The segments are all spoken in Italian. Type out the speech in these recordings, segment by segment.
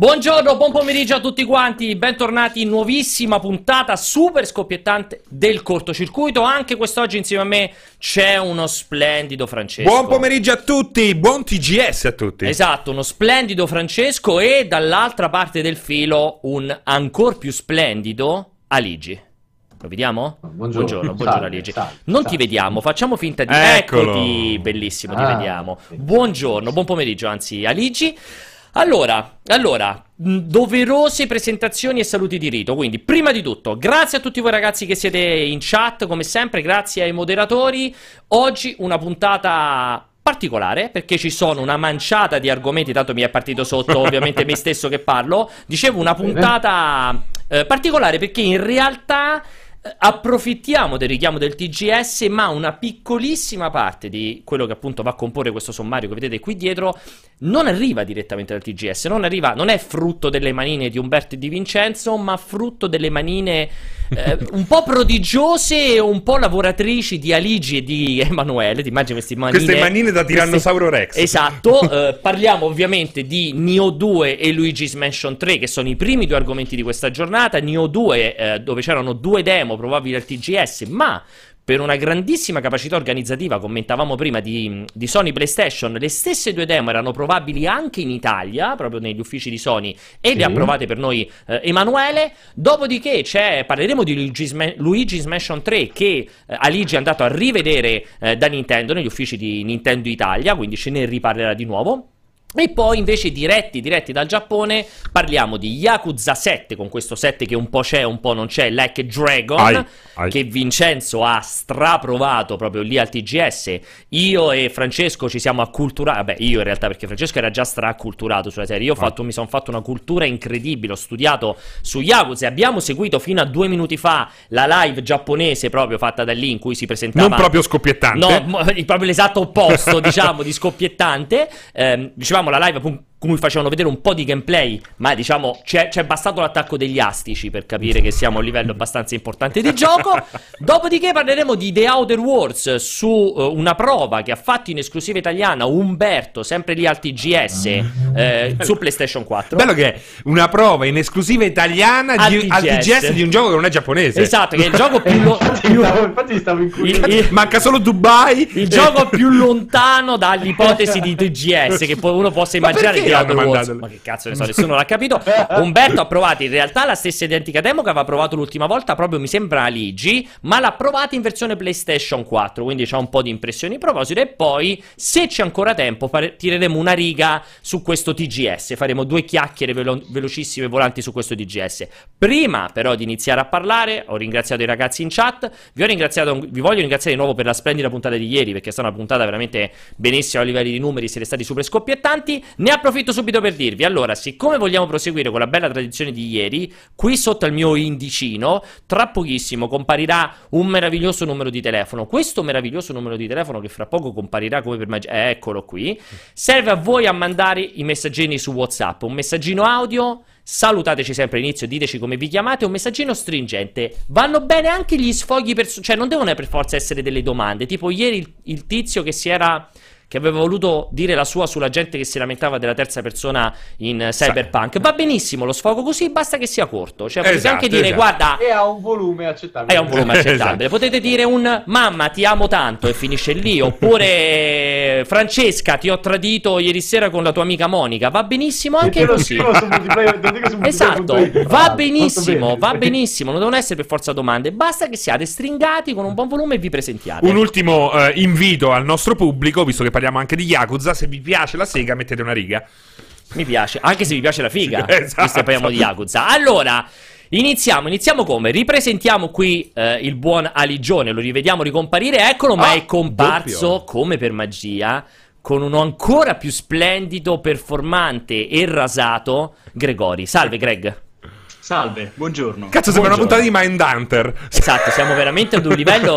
Buongiorno, buon pomeriggio a tutti quanti, bentornati in nuovissima puntata super scoppiettante del cortocircuito. Anche quest'oggi insieme a me c'è uno splendido Francesco. Buon pomeriggio a tutti, buon TGS a tutti. Esatto, uno splendido Francesco e dall'altra parte del filo un ancor più splendido Aligi. Lo vediamo? Buongiorno Aligi. Non ti vediamo, facciamo finta di... Eccolo. Eccoti, bellissimo, ti vediamo. Buongiorno, buon pomeriggio, anzi Aligi. Allora, doverose presentazioni e saluti di rito, quindi prima di tutto grazie a tutti voi ragazzi che siete in chat, come sempre grazie ai moderatori. Oggi una puntata particolare perché ci sono una manciata di argomenti, tanto mi è partito sotto ovviamente me stesso che parlo, dicevo una puntata particolare perché in realtà... approfittiamo del richiamo del TGS, ma una piccolissima parte di quello che appunto va a comporre questo sommario che vedete qui dietro non arriva direttamente dal TGS, non è frutto delle manine di Umberto e di Vincenzo, ma frutto delle manine un po' prodigiose e un po' lavoratrici di Aligi e di Emanuele. Ti immagini queste manine da tirannosauro Rex? Esatto. Parliamo ovviamente di Nioh 2 e Luigi's Mansion 3, che sono i primi due argomenti di questa giornata. Nioh 2 dove c'erano due demo probabile al TGS, ma per una grandissima capacità organizzativa, commentavamo prima di Sony PlayStation, le stesse due demo erano probabili anche in Italia, proprio negli uffici di Sony, e le ha provate per noi Emanuele. Dopodiché parleremo di Luigi's Mansion 3 che Aligi è andato a rivedere da Nintendo, negli uffici di Nintendo Italia, quindi ce ne riparlerà di nuovo. E poi invece diretti dal Giappone parliamo di Yakuza 7, con questo 7 che un po' c'è, un po' non c'è, Like a Dragon, che Vincenzo ha straprovato proprio lì al TGS. Io e Francesco ci siamo acculturati, vabbè io in realtà perché Francesco era già straacculturato sulla serie, io mi sono fatto una cultura incredibile, ho studiato su Yakuza e abbiamo seguito fino a 2 minuti fa la live giapponese proprio fatta da lì in cui si presentava... Non proprio scoppiettante. No, proprio l'esatto opposto diciamo di scoppiettante, dicevamo la live come facevano vedere un po' di gameplay, ma diciamo c'è bastato l'attacco degli astici per capire che siamo a un livello abbastanza importante di gioco. Dopodiché parleremo di The Outer Worlds, su una prova che ha fatto in esclusiva italiana Umberto, sempre lì al TGS, su PlayStation 4. Bello che è una prova in esclusiva italiana al TGS di un gioco che non è giapponese. Esatto, che è il gioco più manca solo Dubai, il gioco più lontano dall'ipotesi di TGS che uno possa immaginare. Ma che cazzo ne so, nessuno l'ha capito. Umberto ha provato in realtà la stessa identica demo che aveva provato l'ultima volta, proprio mi sembra Aligi, ma l'ha provata in versione PlayStation 4, quindi c'ha un po' di impressioni in proposito. E poi, se c'è ancora tempo, tireremo una riga su questo TGS, faremo due chiacchiere velocissime volanti su questo TGS. Prima però di iniziare a parlare, ho ringraziato i ragazzi in chat, vi voglio ringraziare di nuovo per la splendida puntata di ieri, perché è stata una puntata veramente benissima a livelli di numeri, siete stati super scoppiettanti. Ne approfitto subito per dirvi, allora, siccome vogliamo proseguire con la bella tradizione di ieri, qui sotto al mio indicino, tra pochissimo comparirà un meraviglioso numero di telefono. Questo meraviglioso numero di telefono, che fra poco comparirà come per magia, eccolo qui, serve a voi a mandare i messaggini su WhatsApp, un messaggino audio, salutateci sempre all'inizio, diteci come vi chiamate, un messaggino stringente. Vanno bene anche gli sfoghi, cioè non devono per forza essere delle domande, tipo ieri il tizio che aveva voluto dire la sua sulla gente che si lamentava della terza persona in Cyberpunk. Va benissimo lo sfogo così, basta che sia corto. Cioè potete anche dire, guarda... E ha un volume accettabile. Potete dire un mamma ti amo tanto e finisce lì, oppure Francesca ti ho tradito ieri sera con la tua amica Monica. Va benissimo anche così. Esatto, va benissimo, non devono essere per forza domande, basta che siate stringati con un buon volume e vi presentiate. Un ultimo invito al nostro pubblico, visto che parliamo anche di Yakuza, se vi piace la sega mettete una riga. Mi piace, anche se vi piace la figa, esatto. Visto che parliamo di Yakuza. Allora, iniziamo come? Ripresentiamo qui il buon Aligione, lo rivediamo ricomparire, eccolo, ma è comparso doppio, come per magia, con uno ancora più splendido, performante e rasato Gregori. Salve Greg. Salve, buongiorno. Cazzo, sembra una puntata di Mindhunter. Esatto, siamo veramente ad un livello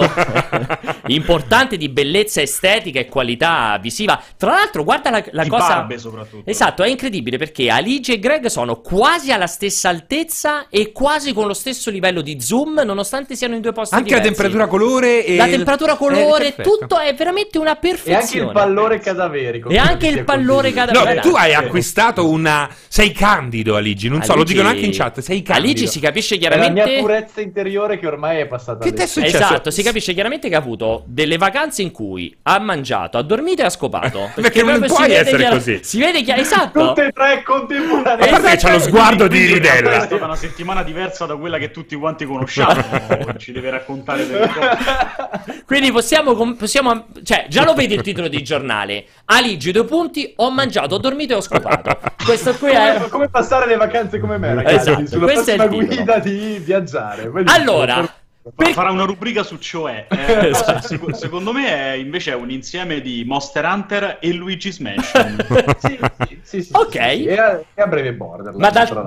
importante di bellezza estetica e qualità visiva. Tra l'altro, guarda la cosa... barbe soprattutto. Esatto, è incredibile perché Aligi e Greg sono quasi alla stessa altezza e quasi con lo stesso livello di zoom, nonostante siano in due posti anche diversi. Anche la temperatura colore e... la temperatura colore, tutto è veramente una perfezione. E anche il pallore cadaverico. E anche il pallore cadaverico. No, tu hai acquistato una... sei candido, Aligi, non so, lo dicono anche in chat, sei candido. Aligi si capisce chiaramente... è la mia purezza interiore che ormai è passata. Che ti è successo? Esatto, si capisce chiaramente che ha avuto delle vacanze in cui ha mangiato, ha dormito e ha scopato. Perché non puoi essere così. Si vede che... esatto. Tutte e tre contemporaneamente. Guarda che c'ha lo sguardo di Ridella. È stata una settimana diversa da quella che tutti quanti conosciamo. Ci deve raccontare delle cose. Quindi possiamo... cioè, già lo vedi il titolo di giornale. Aligi, 2 punti, ho mangiato, ho dormito e ho scopato. Questo qui è... come passare le vacanze come me, ragazzi. Esatto, sulla prossima guida di viaggiare. Allora... farà una rubrica su cioè esatto. Secondo me è, invece è un insieme di Monster Hunter e Luigi's Mansion. Sì, ok, sì. E a breve Borderlands. Ma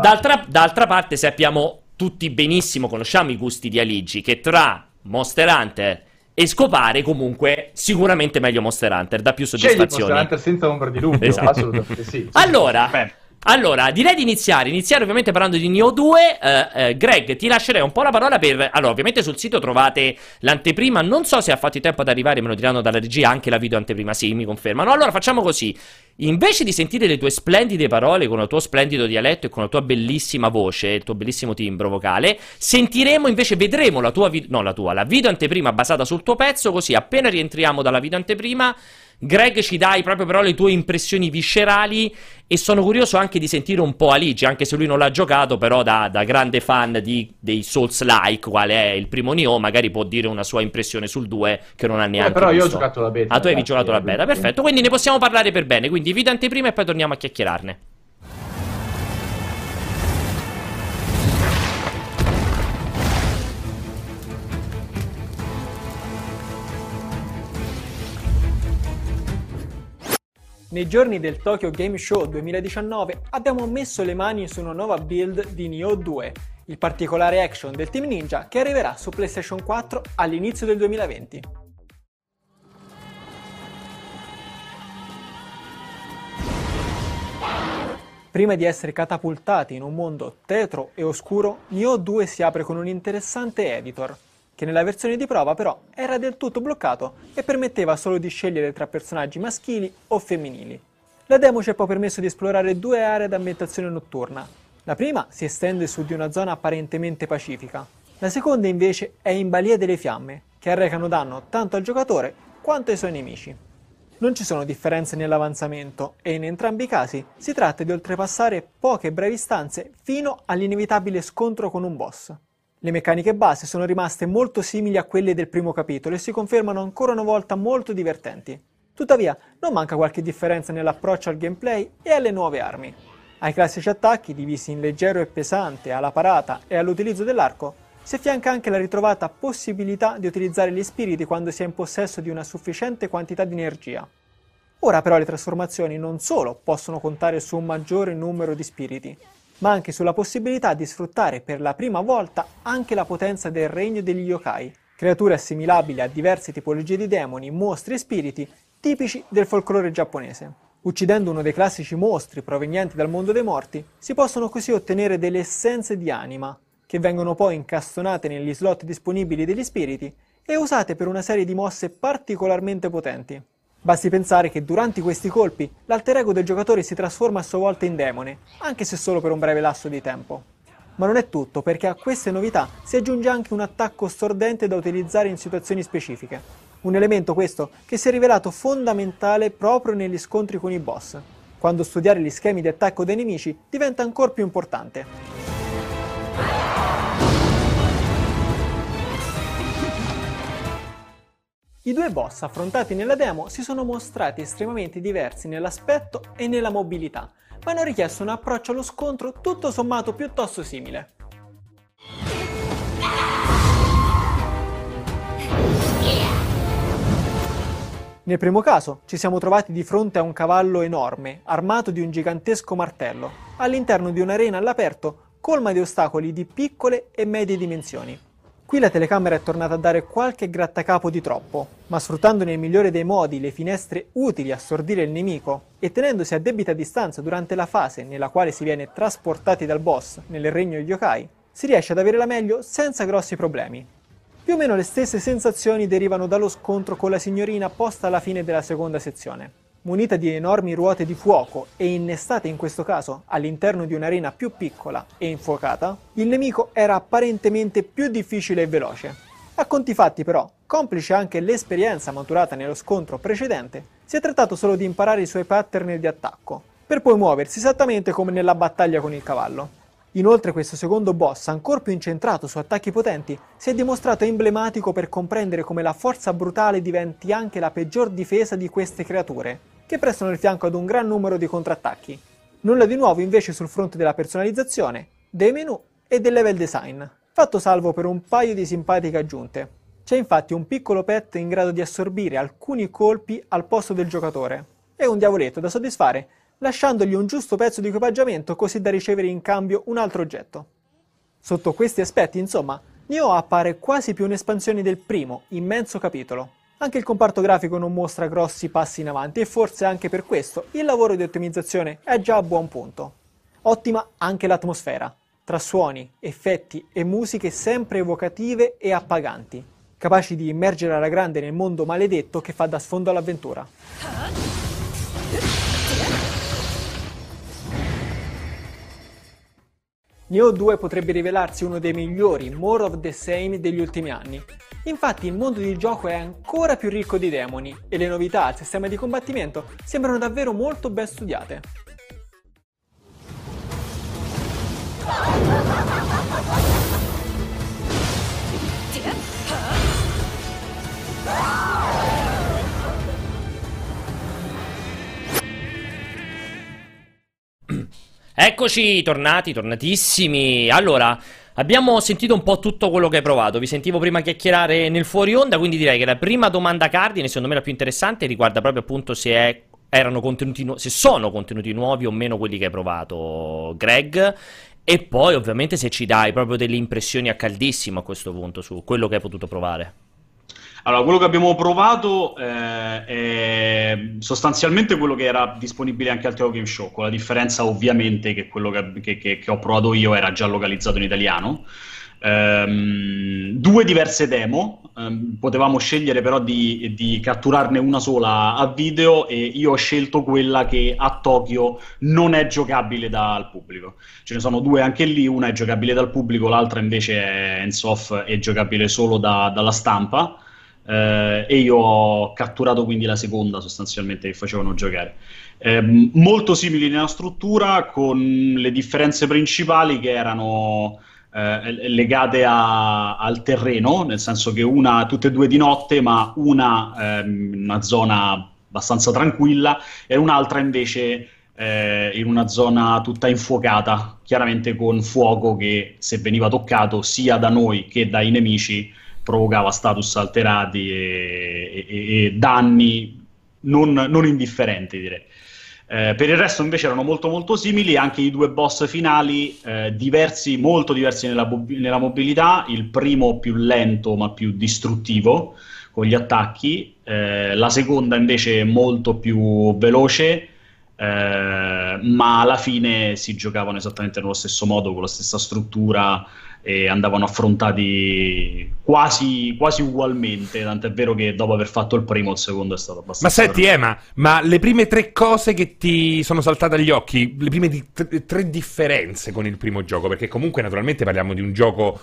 d'altra parte sappiamo tutti benissimo, conosciamo i gusti di Aligi, che tra Monster Hunter e scopare comunque sicuramente meglio Monster Hunter, dà più soddisfazione. Monster Hunter senza ombra di dubbio. Esatto. Assolutamente sì. Allora beh. Allora, direi di iniziare ovviamente parlando di Nioh 2. Greg, ti lascerei un po' la parola per... allora, ovviamente sul sito trovate l'anteprima. Non so se ha fatto in tempo ad arrivare, me lo diranno dalla regia, anche la video anteprima, sì, mi confermano. Allora, facciamo così. Invece di sentire le tue splendide parole con il tuo splendido dialetto e con la tua bellissima voce, il tuo bellissimo timbro vocale, sentiremo invece, vedremo la tua... la video anteprima basata sul tuo pezzo, così appena rientriamo dalla video anteprima... Greg, ci dai proprio però le tue impressioni viscerali e sono curioso anche di sentire un po' Aligi, anche se lui non l'ha giocato, però da grande fan dei Souls-like, qual è il primo Nioh, magari può dire una sua impressione sul 2 che non ha neanche però visto. Io ho giocato la beta. Ah, tu hai giocato la beta, perfetto, quindi ne possiamo parlare per bene, quindi video anteprima e poi torniamo a chiacchierarne. Nei giorni del Tokyo Game Show 2019 abbiamo messo le mani su una nuova build di Nioh 2, il particolare action del team ninja che arriverà su PlayStation 4 all'inizio del 2020. Prima di essere catapultati in un mondo tetro e oscuro, Nioh 2 si apre con un interessante editor, che nella versione di prova però era del tutto bloccato e permetteva solo di scegliere tra personaggi maschili o femminili. La demo ci ha poi permesso di esplorare 2 aree d'ambientazione notturna. La prima si estende su di una zona apparentemente pacifica. La seconda invece è in balia delle fiamme, che arrecano danno tanto al giocatore quanto ai suoi nemici. Non ci sono differenze nell'avanzamento e in entrambi i casi si tratta di oltrepassare poche brevi stanze fino all'inevitabile scontro con un boss. Le meccaniche base sono rimaste molto simili a quelle del primo capitolo e si confermano ancora una volta molto divertenti. Tuttavia, non manca qualche differenza nell'approccio al gameplay e alle nuove armi. Ai classici attacchi, divisi in leggero e pesante, alla parata e all'utilizzo dell'arco, si affianca anche la ritrovata possibilità di utilizzare gli spiriti quando si è in possesso di una sufficiente quantità di energia. Ora però le trasformazioni non solo possono contare su un maggiore numero di spiriti, ma anche sulla possibilità di sfruttare per la prima volta anche la potenza del regno degli yokai, creature assimilabili a diverse tipologie di demoni, mostri e spiriti tipici del folklore giapponese. Uccidendo uno dei classici mostri provenienti dal mondo dei morti, si possono così ottenere delle essenze di anima, che vengono poi incastonate negli slot disponibili degli spiriti e usate per una serie di mosse particolarmente potenti. Basti pensare che durante questi colpi l'alter ego del giocatore si trasforma a sua volta in demone, anche se solo per un breve lasso di tempo. Ma non è tutto, perché a queste novità si aggiunge anche un attacco stordente da utilizzare in situazioni specifiche. Un elemento questo che si è rivelato fondamentale proprio negli scontri con i boss, quando studiare gli schemi di attacco dei nemici diventa ancora più importante. I 2 boss affrontati nella demo si sono mostrati estremamente diversi nell'aspetto e nella mobilità, ma hanno richiesto un approccio allo scontro tutto sommato piuttosto simile. Nel primo caso ci siamo trovati di fronte a un cavallo enorme, armato di un gigantesco martello, all'interno di un'arena all'aperto colma di ostacoli di piccole e medie dimensioni. Qui la telecamera è tornata a dare qualche grattacapo di troppo, ma sfruttando nel migliore dei modi le finestre utili a stordire il nemico e tenendosi a debita distanza durante la fase nella quale si viene trasportati dal boss nel regno yokai, si riesce ad avere la meglio senza grossi problemi. Più o meno le stesse sensazioni derivano dallo scontro con la signorina posta alla fine della seconda sezione. Munita di enormi ruote di fuoco e innestate in questo caso all'interno di un'arena più piccola e infuocata, il nemico era apparentemente più difficile e veloce. A conti fatti però, complice anche l'esperienza maturata nello scontro precedente, si è trattato solo di imparare i suoi pattern di attacco, per poi muoversi esattamente come nella battaglia con il cavallo. Inoltre questo secondo boss, ancor più incentrato su attacchi potenti, si è dimostrato emblematico per comprendere come la forza brutale diventi anche la peggior difesa di queste creature, che prestano il fianco ad un gran numero di contrattacchi. Nulla di nuovo invece sul fronte della personalizzazione, dei menu e del level design, fatto salvo per un paio di simpatiche aggiunte. C'è infatti un piccolo pet in grado di assorbire alcuni colpi al posto del giocatore, e un diavoletto da soddisfare, lasciandogli un giusto pezzo di equipaggiamento così da ricevere in cambio un altro oggetto. Sotto questi aspetti, insomma, Nioh appare quasi più un'espansione del primo, immenso capitolo. Anche il comparto grafico non mostra grossi passi in avanti e forse anche per questo il lavoro di ottimizzazione è già a buon punto. Ottima anche l'atmosfera, tra suoni, effetti e musiche sempre evocative e appaganti, capaci di immergere alla grande nel mondo maledetto che fa da sfondo all'avventura. Nioh 2 potrebbe rivelarsi uno dei migliori more of the same degli ultimi anni. Infatti il mondo di gioco è ancora più ricco di demoni e le novità al sistema di combattimento sembrano davvero molto ben studiate. Eccoci, tornatissimi. Allora, abbiamo sentito un po' tutto quello che hai provato. Vi sentivo prima chiacchierare nel fuori onda, quindi direi che la prima domanda cardine, secondo me la più interessante, riguarda proprio appunto se sono contenuti nuovi o meno quelli che hai provato, Greg, e poi ovviamente se ci dai proprio delle impressioni a caldissimo a questo punto su quello che hai potuto provare. Allora, quello che abbiamo provato è sostanzialmente quello che era disponibile anche al Tokyo Game Show, con la differenza ovviamente che quello che ho provato io era già localizzato in italiano. Due diverse demo, potevamo scegliere però di catturarne una sola a video, e io ho scelto quella che a Tokyo non è giocabile dal pubblico. Ce ne sono due anche lì, una è giocabile dal pubblico, l'altra invece è hands-off, è giocabile solo dalla stampa. E io ho catturato quindi la seconda, sostanzialmente, che facevano giocare. Molto simili nella struttura, con le differenze principali che erano legate al terreno, nel senso che tutte e due di notte, ma una zona abbastanza tranquilla e un'altra invece in una zona tutta infuocata, chiaramente con fuoco che, se veniva toccato sia da noi che dai nemici, provocava status alterati e danni non indifferenti, direi. Per il resto invece erano molto molto simili, anche i due boss finali, molto diversi nella mobilità. Il primo più lento ma più distruttivo con gli attacchi, la seconda invece molto più veloce, ma alla fine si giocavano esattamente nello stesso modo, con la stessa struttura, e andavano affrontati quasi ugualmente, tant'è vero che dopo aver fatto il primo, il secondo è stato abbastanza... Ma senti, ma le prime tre cose che ti sono saltate agli occhi, le prime tre differenze con il primo gioco, perché comunque naturalmente parliamo di un gioco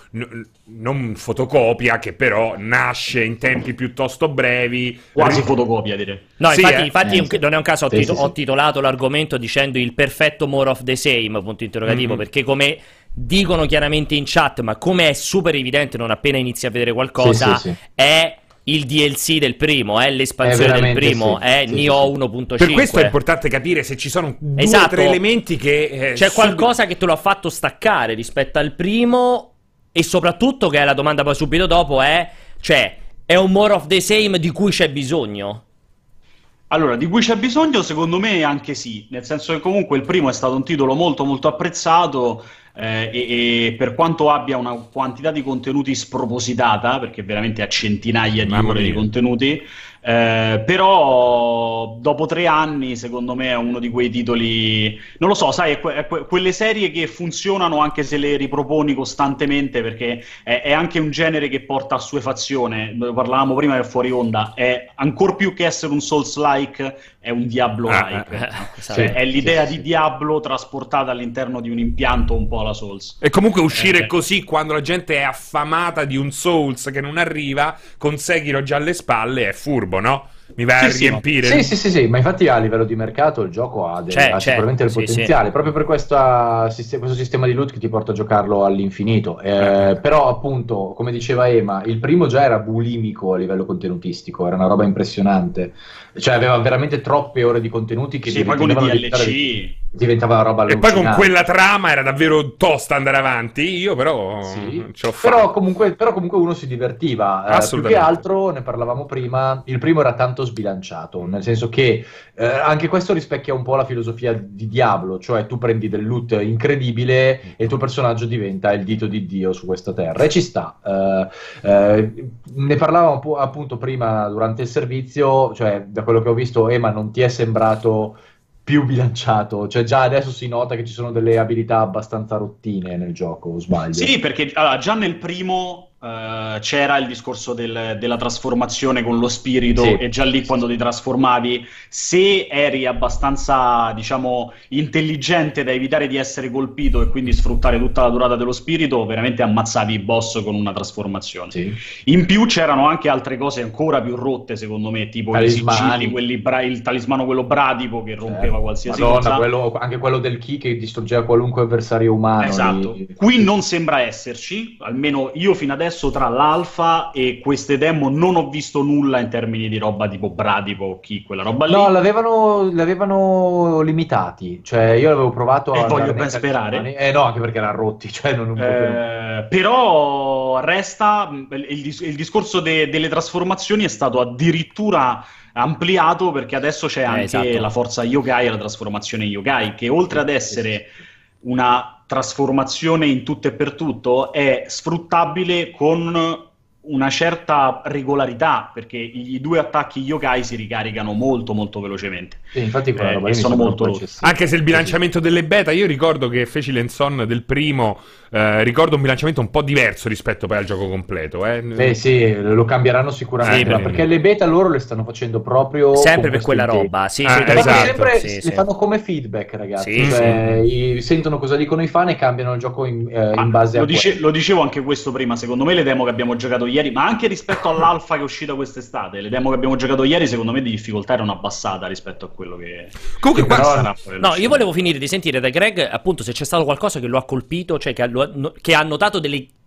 non fotocopia, che però nasce in tempi piuttosto brevi. Quasi fotocopia, direi. No, sì, infatti sì. Non è un caso, ho titolato l'argomento dicendo il perfetto more of the same, punto interrogativo, perché come... dicono chiaramente in chat, ma come è super evidente non appena inizi a vedere qualcosa, sì. È il DLC del primo, è l'espansione del primo, è Nioh 1.5. Per questo è importante capire se ci sono due o tre elementi che... c'è qualcosa che te lo ha fatto staccare rispetto al primo, e soprattutto, che è la domanda poi subito dopo, è un more of the same di cui c'è bisogno? Allora, di cui c'è bisogno? Secondo me anche sì, nel senso che comunque il primo è stato un titolo molto molto apprezzato, e per quanto abbia una quantità di contenuti spropositata, perché veramente ha centinaia di ore di contenuti, però dopo 3 anni secondo me è uno di quei titoli, non lo so, sai, quelle serie che funzionano anche se le riproponi costantemente, perché è anche un genere che porta a assuefazione. Parlavamo prima del fuori onda, è ancor più che essere un Souls-like è un Diablo-like, cioè, sì, è l'idea di Diablo trasportata all'interno di un impianto un po' alla Souls. E comunque uscire così quando la gente è affamata di un Souls che non arriva, con Sekiro già alle spalle, è furbo, no? Mi va a riempire. Sì, ma infatti a livello di mercato il gioco ha sicuramente il potenziale, proprio per questo sistema di loot che ti porta a giocarlo all'infinito. Però appunto, come diceva Ema, il primo già era bulimico a livello contenutistico, era una roba impressionante, cioè aveva veramente troppe ore di contenuti che diventava roba allucinante. E poi con quella trama era davvero tosta andare avanti. Io però ce l'ho fatta. Però comunque uno si divertiva. Più che altro, ne parlavamo prima, il primo era tanto sbilanciato, nel senso che anche questo rispecchia un po' la filosofia di Diablo, cioè tu prendi del loot incredibile e il tuo personaggio diventa il dito di Dio su questa terra, e ci sta. Ne parlavamo appunto prima durante il servizio, cioè da quello che ho visto, Ema, non ti è sembrato più bilanciato? Cioè già adesso si nota che ci sono delle abilità abbastanza rottine nel gioco, sbaglio? Sì, perché allora, già nel primo c'era il discorso della trasformazione con lo spirito, e già lì quando ti trasformavi, se eri abbastanza, diciamo, intelligente da evitare di essere colpito e quindi sfruttare tutta la durata dello spirito, veramente ammazzavi il boss con una trasformazione. In più c'erano anche altre cose ancora più rotte, secondo me, tipo talismani, il talismano quello bradipo che rompeva qualsiasi cosa. Anche quello del ki che distruggeva qualunque avversario umano. Esatto. Qui non sembra esserci, almeno io fino adesso tra l'alfa e queste demo non ho visto nulla in termini di roba tipo bradipo o chi, quella roba lì. No, l'avevano limitati, cioè io l'avevo provato a... E voglio ben sperare. No, anche perché erano rotti, cioè non però resta il discorso delle trasformazioni è stato addirittura ampliato, perché adesso c'è anche la forza yokai, la trasformazione yokai, che oltre ad essere una trasformazione in tutto e per tutto è sfruttabile con una certa regolarità, perché i 2 attacchi yokai si ricaricano molto molto velocemente, infatti roba e sono molto rotti. Anche se il bilanciamento delle beta, io ricordo che feci l'Enson del primo, ricordo un bilanciamento un po' diverso rispetto poi al gioco completo. Sì, lo cambieranno sicuramente, perché le beta loro le stanno facendo proprio sempre per quella roba, le fanno come feedback, ragazzi, sentono cosa dicono i fan e cambiano il gioco in base a quello. Lo dicevo anche questo prima, secondo me le demo che abbiamo giocato ieri, ma anche rispetto all'alfa che è uscita quest'estate, le demo che abbiamo giocato ieri secondo me di difficoltà erano abbassate rispetto a quello che comunque sarà. No, io volevo finire di sentire da Greg appunto se c'è stato qualcosa che lo ha colpito, cioè che ha notato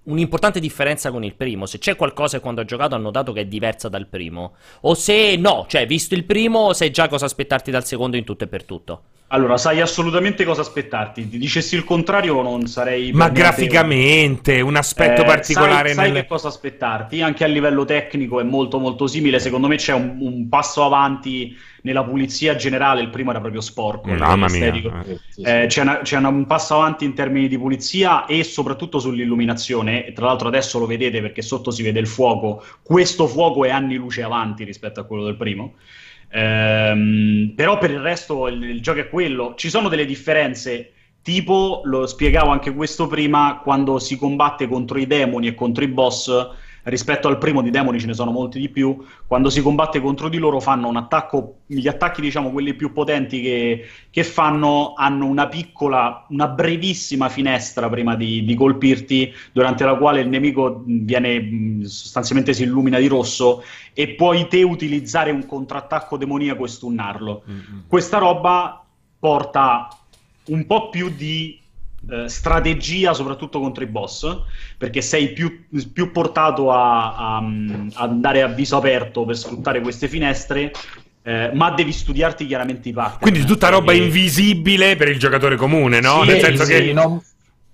un'importante differenza con il primo, se c'è qualcosa quando ha giocato ha notato che è diversa dal primo, o se no, cioè visto il primo sai già cosa aspettarti dal secondo in tutto e per tutto. Allora, sai assolutamente cosa aspettarti. Ti dicessi il contrario non sarei... Ma graficamente, un aspetto particolare... Sai che cosa aspettarti. Anche a livello tecnico è molto molto simile. Secondo me c'è un passo avanti nella pulizia generale. Il primo era proprio sporco. Mamma mia. C'è un passo avanti in termini di pulizia e soprattutto sull'illuminazione. Tra l'altro adesso lo vedete perché sotto si vede il fuoco. Questo fuoco è anni luce avanti rispetto a quello del primo. Però per il resto il gioco è quello. Ci sono delle differenze, tipo lo spiegavo anche questo prima, quando si combatte contro i demoni e contro i boss, rispetto al primo di demoni ce ne sono molti di più. Quando si combatte contro di loro fanno un attacco, gli attacchi diciamo quelli più potenti che fanno hanno una brevissima finestra prima di colpirti, durante la quale il nemico sostanzialmente si illumina di rosso e puoi te utilizzare un contrattacco demoniaco e stunnarlo. Questa roba porta un po' più di strategia soprattutto contro i boss, perché sei più portato a andare a viso aperto per sfruttare queste finestre, ma devi studiarti chiaramente i pattern, quindi tutta roba invisibile per il giocatore comune, no? Nel senso che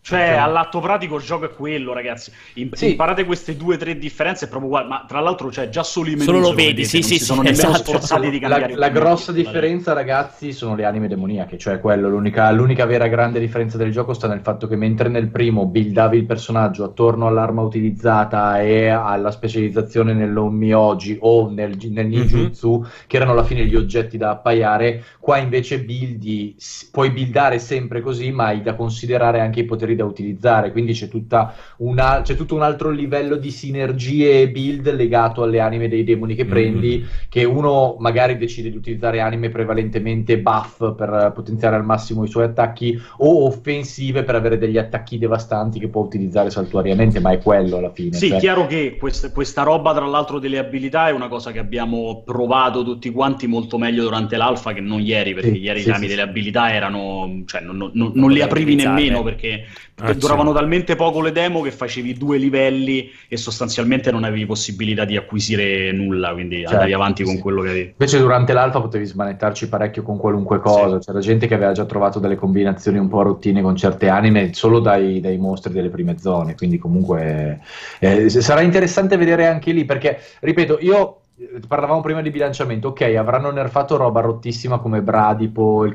Cioè, okay, all'atto pratico il gioco è quello, ragazzi. Imparate queste 2-3 differenze, è proprio uguale. Ma tra l'altro, cioè, già solo i menu solo lo vedi, sì, sì, sì, sono esatto, sforzati di cambiare. La grossa differenza, ragazzi, sono le anime demoniache. Cioè, quello, l'unica vera grande differenza del gioco sta nel fatto che mentre nel primo buildavi il personaggio attorno all'arma utilizzata e alla specializzazione nell'onmyoji o nel ninjutsu, che erano alla fine gli oggetti da appaiare, qua invece buildi, puoi buildare sempre così, ma hai da considerare anche i poteri da utilizzare, quindi c'è tutto un altro livello di sinergie e build legato alle anime dei demoni che prendi, che uno magari decide di utilizzare anime prevalentemente buff per potenziare al massimo i suoi attacchi, o offensive per avere degli attacchi devastanti che può utilizzare saltuariamente, ma è quello alla fine. Sì, cioè, chiaro che questa roba, tra l'altro, delle abilità è una cosa che abbiamo provato tutti quanti molto meglio durante l'alfa che non ieri, perché ieri i temi delle abilità erano, cioè, non le aprivi nemmeno perché duravano talmente poco le demo che facevi 2 livelli e sostanzialmente non avevi possibilità di acquisire nulla, quindi andavi avanti con quello che avevi. Invece durante l'alfa potevi smanettarci parecchio con qualunque cosa, c'era gente che aveva già trovato delle combinazioni un po' rottine con certe anime solo dai mostri delle prime zone, quindi comunque sarà interessante vedere anche lì, perché ripeto, io parlavamo prima di bilanciamento, ok, avranno nerfato roba rottissima come Bradipo, il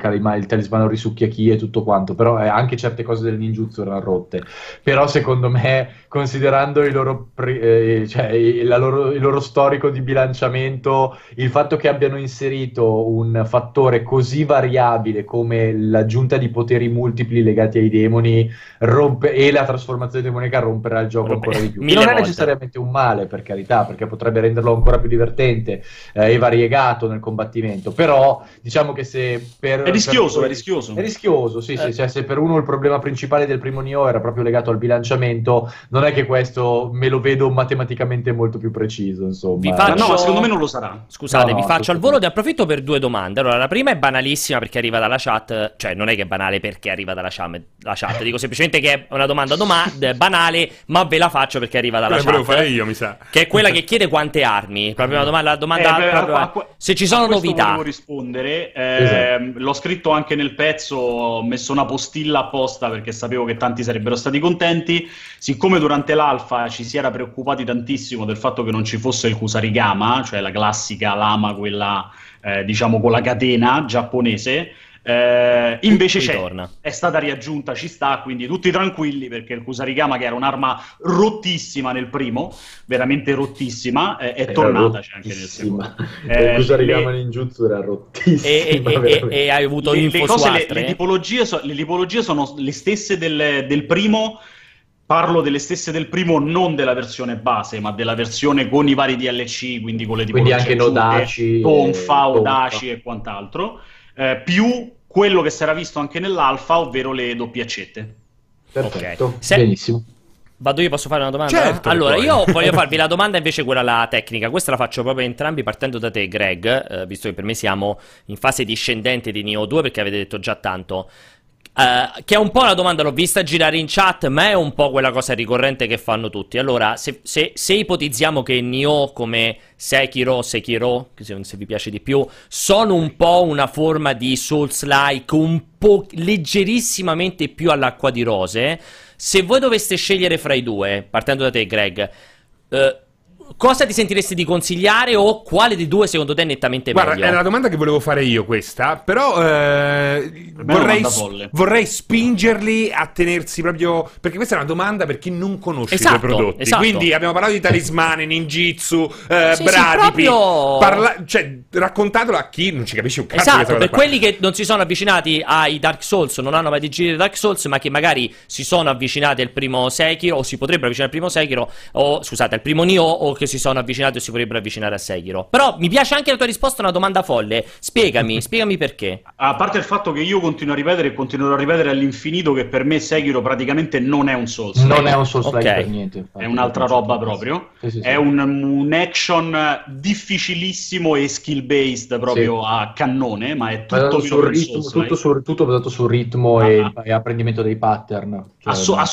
talismano risucchiachie e tutto quanto, però anche certe cose del ninjutsu erano rotte, però secondo me, considerando il loro storico di bilanciamento, il fatto che abbiano inserito un fattore così variabile come l'aggiunta di poteri multipli legati ai demoni e la trasformazione demoniaca romperà il gioco ancora di più. Non è necessariamente un male, per carità, perché potrebbe renderlo ancora più divertente e variegato nel combattimento, però diciamo che se è rischioso, sì, sì, cioè, se per uno il problema principale del primo Nioh era proprio legato al bilanciamento, non è che questo me lo vedo matematicamente molto più preciso, insomma. No, secondo me non lo sarà. Scusate, vi faccio al volo, ne approfitto per 2 domande. Allora, la prima è banalissima perché arriva dalla chat, cioè non è che è banale perché arriva dalla chat, dico semplicemente che è una domanda banale, ma ve la faccio perché arriva dalla chat. Fare io, mi sa. Che è quella che chiede quante armi. La domanda, se ci sono novità. Volevo rispondere, esatto. L'ho scritto anche nel pezzo, ho messo una postilla apposta perché sapevo che tanti sarebbero stati contenti. Siccome durante l'alfa ci si era preoccupati tantissimo del fatto che non ci fosse il Kusarigama, cioè la classica lama, quella diciamo con la catena giapponese, invece è stata riaggiunta, ci sta, quindi tutti tranquilli, perché il Kusarigama, che era un'arma rottissima nel primo, veramente rottissima, è tornata, c'è anche nel secondo. Il Kusarigama ninjutsu era rottissima, e hai avuto info su altre. Le tipologie sono le stesse del primo. Parlo delle stesse del primo, non della versione base, ma della versione con i vari DLC, quindi con le tipologie anche Nodaci, Tonfa, Odaci e quant'altro, più quello che si era visto anche nell'alfa, ovvero le doppie accette. Perfetto, okay. Benissimo. Vado io, posso fare una domanda? Certo, allora, io voglio farvi la domanda invece quella la tecnica. Questa la faccio proprio entrambi, partendo da te, Greg, visto che per me siamo in fase discendente di Nioh 2, perché avete detto già tanto. Che è un po' la domanda, l'ho vista girare in chat, ma è un po' quella cosa ricorrente che fanno tutti. Allora, se ipotizziamo che Nioh, come Sekiro, se vi piace di più, sono un po' una forma di Souls-like, un po' leggerissimamente più all'acqua di rose, se voi doveste scegliere fra i due, partendo da te, Greg, cosa ti sentiresti di consigliare, o quale dei due secondo te è nettamente meglio? Guarda, è una domanda che volevo fare io questa, però vorrei spingerli a tenersi proprio, perché questa è una domanda per chi non conosce i tuoi prodotti, quindi abbiamo parlato di talismane, ninjitsu, bradipi, cioè raccontatelo a chi non ci capisce un cazzo. Esatto, per quelli che non si sono avvicinati ai Dark Souls, non hanno mai digerito Dark Souls, ma che magari si sono avvicinati al primo Sekiro, o si potrebbero avvicinare al primo Sekiro, o scusate, al primo Nioh, o che si sono avvicinati o si vorrebbero avvicinare a Sekiro. Però mi piace anche la tua risposta, è una domanda folle. Spiegami perché. A parte il fatto che io continuo a ripetere e continuerò a ripetere all'infinito che per me Sekiro praticamente non è un Souls. Non è un Souls per niente. Infatti. È un'altra roba proprio. Sì. È un action difficilissimo e skill based proprio a cannone, ma è tutto sul ritmo, tutto basato sul ritmo e apprendimento dei pattern. Cioè, ha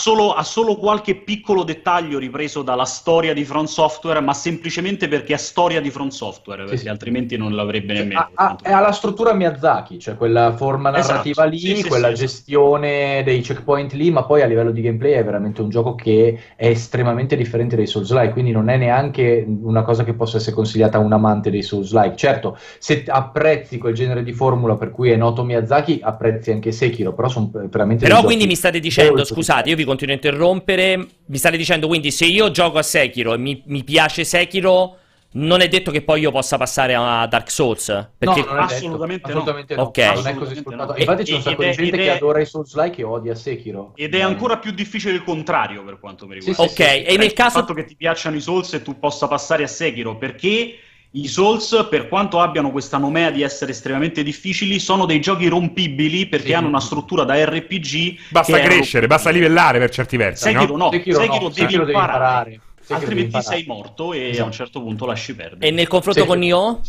solo qualche piccolo dettaglio ripreso dalla storia di From Software, Software, ma semplicemente perché ha storia di From Software, perché sì, altrimenti non l'avrebbe nemmeno. Ha la struttura Miyazaki, cioè quella forma narrativa lì, quella gestione dei checkpoint lì, ma poi a livello di gameplay è veramente un gioco che è estremamente differente dai Souls-like, quindi non è neanche una cosa che possa essere consigliata a un amante dei Souls-like. Certo, se apprezzi quel genere di formula per cui è noto Miyazaki, apprezzi anche Sekiro, però sono veramente... Però quindi mi state dicendo, scusate, io vi continuo a interrompere, mi state dicendo quindi se io gioco a Sekiro e mi piace Sekiro, non è detto che poi io possa passare a Dark Souls? Perché no, non è assolutamente, assolutamente no. No. Okay. Assolutamente non è così scontato. No. Infatti c'è un sacco di gente che adora i Souls-like e odia Sekiro. Ed è ancora più difficile il contrario, per quanto mi riguarda. E nel caso... il fatto che ti piacciono i Souls e tu possa passare a Sekiro, perché... i Souls, per quanto abbiano questa nomea di essere estremamente difficili, sono dei giochi rompibili perché hanno una struttura da RPG. Basta crescere, basta livellare per certi versi. Sekiro no, Sekiro devi imparare, altrimenti sei morto e a un certo punto lasci perdere. E nel confronto con Nioh?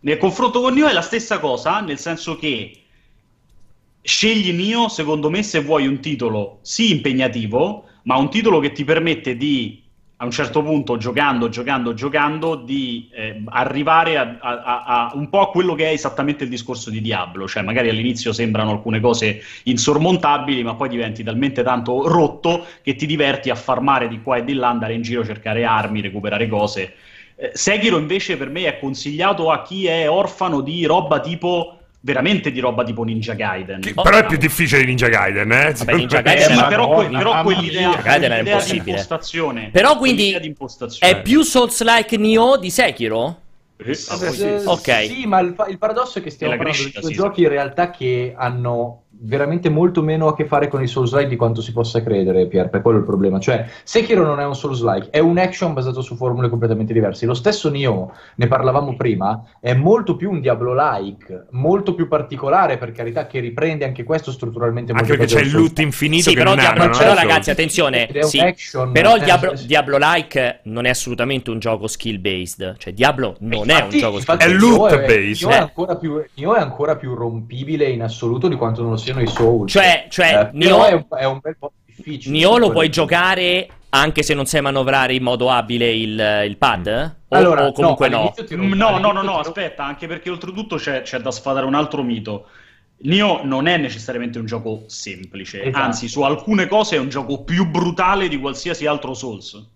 Nel confronto con Nioh è la stessa cosa, nel senso che scegli Nioh, secondo me, se vuoi un titolo sì impegnativo, ma un titolo che ti permette di... a un certo punto, giocando, di arrivare a un po' a quello che è esattamente il discorso di Diablo, cioè magari all'inizio sembrano alcune cose insormontabili, ma poi diventi talmente tanto rotto che ti diverti a farmare di qua e di là, andare in giro, cercare armi, recuperare cose. Sekiro invece per me è consigliato a chi è orfano di roba tipo... veramente di roba tipo Ninja Gaiden. Che, però è più difficile di Ninja Gaiden, Vabbè, Ninja Gaiden sì, però quell'idea di impostazione. Però quindi è più Souls-like Nioh di Sekiro? Sì, ma il paradosso è che stiamo parlando di due giochi in realtà che hanno veramente molto meno a che fare con i Souls-like di quanto si possa credere, Pier, per quello è il problema. Cioè, Sekiro non è un Souls-like, è un action basato su formule completamente diverse. Lo stesso Nioh, ne parlavamo prima, è molto più un Diablo-like, molto più particolare, per carità, che riprende anche questo strutturalmente molto. Anche perché c'è il loot infinito che non ha, però ragazzi, attenzione, però il Diablo-like non è assolutamente un gioco skill-based, cioè Diablo non è un gioco skill-based. È loot-based. Nioh è ancora più rompibile in assoluto di quanto non lo siano i Souls, cioè Nioh è un bel po' difficile. Nioh lo puoi giocare anche se non sai manovrare in modo abile il pad? Allora, o comunque no? No, aspetta, anche perché oltretutto c'è da sfatare un altro mito. Nioh non è necessariamente un gioco semplice, anzi su alcune cose è un gioco più brutale di qualsiasi altro Souls,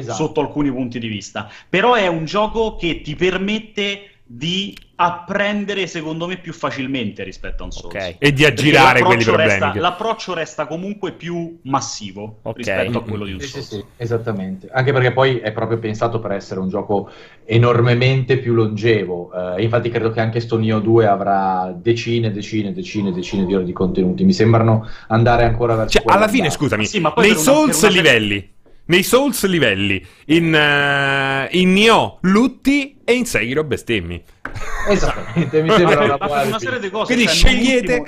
sotto alcuni punti di vista, però è un gioco che ti permette di apprendere secondo me più facilmente rispetto a un Souls e di aggirare quelli problemi. L'approccio resta comunque più massivo rispetto a quello di un Souls. Sì, esattamente, anche perché poi è proprio pensato per essere un gioco enormemente più longevo. Infatti credo che anche sto Nioh 2 avrà decine di ore di contenuti, mi sembrano andare ancora verso alla fine, scusami, ma nei Souls livelli in Nioh lutti e in Sekiro bestemmi. Esattamente, mi sembra una serie di cose. Quindi scegliete...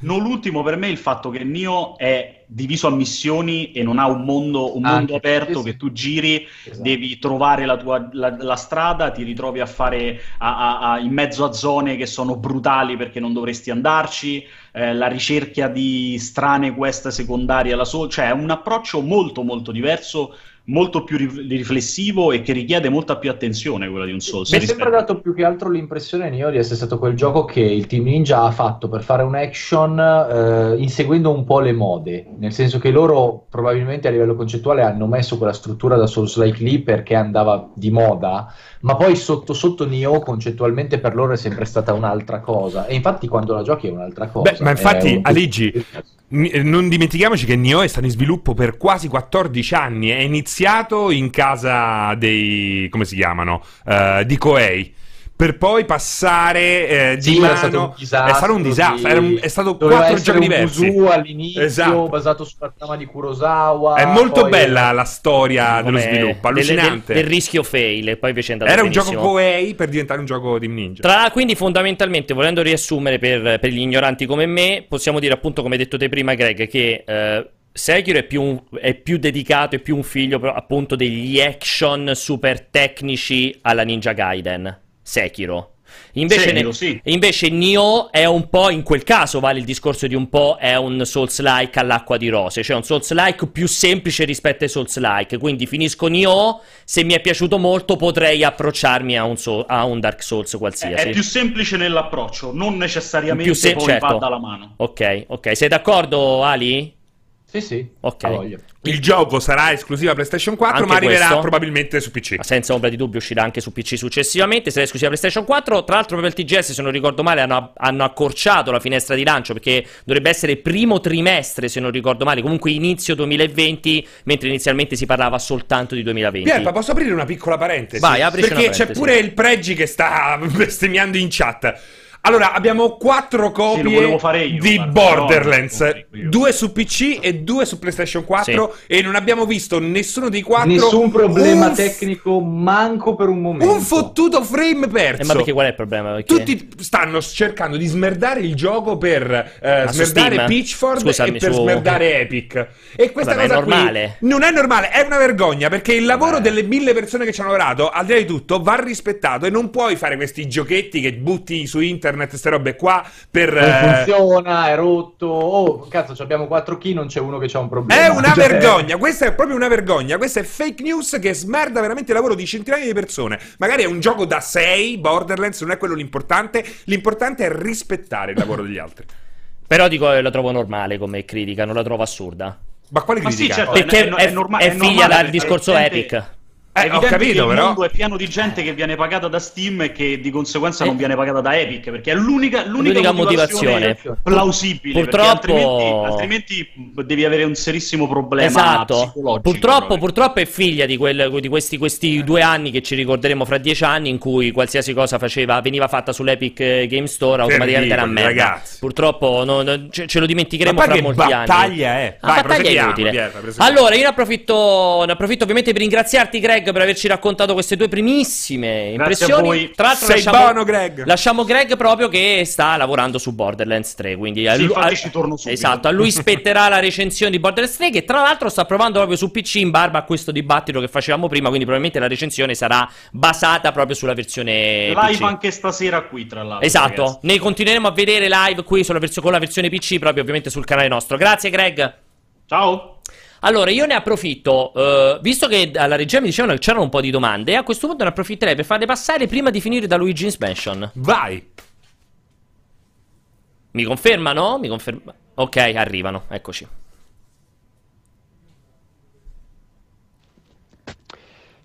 Non l'ultimo per me è il fatto che Nioh è diviso a missioni e non ha un mondo aperto che tu giri, devi trovare la strada, ti ritrovi a fare in mezzo a zone che sono brutali perché non dovresti andarci, la ricerca di strane quest secondarie alla sola, cioè è un approccio molto molto diverso, molto più riflessivo e che richiede molta più attenzione quella di un Souls. Mi è sempre dato più che altro l'impressione, Nioh, di essere stato quel gioco che il Team Ninja ha fatto per fare un action inseguendo un po' le mode, nel senso che loro probabilmente a livello concettuale hanno messo quella struttura da Souls-like lì perché andava di moda, ma poi sotto Nioh concettualmente per loro è sempre stata un'altra cosa, e infatti quando la giochi è un'altra cosa. Ma infatti Aligi, non dimentichiamoci che Nioh è stato in sviluppo per quasi 14 anni, è iniziato in casa dei... come si chiamano? Di Koei, per poi passare di mano. È stato un disastro, è stato 4 giochi diversi. Doveva essere un Musou all'inizio, basato sulla trama di Kurosawa. È molto bella la storia dello sviluppo, allucinante. Del rischio fail, e poi invece è andato benissimo. Era un gioco Koei per diventare un gioco Team Ninja. Quindi fondamentalmente, volendo riassumere per gli ignoranti come me, possiamo dire appunto, come hai detto te prima Greg, che... Sekiro è più dedicato, è più un figlio però, appunto, degli action super tecnici alla Ninja Gaiden. Sekiro. Invece Nioh è un po', in quel caso vale il discorso di un po', è un Souls-like all'acqua di rose, cioè un Souls-like più semplice rispetto ai Souls-like, quindi finisco Nioh, se mi è piaciuto molto potrei approcciarmi a un Dark Souls qualsiasi. È più semplice nell'approccio, non necessariamente poi va dalla mano. Ok, sei d'accordo Ali? Sì, okay. Il gioco sarà esclusiva PlayStation 4 anche, ma arriverà probabilmente su PC. Senza ombra di dubbio uscirà anche su PC successivamente, sarà esclusiva PlayStation 4. Tra l'altro proprio il TGS, se non ricordo male, hanno accorciato la finestra di lancio, perché dovrebbe essere primo trimestre, se non ricordo male, comunque inizio 2020, mentre inizialmente si parlava soltanto di 2020. Pierpa, posso aprire una piccola parentesi? Vai, apri perché una parentesi. C'è pure il Pregi che sta bestemmiando in chat. Allora, abbiamo 4 copie di Borderlands, 2 su PC e 2 su PlayStation 4, e non abbiamo visto nessuno dei 4. Nessun problema tecnico, manco per un momento. Un fottuto frame perso. Ma perché qual è il problema? Perché? Tutti stanno cercando di smerdare il gioco per smerdare Pitchfork e per smerdare Epic. E questa cosa qui non è normale, è una vergogna, perché il lavoro delle 1000 persone che ci hanno lavorato, al di là di tutto, va rispettato, e non puoi fare questi giochetti che butti su internet, queste robe qua per... Non funziona, è rotto. Oh, cazzo, abbiamo 4K, non c'è uno che c'ha un problema. È una vergogna, questa è proprio una vergogna. Questa è fake news che smerda veramente il lavoro di centinaia di persone. Magari è un gioco da 6, Borderlands, non è quello l'importante. L'importante è rispettare il lavoro degli altri. Però dico, la trovo normale come critica, non la trovo assurda. Ma quale critica? Sì, certo, perché è figlia dal discorso Epic. Ho capito, però il mondo è pieno di gente che viene pagata da Steam e che di conseguenza non viene pagata da Epic, perché è l'unica motivazione plausibile. Purtroppo, altrimenti devi avere un serissimo problema psicologico. Purtroppo è figlia di questi 2 anni che ci ricorderemo fra 10 anni, in cui qualsiasi cosa veniva fatta sull'Epic Game Store automaticamente era merda. Ragazzi. Purtroppo ce lo dimenticheremo fra molti anni. Battaglia è inutile. Allora, io ne approfitto ovviamente per ringraziarti, Greg, per averci raccontato queste 2 primissime impressioni. Tra l'altro lasciamo Greg proprio, che sta lavorando su Borderlands 3, quindi a lui spetterà la recensione di Borderlands 3, che tra l'altro sta provando proprio su PC, in barba a questo dibattito che facevamo prima, quindi probabilmente la recensione sarà basata proprio sulla versione live PC. Anche stasera qui, tra l'altro, ragazzi, ne continueremo a vedere live qui con la versione PC, proprio ovviamente sul canale nostro. Grazie Greg, ciao. Allora, io ne approfitto, visto che alla regia mi dicevano che c'erano un po' di domande, a questo punto ne approfitterei per farle passare prima di finire da Luigi's Mansion. Vai! Mi confermano? Ok, arrivano, eccoci.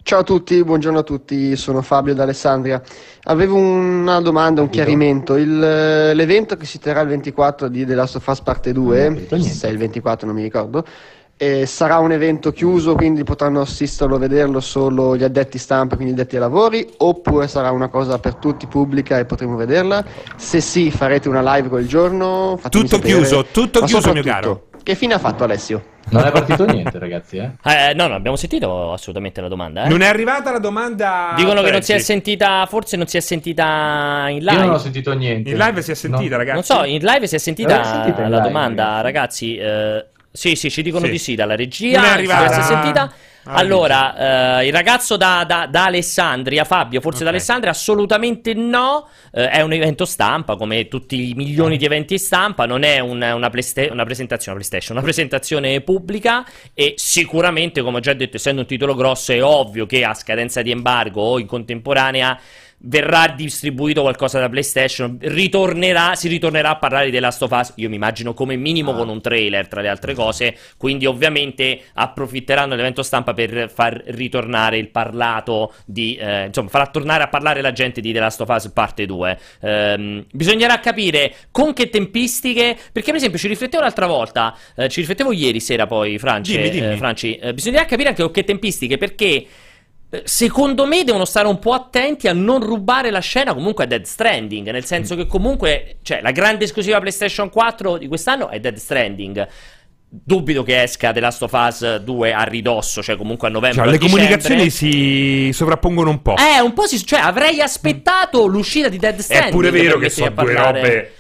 Ciao a tutti, buongiorno a tutti, sono Fabio d'Alessandria. Avevo una domanda, un chiarimento. L'evento che si terrà il 24 di The Last of Us Parte 2, se è il 24 non mi ricordo, sarà un evento chiuso, quindi potranno assisterlo, vederlo solo gli addetti stampa, quindi gli addetti ai lavori, oppure sarà una cosa per tutti pubblica e potremo vederla? Se sì, farete una live quel giorno? Tutto chiuso, mio caro. Che fine ha fatto Alessio? Non è partito niente, ragazzi, eh? No, abbiamo sentito assolutamente la domanda, eh? Non è arrivata la domanda. Dicono che non si è sentita, forse non si è sentita in live. Io non ho sentito niente. In live si è sentita, ragazzi. Non so, in live si è sentita la domanda, ragazzi. Sì, ci dicono di sì dalla regia. Non è arrivata. Sentita. Allora, il ragazzo da Alessandria, Fabio, forse da Alessandria, assolutamente no. È un evento stampa, come tutti i milioni di eventi stampa. Non è una presentazione pubblica. E sicuramente, come ho già detto, essendo un titolo grosso, è ovvio che a scadenza di embargo o in contemporanea verrà distribuito qualcosa da PlayStation, si ritornerà a parlare di The Last of Us, io mi immagino come minimo con un trailer, tra le altre cose, quindi ovviamente approfitteranno dell'evento stampa per far ritornare il parlato di, insomma, farà tornare a parlare la gente di The Last of Us parte 2. Bisognerà capire con che tempistiche, perché per esempio ci riflettevo ieri sera poi, Franci, bisognerà capire anche con che tempistiche, perché secondo me devono stare un po' attenti a non rubare la scena comunque a Death Stranding, nel senso che comunque, cioè, la grande esclusiva PlayStation 4 di quest'anno è Death Stranding. Dubito che esca The Last of Us 2 a ridosso, cioè comunque a novembre. Cioè, le comunicazioni si sovrappongono un po'. Un po' cioè avrei aspettato l'uscita di Death Stranding. È pure vero che sono due robe...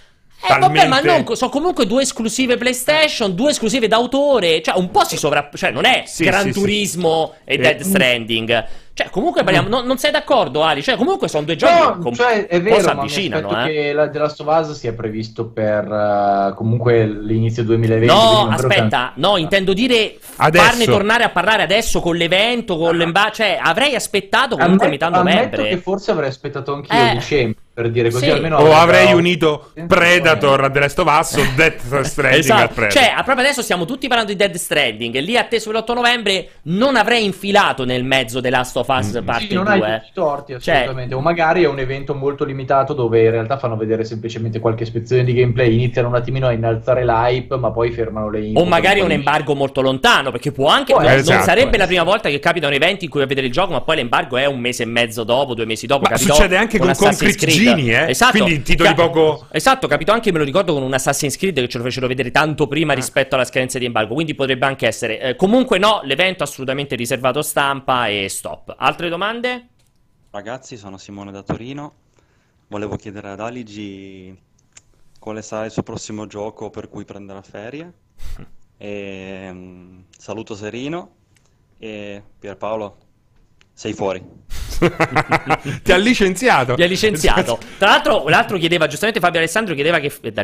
vabbè, ma sono comunque 2 esclusive PlayStation, 2 esclusive d'autore, cioè un po' si sovrappone, cioè non è Gran Turismo e Death Stranding. Cioè, comunque parliamo, non sei d'accordo, Ali? Cioè, comunque sono due giochi cioè, è vero, ma mi aspetto che The Last of Us sia previsto per comunque l'inizio 2020. No, aspetta, no, intendo dire adesso. Farne tornare a parlare adesso con l'evento, con cioè, avrei aspettato comunque metà novembre. Ammetto che forse avrei aspettato anch'io dicembre. Per dire così, almeno o avrei unito Predator a The Last of Us o Death Stranding esatto. al Predator. Cioè, proprio adesso stiamo tutti parlando di Death Stranding. E lì atteso l'8 novembre non avrei infilato nel mezzo The Last of Us parte 2. Non hai tutti i torti, assolutamente. Cioè, o magari è un evento molto limitato dove in realtà fanno vedere semplicemente qualche spezzone di gameplay, iniziano un attimino a innalzare l'hype, ma poi fermano le info. O magari un embargo molto lontano, perché può anche non sarebbe la prima volta che capita un evento in cui va a vedere il gioco, ma poi l'embargo è un mese e mezzo dopo, 2 mesi dopo. Ma capito, succede anche con Assassin's Creed. Esatto. Quindi titoli poco esatto, capito, anche me lo ricordo con un Assassin's Creed che ce lo fecero vedere tanto prima rispetto alla scadenza di embargo, quindi potrebbe anche essere comunque no, l'evento assolutamente riservato stampa e stop. Altre domande? Ragazzi, sono Simone da Torino, volevo chiedere ad Aligi quale sarà il suo prossimo gioco per cui prenderà ferie e, saluto Serino e Pierpaolo sei fuori. Ti ha licenziato. Ti ha licenziato. Tra l'altro, l'altro chiedeva giustamente Fabio Alessandro, chiedeva che da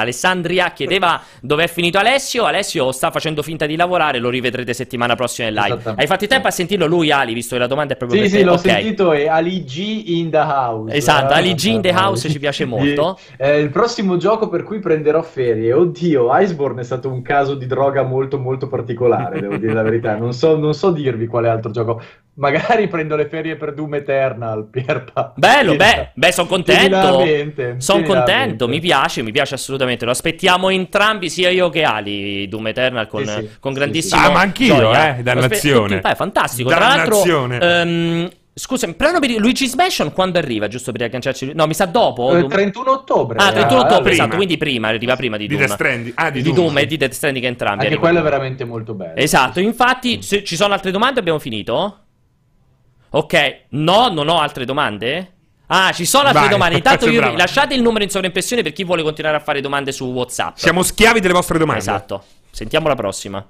Alessandria chiedeva dove è finito Alessio. Alessio sta facendo finta di lavorare, lo rivedrete settimana prossima in live. Hai fatto in tempo a sentirlo lui, Ali, visto che la domanda è proprio per te. Sì, l'ho sentito, è Aligi in the house. Esatto, Aligi in the house ci piace molto. Il prossimo gioco per cui prenderò ferie. Oddio, Iceborne è stato un caso di droga molto molto particolare, devo dire la verità. Non so dirvi quale altro gioco. Magari prendo le ferie per Doom Eternal, Pierpa. Bello, beh, sono contento. Sono contento, mi piace assolutamente. Lo aspettiamo entrambi, sia io che Ali, Doom Eternal con grandissimo. Ah, ma anch'io, dannazione. È fantastico. Dannazione. Tra l'altro, scusa, però per Luigi's Mansion quando arriva, giusto per agganciarci? No, mi sa dopo. 31 ottobre. Ah, 31 ottobre, esatto, quindi prima, arriva prima di Doom. Death Stranding. Ah, di Doom e di Death Stranding entrambi. Anche quello è veramente molto bello. Esatto, infatti, se ci sono altre domande abbiamo finito? Ok, no, non ho altre domande? Ah, ci sono altre domande. Intanto lasciate il numero in sovraimpressione per chi vuole continuare a fare domande su WhatsApp. Siamo schiavi delle vostre domande. Esatto, sentiamo la prossima.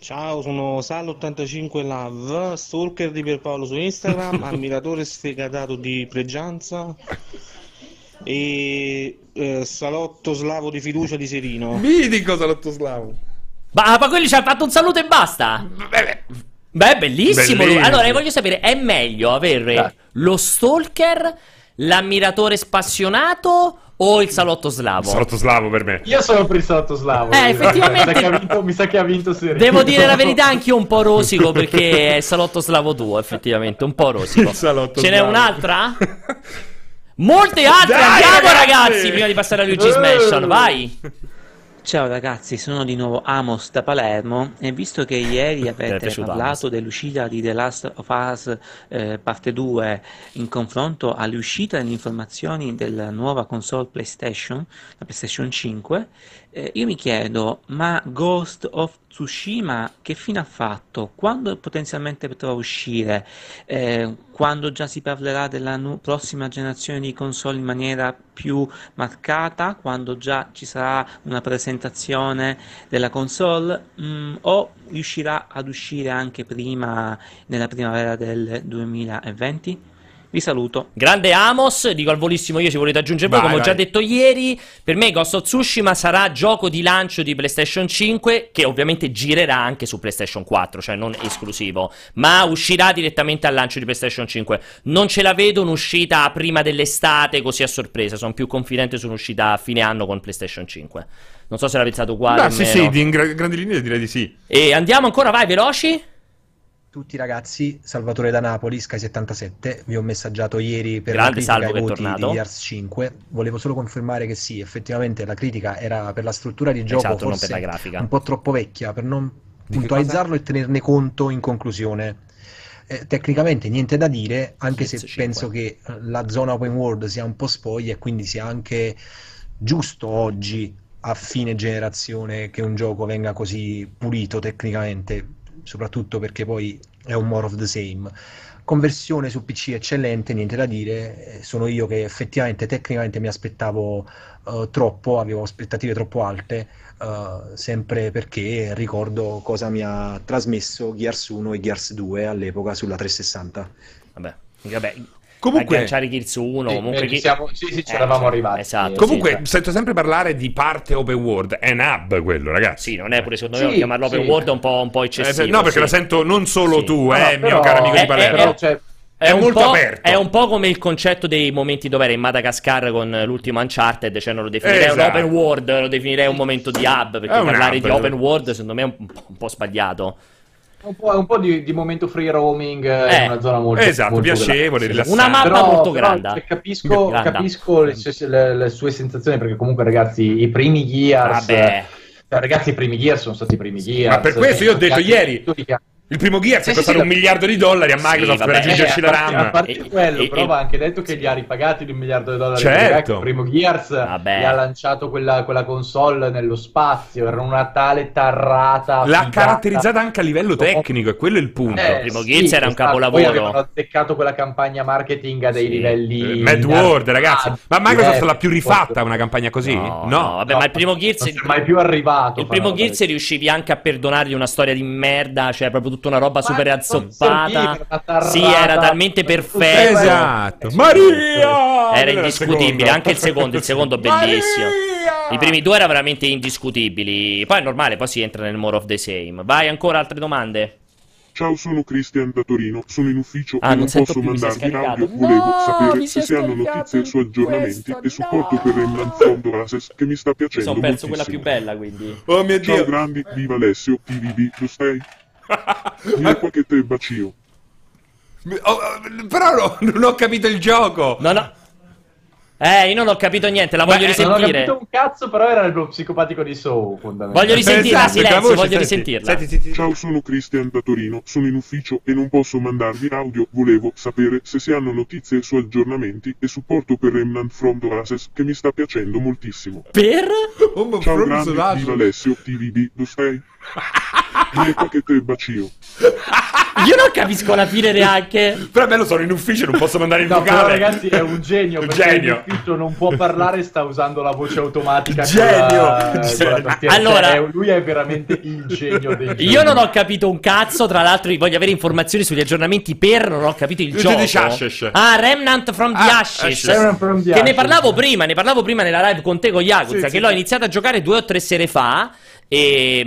Ciao, sono Sal85Lav, stalker di Pierpaolo su Instagram, ammiratore sfegatato di Pregianza e salotto slavo di fiducia di Serino. Mitico salotto slavo. Ma quelli ci hanno fatto un saluto e basta? Beh, bellissimo. Allora, voglio sapere, è meglio avere lo stalker, l'ammiratore spassionato o il salotto slavo? Il salotto slavo per me. Io sono per il salotto slavo. Effettivamente. Mi sa che ha vinto Serino. Devo dire la verità, anch'io un po' rosico perché è il salotto slavo tuo, effettivamente, un po' rosico. Il salotto slavo. Ce n'è un'altra? Molte altre. Dai, andiamo ragazzi, prima di passare a Luigi's Mansion, vai. Ciao ragazzi, sono di nuovo Amos da Palermo e visto che ieri avete parlato dell'uscita di The Last of Us parte 2 in confronto alle uscite e alle informazioni della nuova console PlayStation, la PlayStation 5, io mi chiedo, ma Ghost of Tsushima che fine ha fatto? Quando potenzialmente potrà uscire? Quando già si parlerà della prossima generazione di console in maniera più marcata? Quando già ci sarà una presenza della console o riuscirà ad uscire anche prima nella primavera del 2020? Vi saluto. Grande Amos, dico al volissimo io se volete aggiungere voi, come ho già detto ieri, per me Ghost of Tsushima sarà gioco di lancio di PlayStation 5 che ovviamente girerà anche su PlayStation 4, cioè non esclusivo, ma uscirà direttamente al lancio di PlayStation 5. Non ce la vedo un'uscita prima dell'estate così a sorpresa, sono più confidente su un'uscita a fine anno con PlayStation 5. Non so se l'ha pensato uguale. Sì, in grandi linee direi di sì. E andiamo ancora, vai, veloci. Tutti ragazzi, Salvatore da Napoli, Sky77, vi ho messaggiato ieri per la critica ai voti di Gears 5, volevo solo confermare che sì, effettivamente la critica era per la struttura di gioco, esatto, forse non per la grafica, un po' troppo vecchia, per non puntualizzarlo e tenerne conto in conclusione. Tecnicamente niente da dire, anche se penso che la zona open world sia un po' spoglia e quindi sia anche giusto oggi, a fine generazione, che un gioco venga così pulito tecnicamente, soprattutto perché poi è un more of the same. Conversione su PC eccellente, niente da dire, sono io che effettivamente tecnicamente mi aspettavo troppo, avevo aspettative troppo alte, sempre perché ricordo cosa mi ha trasmesso Gears 1 e Gears 2 all'epoca sulla 360. Vabbè. Comunque agganciare Gears 1, comunque ci eravamo arrivati. Esatto, comunque sì, sento sempre parlare di parte open world, è un hub quello, ragazzi. Sì, non è pure secondo me chiamarlo open world è un po' eccessivo. No, perché la sento non solo tu, però, mio caro amico di Palermo. È molto aperto. È un po' come il concetto dei momenti dovere in Madagascar con l'ultimo Uncharted, cioè non lo definirei un open world, lo definirei un momento di hub, perché parlare di open world secondo me è un po' sbagliato. Un po' di momento free roaming in una zona molto molto piacevole, rilassante. Una mappa molto grande. Cioè, capisco le sue sensazioni, perché comunque ragazzi i primi Gears sono stati i primi Gears. Ma per questo io ho detto ieri il prprimo Gears è costato $1 miliardo a Microsoft per raggiungerci la RAM. A parte quello, però va anche detto che li ha ripagati $1 miliardo. Certo. Il primo Gears gli ha lanciato quella console nello spazio, era una tale tarrata. L'ha caratterizzata anche a livello tecnico, e quello è il punto. Il primo Gears era un capolavoro. Poi avevano azzeccato quella campagna marketing a dei livelli... Mad World, ragazzi. Ma Microsoft l'ha più rifatta una campagna così? No. Vabbè, ma il primo Gears... Non è mai più arrivato. Il primo Gears riuscivi anche a perdonargli una storia di merda, cioè proprio tutto una roba super azzoppata. Sì, era talmente perfetto. Esatto. Maria! Era indiscutibile, anche il secondo bellissimo. I primi due erano veramente indiscutibili. Poi è normale, poi si entra nel more of the same. Vai, ancora altre domande? Ciao, sono Christian da Torino, sono in ufficio e non posso mandarvi l'audio. Volevo sapere se hanno notizie su aggiornamenti e supporto per Remnant Fondo Ases, che mi sta piacendo moltissimo. Penso quella più bella, quindi. Oh mio Dio! Ciao grandi, viva Alessio, TVD, lo stai? Ma qualche te bacio. Però non ho capito il gioco. No. Io non ho capito niente, la voglio risentire. Non ho capito un cazzo, però era il psicopatico di Soul, fondamentalmente. Voglio risentirla, silenzio, voglio risentirla. Senti. Ciao, sono Christian da Torino, sono in ufficio e non posso mandarvi audio. Volevo sapere se si hanno notizie su aggiornamenti e supporto per Remnant from the Ashes, che mi sta piacendo moltissimo. Per? Ciao, grande, viva Alessio, TVD, lo stai? Che te bacio. Io non capisco la fine neanche. Però bello, sono in ufficio, non posso mandare in vocale. No, ragazzi, è un genio. L'ufficio non può parlare, sta usando la voce automatica. Genio. Allora, lui è veramente il genio del genio. Io non ho capito un cazzo. Tra l'altro, voglio avere informazioni sugli aggiornamenti. Non ho capito il gioco. Remnant from the Ashes. Che ne parlavo prima nella live con te, con Yakuza, che l'ho iniziato a giocare 2 o 3 sere fa. E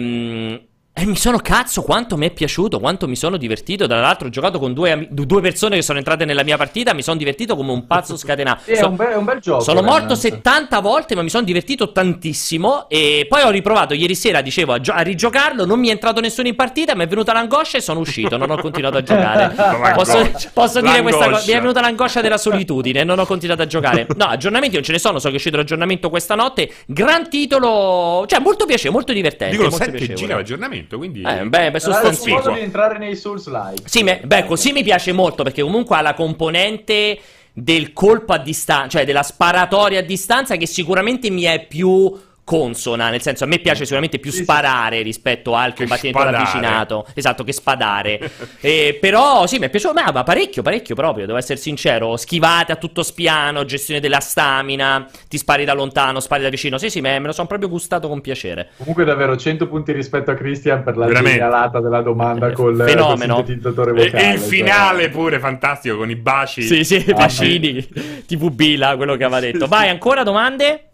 mi sono quanto mi è piaciuto, quanto mi sono divertito. Tra l'altro ho giocato con due persone che sono entrate nella mia partita, mi sono divertito come un pazzo scatenato. È un bel gioco. Sono morto 70 volte, ma mi sono divertito tantissimo. E poi ho riprovato ieri sera, dicevo, a rigiocarlo, non mi è entrato nessuno in partita, mi è venuta l'angoscia e sono uscito, non ho continuato a giocare. Posso dire questa cosa, mi è venuta l'angoscia della solitudine, non ho continuato a giocare. No, aggiornamenti non ce ne sono, so che è uscito l'aggiornamento questa notte, gran titolo, cioè molto piacevole, molto divertente. Dicono 7 giga l'aggiornamento, quindi sono sconfigo. È un modo di entrare nei Souls-like. Sì, così mi piace molto, perché comunque ha la componente del colpo a distanza, cioè della sparatoria a distanza, che sicuramente mi è più consona, nel senso a me piace sicuramente più sparare rispetto al combattimento ravvicinato, esatto, che spadare. Però sì, mi è piaciuto parecchio proprio, devo essere sincero. Schivate a tutto spiano, gestione della stamina, ti spari da lontano, spari da vicino. Sì, me lo sono proprio gustato con piacere. Comunque davvero 100 punti rispetto a Christian per la segnalata della domanda col fenomeno sintetizzatore vocale, e il finale pure fantastico con i baci. Sì, bacini tipo Bila, quello che aveva detto. Vai, ancora domande?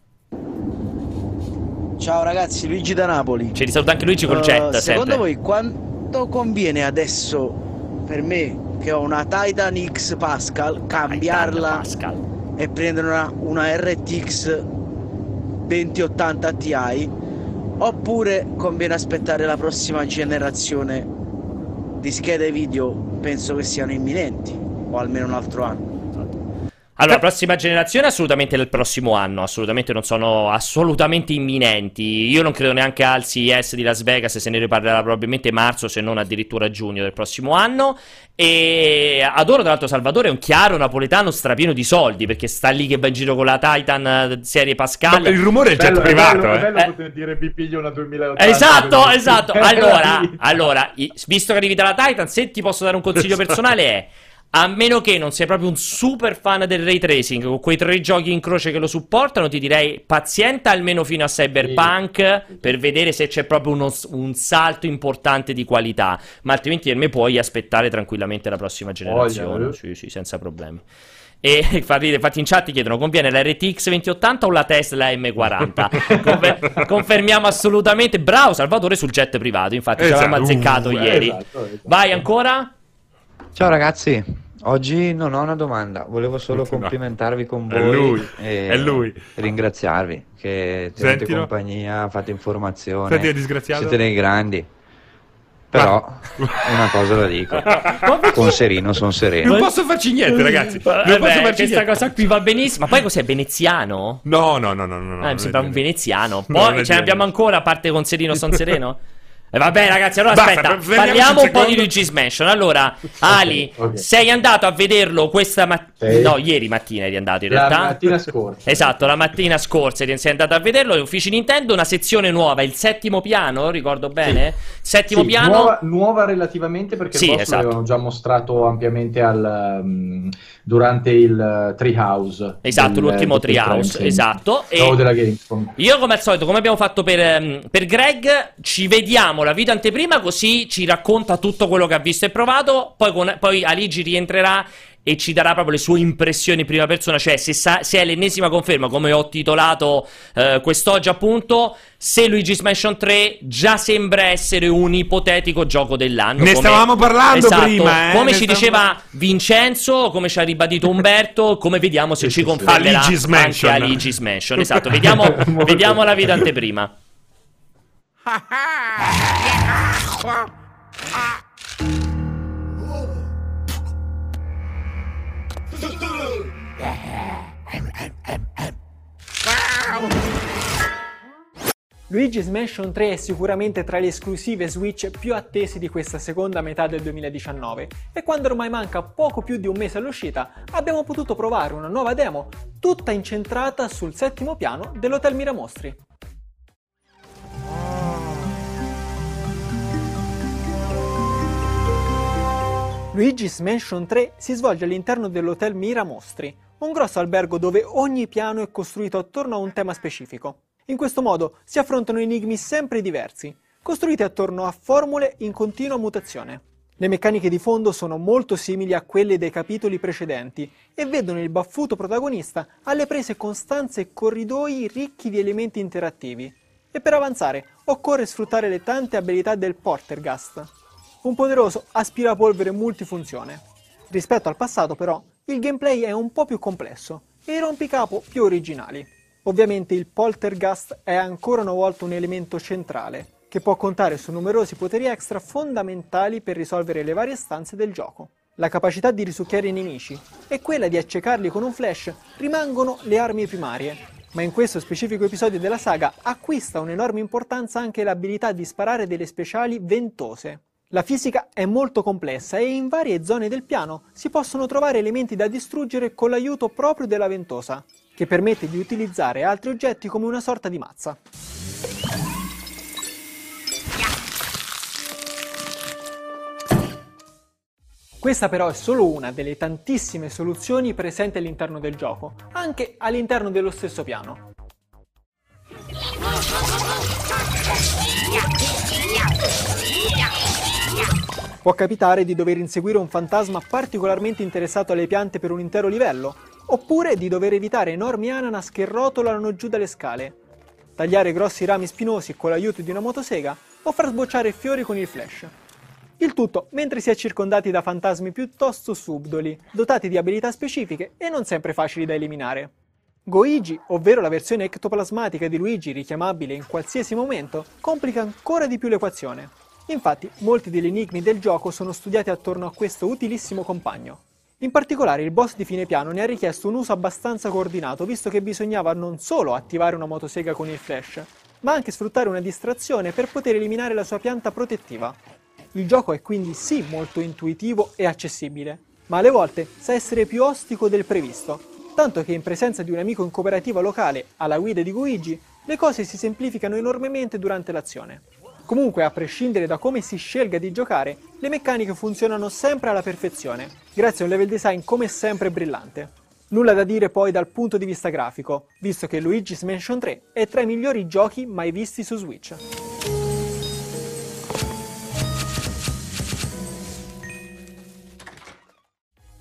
Ciao ragazzi, Luigi da Napoli. Ci risaluta anche Luigi col jet. Secondo voi quanto conviene adesso, per me che ho una Titan X Pascal, cambiarla e prendere una RTX 2080 Ti, oppure conviene aspettare la prossima generazione di schede video? Penso che siano imminenti, o almeno un altro anno. Allora, la prossima generazione assolutamente del prossimo anno, assolutamente non sono assolutamente imminenti. Io non credo neanche al CES di Las Vegas, se ne riparlerà probabilmente marzo, se non addirittura giugno del prossimo anno. E adoro, tra l'altro, Salvatore è un chiaro napoletano strapieno di soldi, perché sta lì che va in giro con la Titan serie Pascal. Ma il rumore è bello, jet privato. È bello poter dire mi piglio una 2080. Esatto. Allora, visto che arrivi dalla Titan, se ti posso dare un consiglio personale è A meno che non sei proprio un super fan del ray tracing, con quei tre giochi in croce che lo supportano, ti direi pazienta almeno fino a Cyberpunk, sì, per vedere se c'è proprio un salto importante di qualità. Ma altrimenti per me puoi aspettare tranquillamente la prossima generazione, sì, sì, senza problemi. E infatti in chat ti chiedono: conviene la RTX 2080 o la Tesla M40? Confermiamo assolutamente. Bravo Salvatore sul jet privato, infatti ci avevamo azzeccato ieri. Esatto. Vai ancora. Ciao ragazzi, oggi non ho una domanda, volevo solo complimentarvi con voi, è lui. Ringraziarvi che tenete compagnia, fate informazione. Siete dei grandi. Però una cosa la dico, con Serino sono sereno. Non posso farci niente, ragazzi. Questa cosa qui va benissimo. Ma poi cos'è, veneziano? No, mi sembra un veneziano. Poi ce l'abbiamo ancora a parte con Serino sono sereno. E vabbè ragazzi, allora aspetta, parliamo un po' di Luigi's Mansion. Allora Ali, sei andato a vederlo questa mattina? No, ieri mattina eri andato in realtà. La mattina scorsa. Esatto, la mattina scorsa sei andato a vederlo. Gli uffici Nintendo, una sezione nuova, il settimo piano, ricordo bene? Sì. Settimo piano. Nuova relativamente, perché sì, l'avevano già mostrato ampiamente durante il Treehouse. Esatto, l'ultimo Treehouse, esatto. E della Gamescom. Io come al solito, come abbiamo fatto per Greg, ci vediamo la video anteprima, così ci racconta tutto quello che ha visto e provato. Poi Aligi rientrerà e ci darà proprio le sue impressioni in prima persona, cioè se è l'ennesima conferma, come ho titolato quest'oggi appunto, se Luigi's Mansion 3 già sembra essere un ipotetico gioco dell'anno. Ne stavamo parlando prima, come ci diceva Vincenzo, come ci ha ribadito Umberto, come vediamo se ci confermerà anche Luigi's Mansion. Esatto, vediamo la video anteprima. Luigi's Mansion 3 è sicuramente tra le esclusive Switch più attese di questa seconda metà del 2019 e quando ormai manca poco più di un mese all'uscita abbiamo potuto provare una nuova demo tutta incentrata sul settimo piano dell'Hotel Miramostri. Luigi's Mansion 3 si svolge all'interno dell'Hotel Miramostri, un grosso albergo dove ogni piano è costruito attorno a un tema specifico. In questo modo si affrontano enigmi sempre diversi, costruiti attorno a formule in continua mutazione. Le meccaniche di fondo sono molto simili a quelle dei capitoli precedenti e vedono il baffuto protagonista alle prese con stanze e corridoi ricchi di elementi interattivi. E per avanzare occorre sfruttare le tante abilità del Poltergeist, un poderoso aspirapolvere multifunzione. Rispetto al passato però, il gameplay è un po' più complesso e i rompicapo più originali. Ovviamente il Poltergeist è ancora una volta un elemento centrale, che può contare su numerosi poteri extra fondamentali per risolvere le varie stanze del gioco. La capacità di risucchiare i nemici e quella di accecarli con un flash rimangono le armi primarie, ma in questo specifico episodio della saga acquista un'enorme importanza anche l'abilità di sparare delle speciali ventose. La fisica è molto complessa e in varie zone del piano si possono trovare elementi da distruggere con l'aiuto proprio della ventosa, che permette di utilizzare altri oggetti come una sorta di mazza. Questa però è solo una delle tantissime soluzioni presenti all'interno del gioco, anche all'interno dello stesso piano. Può capitare di dover inseguire un fantasma particolarmente interessato alle piante per un intero livello, oppure di dover evitare enormi ananas che rotolano giù dalle scale, tagliare grossi rami spinosi con l'aiuto di una motosega o far sbocciare fiori con il flash. Il tutto mentre si è circondati da fantasmi piuttosto subdoli, dotati di abilità specifiche e non sempre facili da eliminare. Goigi, ovvero la versione ectoplasmatica di Luigi richiamabile in qualsiasi momento, complica ancora di più l'equazione. Infatti, molti degli enigmi del gioco sono studiati attorno a questo utilissimo compagno. In particolare, il boss di fine piano ne ha richiesto un uso abbastanza coordinato, visto che bisognava non solo attivare una motosega con il flash, ma anche sfruttare una distrazione per poter eliminare la sua pianta protettiva. Il gioco è quindi sì molto intuitivo e accessibile, ma alle volte sa essere più ostico del previsto, tanto che in presenza di un amico in cooperativa locale alla guida di Goigi, le cose si semplificano enormemente durante l'azione. Comunque, a prescindere da come si scelga di giocare, le meccaniche funzionano sempre alla perfezione, grazie a un level design come sempre brillante. Nulla da dire poi dal punto di vista grafico, visto che Luigi's Mansion 3 è tra i migliori giochi mai visti su Switch.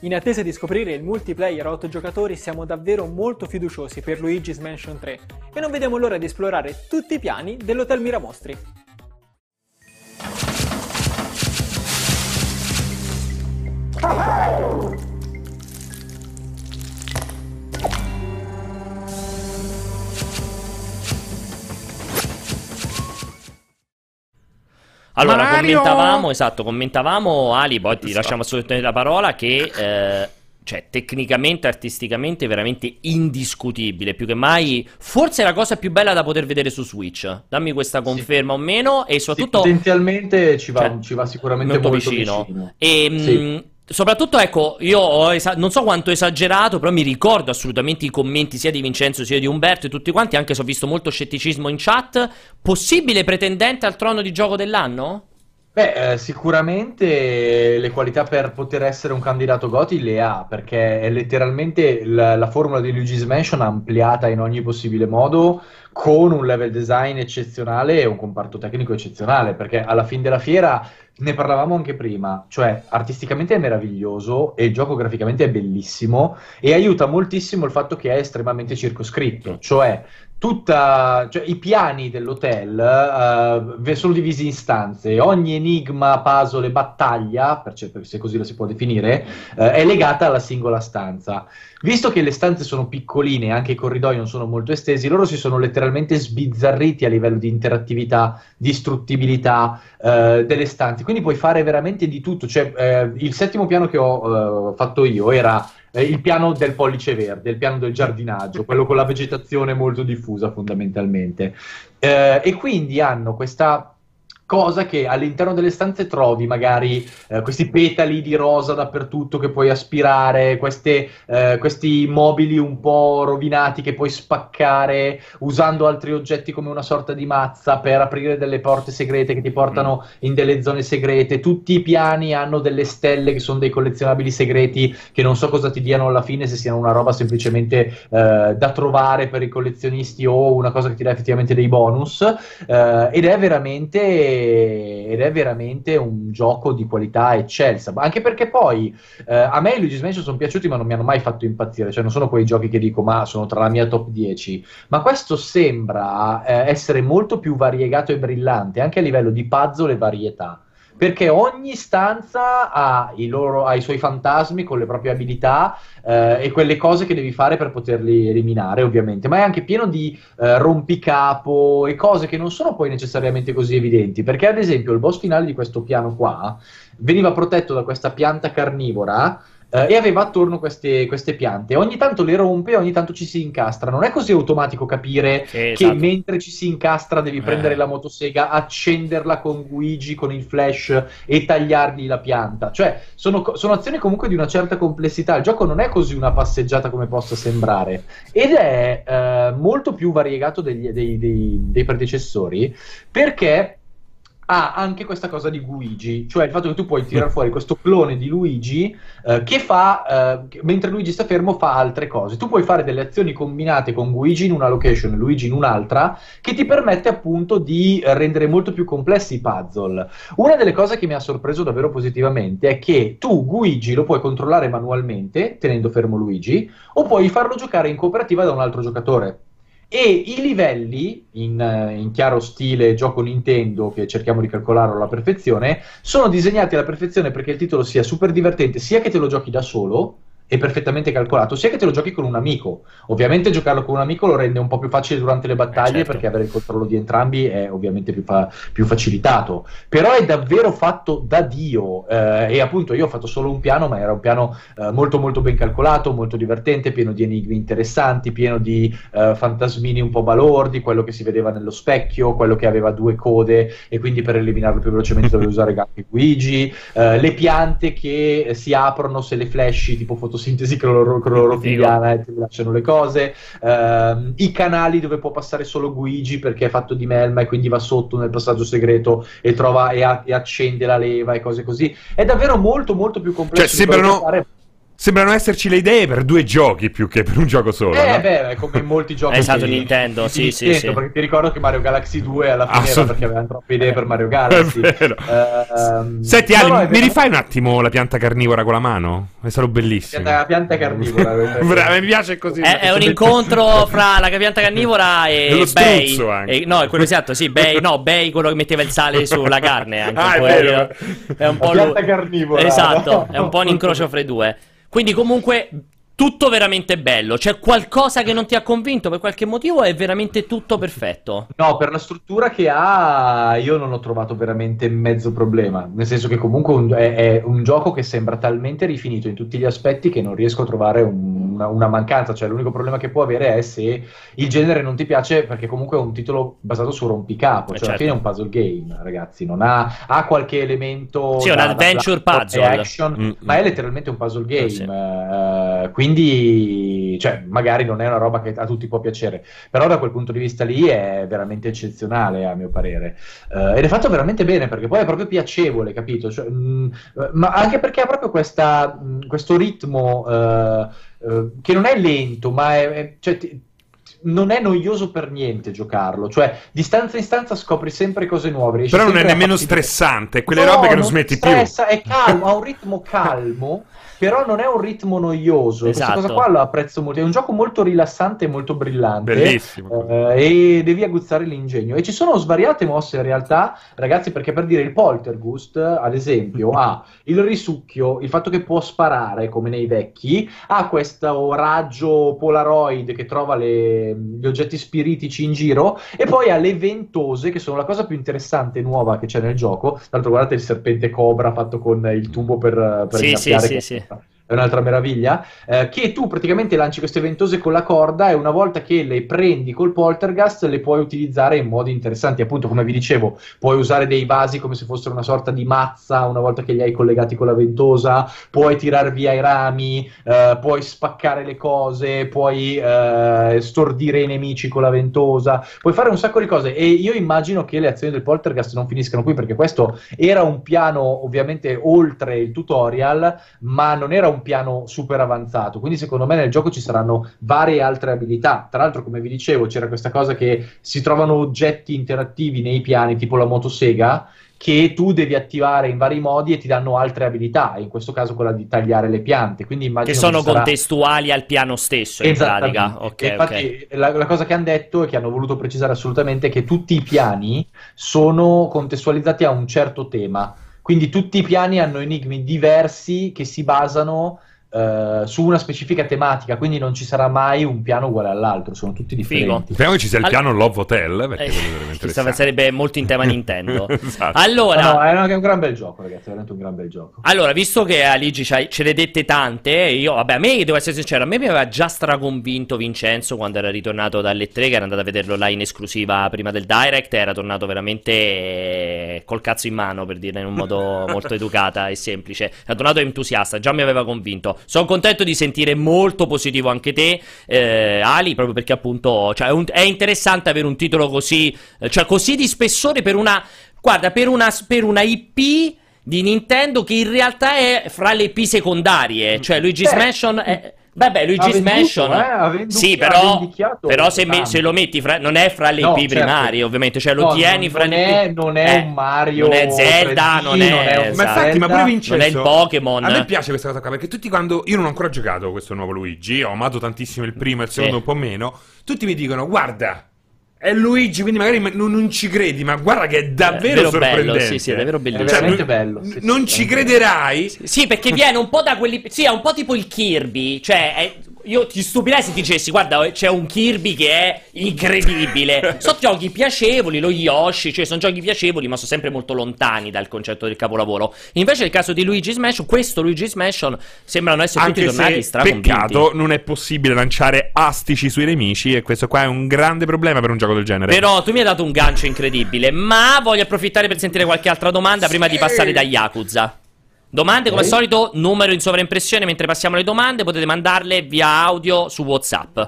In attesa di scoprire il multiplayer a 8 giocatori siamo davvero molto fiduciosi per Luigi's Mansion 3 e non vediamo l'ora di esplorare tutti i piani dell'Hotel Miramostri. Allora, commentavamo Ali, poi ti lasciamo assolutamente la parola, che cioè, tecnicamente, artisticamente, veramente indiscutibile, più che mai, forse è la cosa più bella da poter vedere su Switch. Dammi questa conferma o meno, e soprattutto... Potenzialmente ci va sicuramente molto vicino. E, soprattutto, ecco, io non so quanto ho esagerato, però mi ricordo assolutamente i commenti sia di Vincenzo sia di Umberto e tutti quanti, anche se ho visto molto scetticismo in chat. Possibile pretendente al trono di gioco dell'anno? Beh, sicuramente le qualità per poter essere un candidato GOTY le ha, perché è letteralmente la formula di Luigi's Mansion ampliata in ogni possibile modo, con un level design eccezionale e un comparto tecnico eccezionale, perché alla fine della fiera... Ne parlavamo anche prima, cioè artisticamente è meraviglioso e il gioco graficamente è bellissimo e aiuta moltissimo il fatto che è estremamente circoscritto, cioè, i piani dell'hotel sono divisi in stanze, ogni enigma, puzzle, battaglia, se così la si può definire, è legata alla singola stanza. Visto che le stanze sono piccoline, anche i corridoi non sono molto estesi, loro si sono letteralmente sbizzarriti a livello di interattività, distruttibilità delle stanze, quindi puoi fare veramente di tutto. Cioè, il settimo piano che ho fatto io era il piano del pollice verde, il piano del giardinaggio, quello con la vegetazione molto diffusa fondamentalmente, e quindi hanno questa... cosa che all'interno delle stanze trovi magari questi petali di rosa dappertutto che puoi aspirare, questi mobili un po' rovinati che puoi spaccare usando altri oggetti come una sorta di mazza per aprire delle porte segrete che ti portano in delle zone segrete. Tutti i piani hanno delle stelle che sono dei collezionabili segreti che non so cosa ti diano alla fine, se siano una roba semplicemente da trovare per i collezionisti o una cosa che ti dà effettivamente dei bonus, ed è veramente un gioco di qualità eccelsa, anche perché poi a me i Luigi's Mansion sono piaciuti ma non mi hanno mai fatto impazzire, cioè non sono quei giochi che dico ma sono tra la mia top 10, ma questo sembra essere molto più variegato e brillante anche a livello di puzzle e varietà, perché ogni stanza ha i suoi fantasmi con le proprie abilità e quelle cose che devi fare per poterli eliminare ovviamente, ma è anche pieno di rompicapo e cose che non sono poi necessariamente così evidenti, perché ad esempio il boss finale di questo piano qua veniva protetto da questa pianta carnivora e aveva attorno queste piante, ogni tanto le rompe, ogni tanto ci si incastra, non è così automatico capire che mentre ci si incastra devi prendere la motosega, accenderla con Luigi, con il flash e tagliargli la pianta, cioè sono azioni comunque di una certa complessità, il gioco non è così una passeggiata come possa sembrare ed è molto più variegato dei predecessori, perché ha anche questa cosa di Luigi, cioè il fatto che tu puoi tirare fuori questo clone di Luigi che fa, mentre Luigi sta fermo fa altre cose, tu puoi fare delle azioni combinate con Luigi in una location e Luigi in un'altra, che ti permette appunto di rendere molto più complessi i puzzle. Una delle cose che mi ha sorpreso davvero positivamente è che tu Luigi lo puoi controllare manualmente tenendo fermo Luigi, o puoi farlo giocare in cooperativa da un altro giocatore. E i livelli, in chiaro stile gioco Nintendo, che cerchiamo di calcolare alla perfezione, sono disegnati alla perfezione perché il titolo sia super divertente, sia che te lo giochi da solo, è perfettamente calcolato, sia che te lo giochi con un amico. Ovviamente giocarlo con un amico lo rende un po' più facile durante le battaglie, certo, perché avere il controllo di entrambi è ovviamente più facilitato, però è davvero fatto da Dio, e appunto io ho fatto solo un piano, ma era un piano molto molto ben calcolato, molto divertente, pieno di enigmi interessanti, pieno di fantasmini un po' balordi, quello che si vedeva nello specchio, quello che aveva due code e quindi per eliminarlo più velocemente dovevi usare anche Luigi, le piante che si aprono se le flash tipo fotosintesi fotosintesi clorofilla, ti lasciano le cose, i canali dove può passare solo Guigi perché è fatto di melma e quindi va sotto nel passaggio segreto e trova e accende la leva e cose così. È davvero molto molto più complesso, cioè, sembrano esserci le idee per due giochi più che per un gioco solo. No? Beh, come in molti giochi. Esatto, Nintendo, sì. Perché ti ricordo che Mario Galaxy 2 alla fine era perché avevano troppe idee per Mario Galaxy. Senti, Ali, mi rifai un attimo la pianta carnivora con la mano? È stato bellissimo. La pianta carnivora. Mi piace così. È un incontro fra la pianta carnivora e Bay. No, è quello esatto, sì. Bay, quello che metteva il sale sulla carne. Anche, è vero. È un po' la pianta carnivora. Esatto, è un po' un incrocio fra i due. Quindi comunque tutto veramente bello. C'è qualcosa che non ti ha convinto per qualche motivo? È veramente tutto perfetto? No, per la struttura che ha io non ho trovato veramente mezzo problema. Nel senso che comunque è un gioco che sembra talmente rifinito in tutti gli aspetti che non riesco a trovare una mancanza. Cioè l'unico problema che può avere è se il genere non ti piace, perché comunque è un titolo basato su rompicapo. Cioè alla fine è un puzzle game, ragazzi. Non ha qualche elemento... Sì, è un adventure puzzle. Action, ma è letteralmente un puzzle game. Sì. Quindi, cioè, magari non è una roba che a tutti può piacere, però da quel punto di vista lì è veramente eccezionale a mio parere, ed è fatto veramente bene perché poi è proprio piacevole, capito? Cioè, ma anche perché ha proprio questo ritmo che non è lento, ma non è noioso per niente giocarlo, cioè di stanza in stanza scopri sempre cose nuove. Però non è nemmeno stressante, quelle robe che non smetti più. È calmo, ha un ritmo calmo, però non è un ritmo noioso. Esatto. Questa cosa qua lo apprezzo molto, è un gioco molto rilassante e molto brillante. Bellissimo. E devi aguzzare l'ingegno, e ci sono svariate mosse in realtà, ragazzi, perché per dire il poltergust ad esempio ha il risucchio, il fatto che può sparare come nei vecchi, ha questo raggio polaroid che trova gli oggetti spiritici in giro, e poi ha le ventose che sono la cosa più interessante e nuova che c'è nel gioco. Tra l'altro guardate il serpente cobra fatto con il tubo per ingabbiare. Sì. È un'altra meraviglia, che tu praticamente lanci queste ventose con la corda, e una volta che le prendi col poltergast le puoi utilizzare in modi interessanti, appunto come vi dicevo, puoi usare dei vasi come se fossero una sorta di mazza una volta che li hai collegati con la ventosa, puoi tirar via i rami, puoi spaccare le cose, puoi stordire i nemici con la ventosa, puoi fare un sacco di cose, e io immagino che le azioni del poltergast non finiscano qui, perché questo era un piano ovviamente oltre il tutorial, ma non era un piano super avanzato, quindi secondo me nel gioco ci saranno varie altre abilità. Tra l'altro, come vi dicevo, c'era questa cosa che si trovano oggetti interattivi nei piani, tipo la motosega, che tu devi attivare in vari modi e ti danno altre abilità, in questo caso quella di tagliare le piante, quindi immagino che sono contestuali al piano stesso in pratica. Infatti la cosa che hanno detto e che hanno voluto precisare assolutamente è che tutti i piani sono contestualizzati a un certo tema. Quindi tutti i piani hanno enigmi diversi che si basano su una specifica tematica, quindi non ci sarà mai un piano uguale all'altro, sono tutti differenti. Speriamo che ci sia il piano Love Hotel, perché sarebbe molto in tema Nintendo. Esatto. Allora, è un gran bel gioco, ragazzi, è veramente un gran bel gioco. Allora, visto che Aligi ce le dette tante, io a me, devo essere sincero, a me mi aveva già straconvinto Vincenzo quando era ritornato dalle 3, che era andato a vederlo là in esclusiva prima del Direct, era tornato veramente col cazzo in mano, per dire in un modo molto educata e semplice, era tornato entusiasta, già mi aveva convinto. Sono contento di sentire molto positivo anche te, Ali, proprio perché appunto è interessante avere un titolo così, così di spessore per una, guarda, per una IP di Nintendo che in realtà è fra le IP secondarie, cioè Luigi's Mansion è... Vabbè, Luigi's Mansion, sì, però se lo metti non è fra le IP primarie, ovviamente, cioè lo tieni fra le IP. Non è un Mario, non è Zelda, non è... Ma infatti, ma pure Vincenzo, non è il Pokémon. A me piace questa cosa qua, perché tutti quando... Io non ho ancora giocato questo nuovo Luigi, ho amato tantissimo il primo e il secondo un po' meno. Tutti mi dicono, guarda... È Luigi, quindi magari non ci credi, ma guarda che è davvero sorprendente. Bello, sì, è davvero bellissimo. È veramente bello. Sì, non ci crederai. Sì, perché viene un po' da quelli... Sì, è un po' tipo il Kirby, cioè... Io ti stupirei se ti dicessi, guarda, c'è un Kirby che è incredibile. Sono giochi piacevoli, lo Yoshi, cioè sono giochi piacevoli, ma sono sempre molto lontani dal concetto del capolavoro. Invece nel caso di Luigi's Mansion, questo Luigi's Mansion, sembrano essere tutti tornati straconvinti. Peccato, non è possibile lanciare astici sui nemici, e questo qua è un grande problema per un gioco del genere. Però tu mi hai dato un gancio incredibile, ma voglio approfittare per sentire qualche altra domanda prima di passare da Yakuza. Domande come al solito, numero in sovraimpressione mentre passiamo alle domande, potete mandarle via audio su WhatsApp.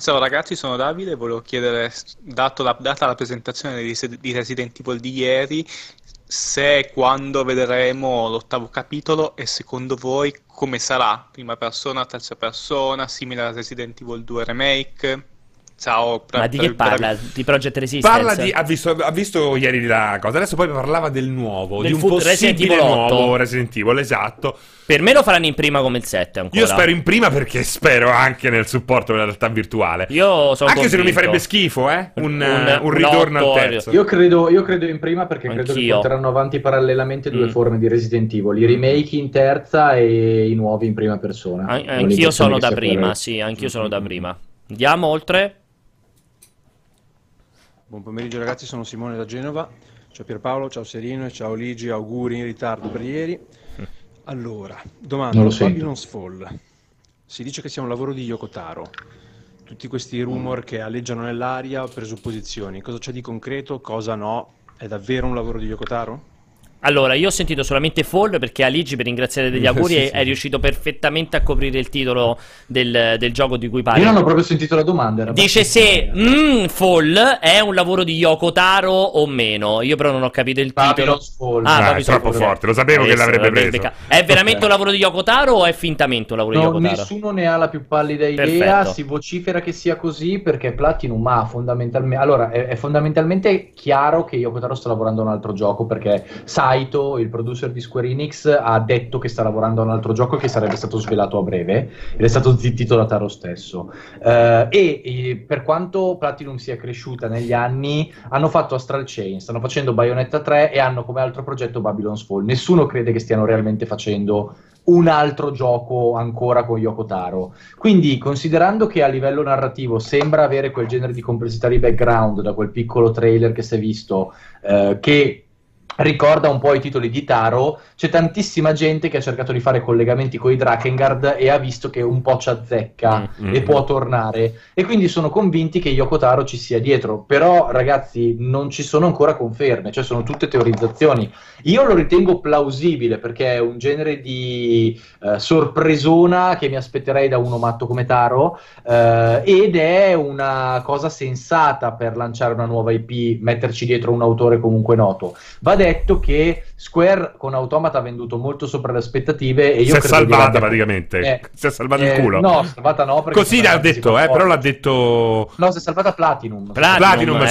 Ciao ragazzi, sono Davide, volevo chiedere, dato la data alla presentazione di Resident Evil di ieri, se e quando vedremo l'ottavo capitolo e secondo voi come sarà? Prima persona, terza persona, simile a Resident Evil 2 Remake? Ciao, ma di che parla? Di Project Resistance? Parla di, ha visto ieri la cosa, adesso poi parlava del nuovo, di un possibile nuovo Resident Evil, esatto. Per me lo faranno in prima come il 7 ancora. Io spero in prima perché spero anche nel supporto della realtà virtuale. Io sono anche convinto. Se non mi farebbe schifo, un ritorno al terzo. Io credo in prima perché credo che porteranno avanti parallelamente due forme di Resident Evil, i remake in terza e i nuovi in prima persona. Anch'io sono da prima, sì, anch'io sono da prima. Andiamo oltre. Buon pomeriggio ragazzi, sono Simone da Genova. Ciao Pierpaolo, ciao Serino e ciao Aligi, auguri in ritardo per ieri. Allora, domanda, Babylon's Fall. Si dice che sia un lavoro di Yoko Taro. Tutti questi rumor che aleggiano nell'aria, presupposizioni. Cosa c'è di concreto, cosa no? È davvero un lavoro di Yoko Taro? Allora, io ho sentito solamente Fall perché Aligi, per ringraziare degli auguri, è riuscito perfettamente a coprire il titolo del gioco di cui parli. Io non ho proprio sentito la domanda. Dice se Fall è un lavoro di Yoko Taro o meno. Io però non ho capito il titolo. Fall. Ah, è troppo forte, lo sapevo che l'avrebbe preso. È veramente un lavoro di Yoko Taro o è fintamente un lavoro di Yoko Taro? Nessuno ne ha la più pallida idea. Perfetto. Si vocifera che sia così perché Platinum ha fondamentalmente... Allora, è fondamentalmente chiaro che Yoko Taro sta lavorando a un altro gioco perché sa, il producer di Square Enix, ha detto che sta lavorando a un altro gioco che sarebbe stato svelato a breve ed è stato zittito da Taro stesso. E per quanto Platinum sia cresciuta negli anni, hanno fatto Astral Chain, stanno facendo Bayonetta 3 e hanno come altro progetto Babylon's Fall. Nessuno crede che stiano realmente facendo un altro gioco ancora con Yoko Taro, quindi considerando che a livello narrativo sembra avere quel genere di complessità di background da quel piccolo trailer che si è visto, che ricorda un po' i titoli di Taro, c'è tantissima gente che ha cercato di fare collegamenti con i Drakengard e ha visto che un po' ci azzecca e può tornare, e quindi sono convinti che Yoko Taro ci sia dietro, però ragazzi non ci sono ancora conferme, cioè sono tutte teorizzazioni. Io lo ritengo plausibile perché è un genere di sorpresona che mi aspetterei da uno matto come Taro, ed è una cosa sensata per lanciare una nuova IP, metterci dietro un autore comunque noto. Va detto che Square con Automata ha venduto molto sopra le aspettative e io credo salvata praticamente, si è salvata il culo. No, salvata no, perché così l'ha detto, però l'ha detto. No, si è salvata Platinum. Platinum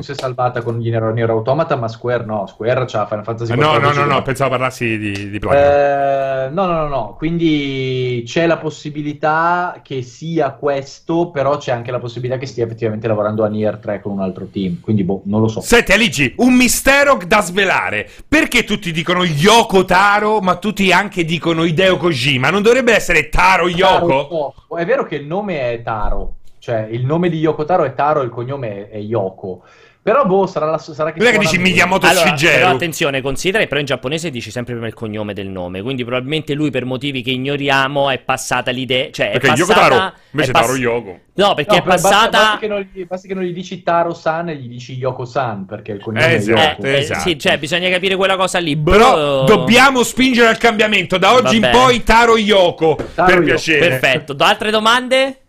si è salvata con gli Nier Automata, ma Square no. Square c'ha Final Fantasy 14. No, pensavo parlassi di Platinum. No, quindi c'è la possibilità che sia questo, però c'è anche la possibilità che stia effettivamente lavorando a Nier 3 con un altro team, quindi boh, non lo so. Senti Aligi, un mistero da svelare. Perché tutti dicono Yoko Taro, ma tutti anche dicono Hideo Kojima? Non dovrebbe essere Taro Yoko? No, è vero che il nome è Taro, cioè il nome di Yoko Taro è Taro, il cognome è Yoko. Però boh, sarà che... Non è che dici Miyamoto Shigeru. Allora, attenzione, considera che però in giapponese dici sempre prima il cognome del nome, quindi probabilmente lui per motivi che ignoriamo è passata l'idea, cioè perché Yoko Taro invece Taro Yoko. No, perché è passata... Basta che non gli dici Taro-san e gli dici Yoko-san, perché il cognome è Yoko. Esatto. Sì, cioè bisogna capire quella cosa lì. Però dobbiamo spingere al cambiamento, da oggi in poi Taro Yoko, per piacere. Perfetto, altre domande?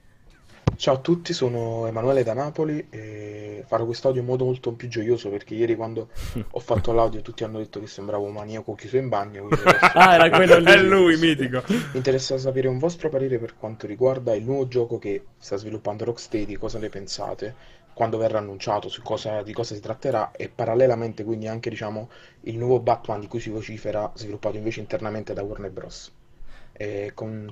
Ciao a tutti, sono Emanuele da Napoli e farò quest'audio in modo molto più gioioso perché ieri quando ho fatto l'audio tutti hanno detto che sembravo un maniaco chiuso in bagno. Era quello lì. È lui, mitico. Mi interessa sapere un vostro parere per quanto riguarda il nuovo gioco che sta sviluppando Rocksteady, cosa ne pensate, quando verrà annunciato, di cosa si tratterà, e parallelamente quindi anche diciamo il nuovo Batman di cui si vocifera, sviluppato invece internamente da Warner Bros. Con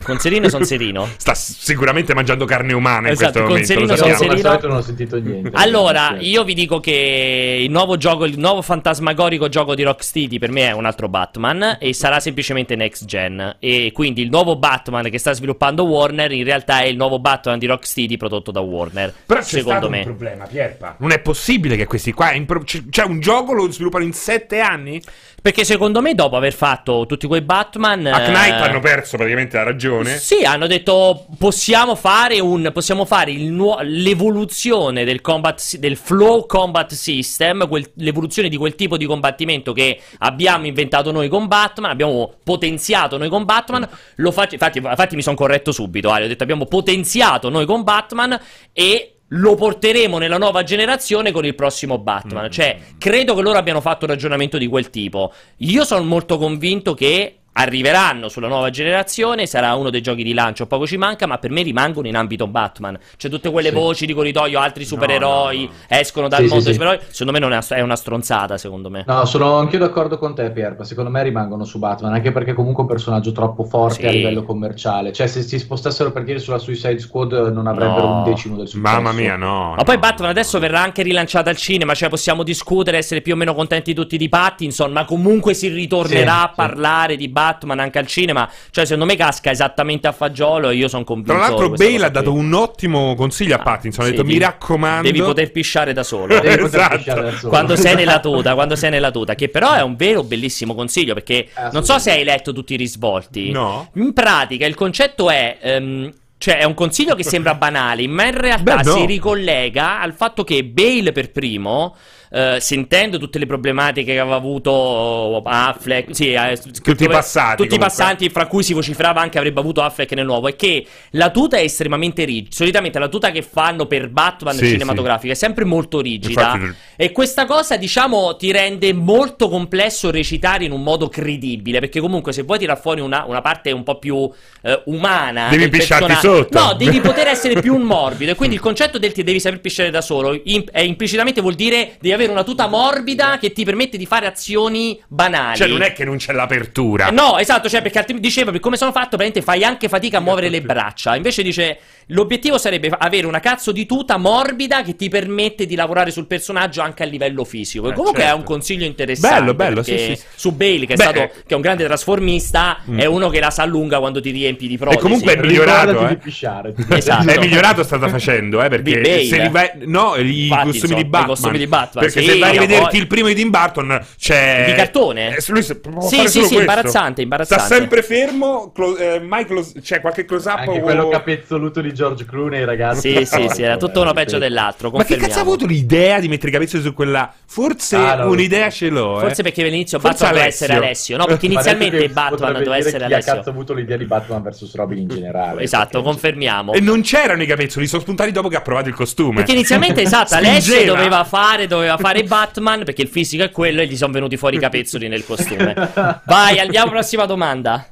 Serino. Sta sicuramente mangiando carne umana, esatto, in questo momento. Con Serino. Non ho sentito niente. Allora, io vi dico che il nuovo fantasmagorico gioco di Rocksteady per me è un altro Batman e sarà semplicemente next gen. E quindi il nuovo Batman che sta sviluppando Warner in realtà è il nuovo Batman di Rocksteady prodotto da Warner. Però c'è stato un problema, Pierpa. Non è possibile che questi qua cioè un gioco lo sviluppano in 7 anni? Perché secondo me dopo aver fatto tutti quei Batman a Knight hanno perso praticamente la ragione. stagione. Sì, hanno detto possiamo fare l'evoluzione del flow combat system, l'evoluzione di quel tipo di combattimento che abbiamo inventato noi con Batman, abbiamo potenziato noi con Batman, infatti mi sono corretto subito, ho detto abbiamo potenziato noi con Batman e lo porteremo nella nuova generazione con il prossimo Batman. Cioè, credo che loro abbiano fatto un ragionamento di quel tipo. Io sono molto convinto che arriveranno sulla nuova generazione, sarà uno dei giochi di lancio, poco ci manca, ma per me rimangono in ambito Batman. Cioè tutte quelle voci di corridoio, altri supereroi escono dal mondo dei supereroi, secondo me non è una stronzata, secondo me. No, sono anch'io d'accordo con te, Pierpa, secondo me rimangono su Batman, anche perché comunque è un personaggio troppo forte a livello commerciale. Cioè se si spostassero per dire sulla Suicide Squad non avrebbero un decimo del successo. Mamma mia, no. Ma poi Batman adesso verrà anche rilanciato al cinema, cioè possiamo discutere, essere più o meno contenti tutti di Pattinson, ma comunque si ritornerà a parlare di Batman anche al cinema. Cioè secondo me casca esattamente a fagiolo e io sono convinto. Tra l'altro Bale ha dato un ottimo consiglio a Pattinson, ha detto mi raccomando devi poter pisciare da solo, pisciare da solo. Quando sei nella tuta, quando sei nella tuta, che però è un vero bellissimo consiglio, perché non so se hai letto tutti i risvolti. No. In pratica il concetto è cioè è un consiglio che sembra banale, ma in realtà si ricollega al fatto che Bale per primo, sentendo tutte le problematiche che aveva avuto Affleck, tutti i passanti fra cui si vociferava anche avrebbe avuto Affleck nel nuovo, è che la tuta è estremamente rigida. Solitamente la tuta che fanno per Batman cinematografica è sempre molto rigida. Infatti, e questa cosa diciamo ti rende molto complesso recitare in un modo credibile, perché comunque se vuoi tirar fuori una parte un po' più umana, devi pisciarti sotto, no, devi poter essere più morbido, e quindi il concetto del ti devi saper pisciare da solo implicitamente vuol dire devi avere una tuta morbida che ti permette di fare azioni banali. Cioè non è che non c'è l'apertura. No, esatto, cioè perché diceva per come sono fatto praticamente fai anche fatica a muovere le braccia. Invece dice l'obiettivo sarebbe avere una cazzo di tuta morbida che ti permette di lavorare sul personaggio anche a livello fisico. E comunque è un consiglio interessante. Bello, bello, su Bale che è stato, che è un grande trasformista, è uno che la sa lunga quando ti riempi di protesi. E comunque è migliorato, di pisciare, esatto. È migliorato sta facendo, perché Bale, se i costumi di Batman, perché se vai a vederti il primo di Tim Burton c'è di cartone. Lui sì, imbarazzante. Sta sempre fermo, c'è qualche close up o quello capezzoluto di George Clooney, ragazzi. Sì, era tutto uno peggio dell'altro. Ma che cazzo ha avuto l'idea di mettere i capezzoli su quella? Forse un'idea ce l'ho. Forse perché all'inizio Batman doveva essere Alessio. No, perché inizialmente Batman doveva essere Alessio. Chi ha cazzo avuto l'idea di Batman vs Robin in generale? Esatto, confermiamo. E non c'erano i capezzoli, sono spuntati dopo che ha provato il costume. Perché inizialmente, esatto, Alessio doveva fare Batman, perché il fisico è quello, e gli sono venuti fuori i capezzoli nel costume. Vai, andiamo alla prossima domanda.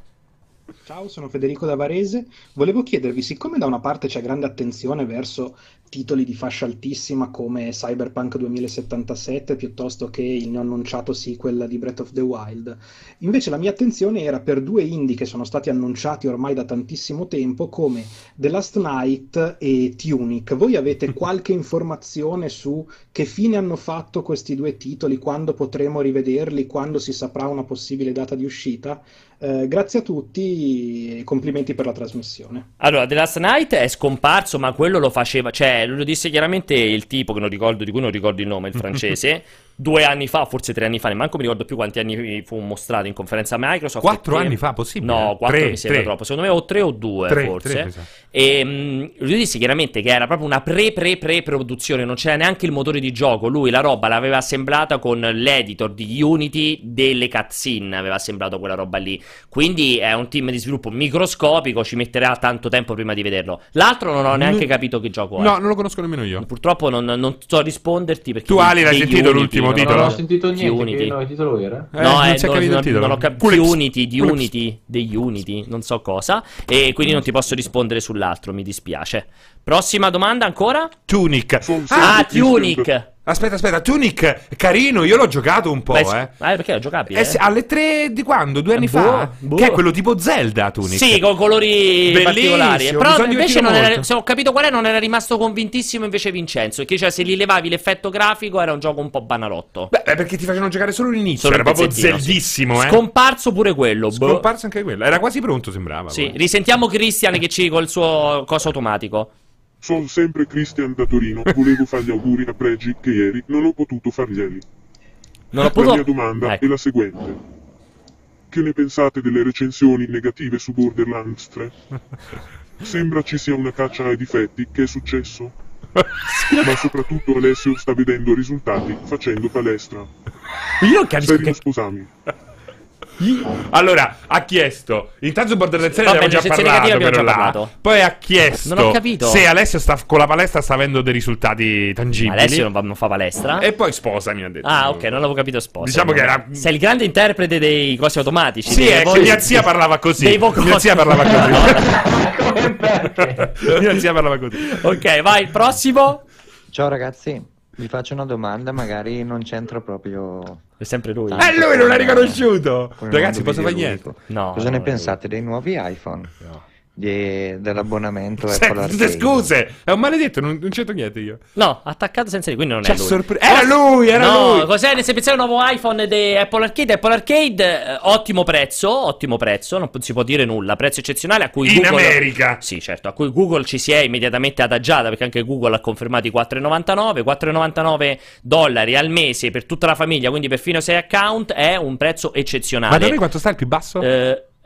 Ciao, sono Federico da Varese. Volevo chiedervi, siccome da una parte c'è grande attenzione verso titoli di fascia altissima come Cyberpunk 2077 piuttosto che il non annunciato sequel di Breath of the Wild, invece la mia attenzione era per due indie che sono stati annunciati ormai da tantissimo tempo come The Last Night e Tunic. Voi avete qualche informazione su che fine hanno fatto questi due titoli, quando potremo rivederli, quando si saprà una possibile data di uscita? Grazie a tutti e complimenti per la trasmissione. Allora, The Last Night è scomparso, ma quello lo faceva, cioè lo disse chiaramente il tipo che non ricordo, di cui non ricordo il nome, il francese, 2 anni fa, forse 3 anni fa, neanche mi ricordo più quanti anni fu mostrato in conferenza a Microsoft. 4 anni fa, possibile? No, 4 mi sembra troppo, secondo me o 3 o 2 forse. 3, esatto. E lui disse chiaramente che era proprio una pre-produzione, non c'era neanche il motore di gioco, lui la roba l'aveva assemblata con l'editor di Unity delle cutscene, aveva assemblato quella roba lì. Quindi è un team di sviluppo microscopico, ci metterà tanto tempo prima di vederlo. L'altro non ho neanche capito che gioco è. No, non lo conosco nemmeno io. Purtroppo non so risponderti, perché tu Ali l'hai sentito l'ultimo titolo? Non ho sentito niente. Che, no, il titolo era? No, non c'è capito il titolo. Non ho capito di Unity, non so cosa, e quindi non ti posso rispondere sull'altro, mi dispiace. Prossima domanda ancora? Tunic. Tunic. Aspetta, Tunic, carino, io l'ho giocato un po', perché è giocabile? Alle 3 di quando? 2 anni fa? Boh. Che è quello tipo Zelda, Tunic. Sì, con colori particolari. Però invece non era, se ho capito qual è, non era rimasto convintissimo invece Vincenzo, che cioè se gli levavi l'effetto grafico era un gioco un po' banalotto. Beh, perché ti facevano giocare solo l'inizio, era proprio zeldissimo, Scomparso pure quello. Scomparso anche quello, era quasi pronto sembrava. Sì, poi risentiamo Christian che ci col suo coso automatico. Sono sempre Christian da Torino, volevo fare gli auguri a Pregi che ieri non ho potuto farglieli. La mia domanda è la seguente. Che ne pensate delle recensioni negative su Borderlands 3? Sembra ci sia una caccia ai difetti, che è successo? Ma soprattutto Alessio sta vedendo risultati facendo palestra. Io capisco. Serino, che... sposami. Allora, ha chiesto intanto Borderlands 3, ne abbiamo già parlato, però là. Poi ha chiesto, non ho capito, se Alessio sta, con la palestra sta avendo dei risultati tangibili. Alessio non fa palestra. E poi sposa, mi ha detto. Ah, ok, non l'avevo capito, sposa. Diciamo che era... sei il grande interprete dei cosi automatici. Sì, è che mia zia parlava così. Mia zia parlava così. Mia zia parlava così. Ok, vai, il prossimo. Ciao ragazzi, vi faccio una domanda, magari non c'entra proprio... È sempre lui. E lui non l'ha riconosciuto. Ragazzi, posso fare niente? No. Cosa ne pensate dei nuovi iPhone? No. Dell'abbonamento Apple Arcade? Scuse, è un maledetto, non c'entro niente io. No, attaccato senza lui, quindi non è lui. Era lui, era lui. No, cos'è? Ne si pensava il nuovo iPhone di Apple Arcade? Apple Arcade, ottimo prezzo, non si può dire nulla. Prezzo eccezionale a cui Google... In America. Sì, certo, a cui Google ci si è immediatamente adagiata, perché anche Google ha confermato i $4,99 al mese per tutta la famiglia, quindi perfino 6 account, è un prezzo eccezionale. Ma da noi quanto sta il più basso?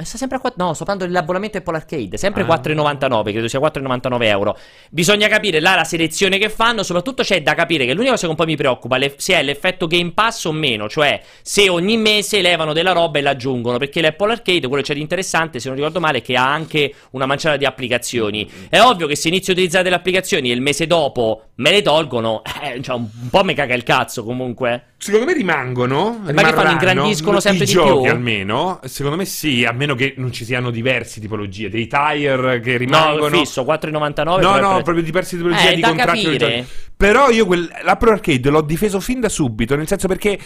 Sta sempre a 4, no, sto parlando dell'abbonamento Apple Arcade, sempre €4,99, credo sia €4,99. Bisogna capire là la selezione che fanno, soprattutto c'è da capire che l'unica cosa che un po' mi preoccupa è se è l'effetto Game Pass o meno, cioè se ogni mese levano della roba e l'aggiungono, perché l'Apple Arcade, quello che c'è di interessante, se non ricordo male, è che ha anche una manciata di applicazioni. È ovvio che se inizio a utilizzare delle applicazioni e il mese dopo me le tolgono, cioè un po' mi caga il cazzo comunque. Secondo me rimangono, ma che fanno, ingrandiscono sempre di più? Almeno, secondo me sì, a meno che non ci siano diverse tipologie dei tire che rimangono. No, fisso, $4,99. No, no, proprio diverse tipologie di contratti. Però io l'Apple Arcade l'ho difeso fin da subito, nel senso perché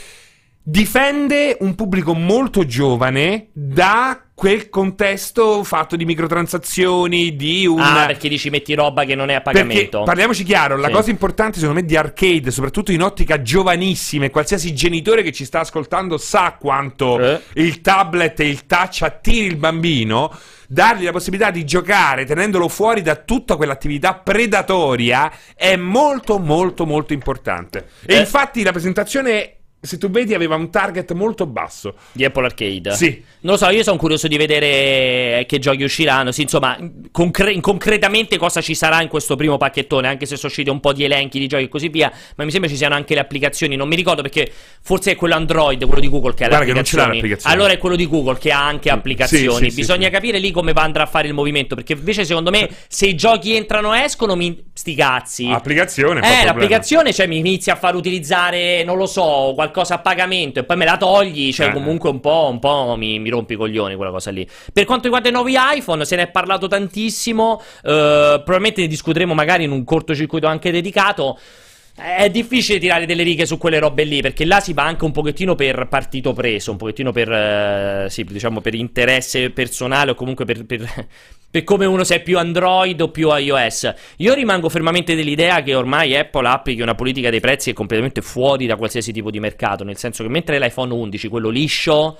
difende un pubblico molto giovane da quel contesto fatto di microtransazioni, di un... Ah, perché dici metti roba che non è a pagamento. Perché, parliamoci chiaro, la cosa importante secondo me di Arcade, soprattutto in ottica giovanissima, e qualsiasi genitore che ci sta ascoltando sa quanto il tablet e il touch attiri il bambino, dargli la possibilità di giocare tenendolo fuori da tutta quell'attività predatoria è molto molto molto importante. E infatti la presentazione, se tu vedi, aveva un target molto basso di Apple Arcade. Sì. Non lo so, io sono curioso di vedere che giochi usciranno. Sì, insomma, concretamente cosa ci sarà in questo primo pacchettone. Anche se sono usciti un po' di elenchi di giochi e così via, ma mi sembra ci siano anche le applicazioni. Non mi ricordo, perché forse è quello Android, quello di Google, che ha le applicazioni. Allora è quello di Google che ha anche applicazioni. Sì, bisogna capire lì come andrà a fare il movimento, perché invece secondo me se i giochi entrano e escono, sti cazzi. L'applicazione l'applicazione, cioè mi inizia a far utilizzare, non lo so, qualche cosa a pagamento e poi me la togli, cioè comunque un po' mi rompi i coglioni quella cosa lì. Per quanto riguarda i nuovi iPhone, se ne è parlato tantissimo, probabilmente ne discuteremo magari in un cortocircuito anche dedicato. È difficile tirare delle righe su quelle robe lì, perché là si va anche un pochettino per partito preso, un pochettino per diciamo per interesse personale, o comunque per come uno, se è più Android o più iOS. Io rimango fermamente dell'idea che ormai Apple applichi una politica dei prezzi che è completamente fuori da qualsiasi tipo di mercato, nel senso che mentre l'iPhone 11, quello liscio,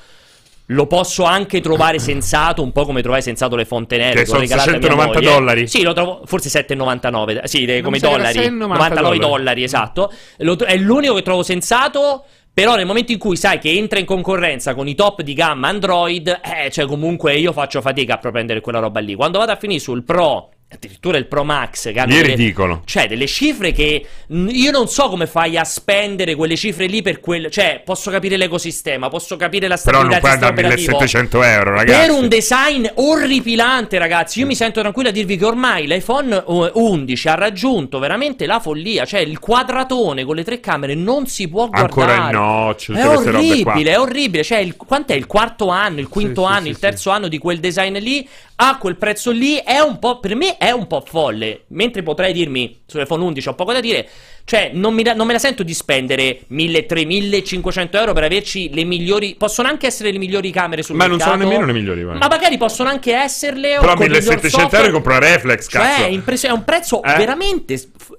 lo posso anche trovare sensato, un po' come trovai sensato le fontanelle che sono $190. Sì, lo trovo forse $7,99. Sì, come dollari, $99, esatto. È l'unico che trovo sensato. Però nel momento in cui sai che entra in concorrenza con i top di gamma Android, cioè comunque io faccio fatica a prendere quella roba lì. Quando vado a finire sul Pro, addirittura il Pro Max, che hanno ridicolo, cioè delle cifre che io non so come fai a spendere quelle cifre lì per quel, cioè posso capire l'ecosistema, posso capire la stabilità, però non puoi andare a €1.700, ragazzi, per un design orripilante, ragazzi. Io mi sento tranquillo a dirvi che ormai l'iPhone 11 ha raggiunto veramente la follia, cioè il quadratone con le 3 camere non si può guardare ancora, no, è orribile, è orribile, cioè quant'è il quarto anno, il quinto anno, il terzo anno di quel design lì a quel prezzo lì, è un po', per me è un po' folle. Mentre potrei dirmi sull'iPhone 11 ho poco da dire, cioè non me la sento di spendere €1.300-1.500 per averci le migliori, possono anche essere le migliori camere sul mercato, ma non sono nemmeno le migliori, ma magari possono anche esserle, però €1.700 compro la Reflex, cazzo, cioè è un prezzo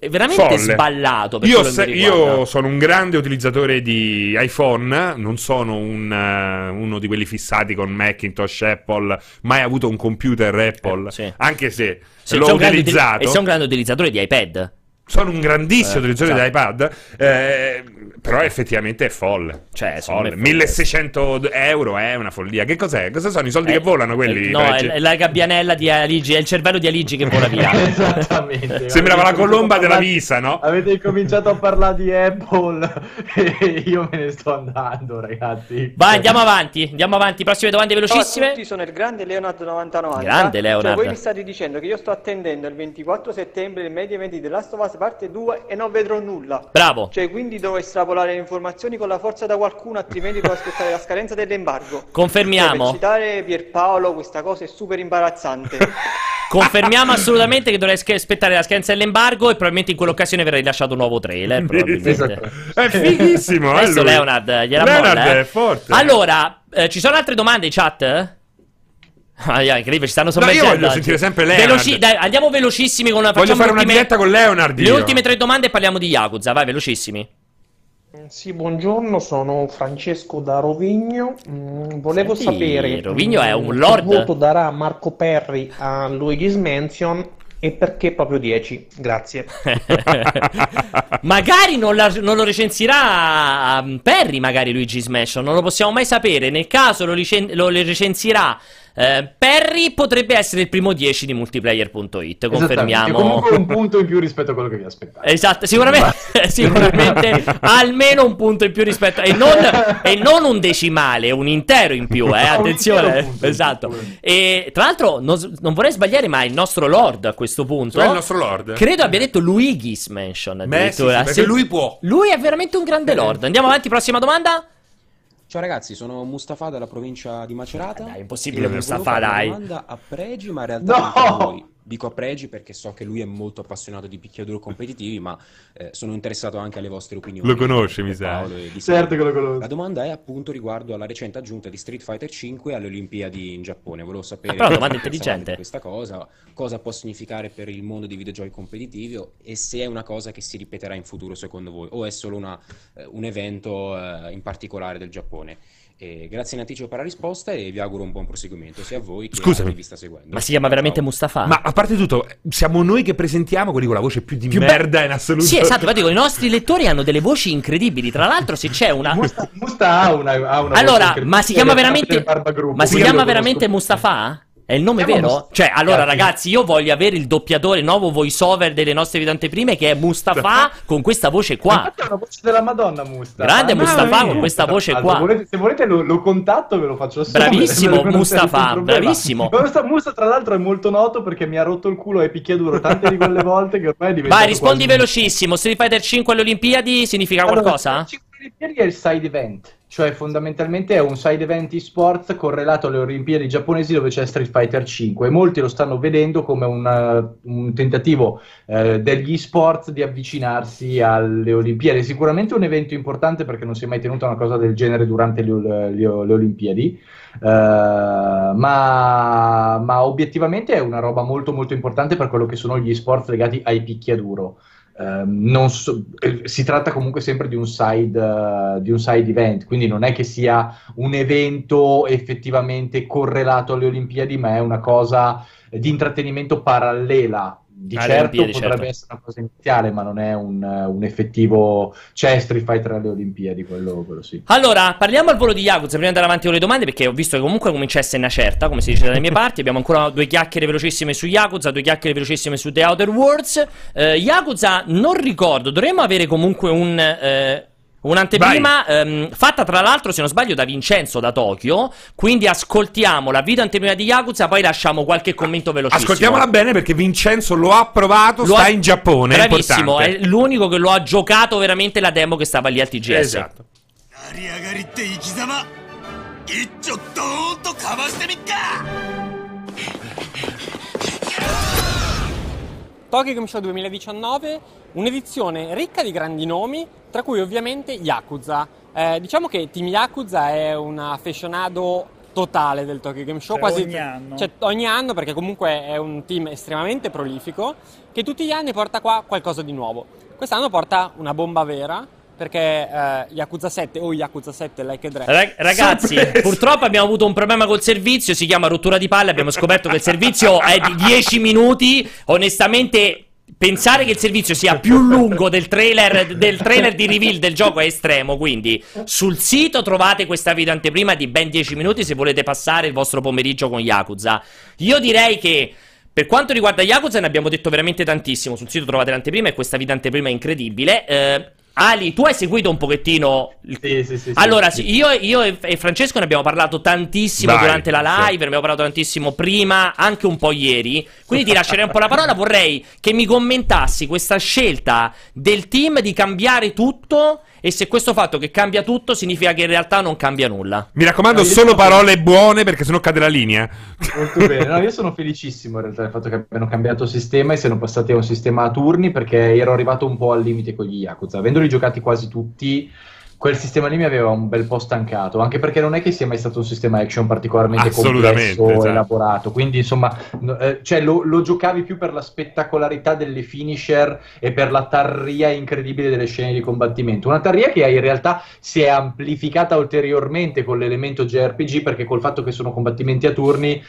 veramente sballato. Per io sono un grande utilizzatore di iPhone, non sono uno di quelli fissati con Macintosh, Apple, mai avuto un computer Apple, anche se l'ho utilizzato, e sei un grande utilizzatore di iPad. sono un grandissimo utilizzatore di iPad, però effettivamente è folle. Cioè, folle. Folle. 1600 euro è una follia. Che cos'è? Cosa sono i soldi che volano quelli? No, è la gabbianella di Aligi, è il cervello di Aligi che vola via. Esattamente. Sembrava la colomba della Visa, no? Avete cominciato a parlare di Apple e io me ne sto andando, ragazzi. Vai, andiamo avanti. Andiamo avanti. Prossime domande velocissime. Ciao a tutti, sono il grande Leonardo 99. Grande Leonardo. Cioè, voi mi state dicendo che io sto attendendo il 24 settembre il media event di The Last of Us parte 2 e non vedrò nulla. Bravo. Cioè, quindi devo estrapolare le informazioni con la forza da qualcuno, altrimenti devo aspettare la scadenza dell'embargo. Confermiamo. Per citare Pierpaolo, questa cosa è super imbarazzante. Confermiamo assolutamente che dovrei aspettare la scadenza dell'embargo e probabilmente in quell'occasione verrà rilasciato un nuovo trailer. Esatto. È fighissimo. Adesso Leonard gliela molla, è forte. Allora, ci sono altre domande in chat? Incredibile, ci stanno sommergendo. Io voglio sentire sempre Leonard. Dai, andiamo velocissimi con una... Voglio fare una diretta con Leonard. Le ultime tre domande e parliamo di Yakuza. Vai, velocissimi. Sì, buongiorno, sono Francesco da Rovigno. Volevo sapere Rovigno è un lord. Che voto darà Marco Perry a Luigi's Mansion e perché proprio 10? Grazie. Magari non lo recensirà Perry, magari Luigi's Mansion, non lo possiamo mai sapere. Nel caso lo recensirà Perry, potrebbe essere il primo 10 di multiplayer.it. Confermiamo. Comunque un punto in più rispetto a quello che vi aspettavo. Esatto, sicuramente almeno un punto in più rispetto e non un decimale, un intero in più, attenzione. Esatto. E tra l'altro non vorrei sbagliare, ma il nostro Lord a questo punto, il nostro Lord, credo abbia detto Luigi's Mansion. Perché lui può. Lui è veramente un grande Lord. Andiamo avanti, prossima domanda. Ciao ragazzi, sono Mustafa dalla provincia di Macerata. Dai, impossibile Mustafa, dai. Una domanda a Pregi, ma in realtà no! Voi. Dico a Pregi perché so che lui è molto appassionato di picchiaduro competitivi, ma sono interessato anche alle vostre opinioni. Lo conosce, mi sa. Certo che lo conosco. La domanda è appunto riguardo alla recente aggiunta di Street Fighter 5 alle Olimpiadi in Giappone. Volevo sapere domanda intelligente. Questa cosa può significare per il mondo dei videogiochi competitivi e se è una cosa che si ripeterà in futuro secondo voi o è solo un evento in particolare del Giappone. Grazie in anticipo per la risposta e vi auguro un buon proseguimento sia a voi che a chi vi sta seguendo. Ma si chiama veramente Mustafa? Ma a parte tutto, siamo noi che presentiamo quelli con la voce più merda in assoluto. Sì, esatto, dico, i nostri lettori hanno delle voci incredibili. Tra l'altro, se c'è una Musta ha una allora, voce, ma si chiama veramente Mustafa? È il nome vero? Cioè, allora ragazzi, io voglio avere il doppiatore, nuovo voiceover delle nostre video anteprime, che è Mustafa con questa voce qua. Infatti è una voce della Madonna, Mustafa. Grande Mustafa con questa voce qua. Se volete lo contatto, ve lo faccio assumere. Bravissimo Mustafa, bravissimo. Mustafa tra l'altro è molto noto perché mi ha rotto il culo ai picchiaduro tante di quelle volte che ormai è diventato... Vai, rispondi velocissimo. Street Fighter 5 alle Olimpiadi significa qualcosa? 5 alle Olimpiadi è il side event. Cioè fondamentalmente è un side event eSports correlato alle Olimpiadi giapponesi dove c'è Street Fighter 5 e molti lo stanno vedendo come un tentativo degli eSports di avvicinarsi alle Olimpiadi. Sicuramente un evento importante perché non si è mai tenuta una cosa del genere durante le Olimpiadi, ma obiettivamente è una roba molto molto importante per quello che sono gli eSports legati ai picchiaduro. Si tratta comunque sempre di un side event, quindi non è che sia un evento effettivamente correlato alle Olimpiadi, ma è una cosa di intrattenimento parallela. Di certo potrebbe essere una cosa iniziale, ma non è un effettivo. C'è Street Fighter alle Olimpiadi, quello sì. Allora, parliamo al volo di Yakuza prima di andare avanti con le domande, perché ho visto che comunque comincia a essere una certa, come si dice dalle mie parti. Abbiamo ancora due chiacchiere velocissime su Yakuza, due chiacchiere velocissime su The Outer Worlds. Yakuza, non ricordo, dovremmo avere comunque un'anteprima fatta tra l'altro, se non sbaglio, da Vincenzo da Tokyo. Quindi ascoltiamo la video anteprima di Yakuza, poi lasciamo qualche commento velocissimo. Ascoltiamola bene perché Vincenzo lo ha provato, sta in Giappone. Bravissimo, è l'unico che lo ha giocato veramente la demo che stava lì al TGS. Esatto. Tokyo Game Show 2019, un'edizione ricca di grandi nomi, tra cui ovviamente Yakuza. Diciamo che Team Yakuza è un affezionato totale del Tokyo Game Show, quasi ogni anno. Cioè, ogni anno, perché comunque è un team estremamente prolifico, che tutti gli anni porta qua qualcosa di nuovo. Quest'anno porta una bomba vera, perché Yakuza 7 o Yakuza 7 Like a Dragon. Ragazzi, purtroppo abbiamo avuto un problema col servizio, si chiama rottura di palle, abbiamo scoperto che il servizio è di 10 minuti, onestamente... Pensare che il servizio sia più lungo del trailer di reveal del gioco è estremo, quindi sul sito trovate questa video anteprima di ben 10 minuti se volete passare il vostro pomeriggio con Yakuza. Io direi che per quanto riguarda Yakuza ne abbiamo detto veramente tantissimo, sul sito trovate l'anteprima e questa video anteprima è incredibile. Ali, tu hai seguito un pochettino il... Sì. Allora, io e Francesco ne abbiamo parlato tantissimo durante la live, ne abbiamo parlato tantissimo prima, anche un po' ieri. Quindi ti lascerei un po' la parola, vorrei che mi commentassi questa scelta del team di cambiare tutto e se questo fatto che cambia tutto significa che in realtà non cambia nulla. Mi raccomando, no, solo parole buone perché sennò cade la linea. Molto bene, no, io sono felicissimo in realtà del fatto che abbiano cambiato sistema e siano passati a un sistema a turni, perché ero arrivato un po' al limite con gli Yakuza, avendoli giocati quasi tutti. Quel sistema lì mi aveva un bel po' stancato, anche perché non è che sia mai stato un sistema action particolarmente complesso, esatto, elaborato, quindi insomma cioè, lo giocavi più per la spettacolarità delle finisher e per la tarria incredibile delle scene di combattimento, una tarria che in realtà si è amplificata ulteriormente con l'elemento JRPG, perché col fatto che sono combattimenti a turni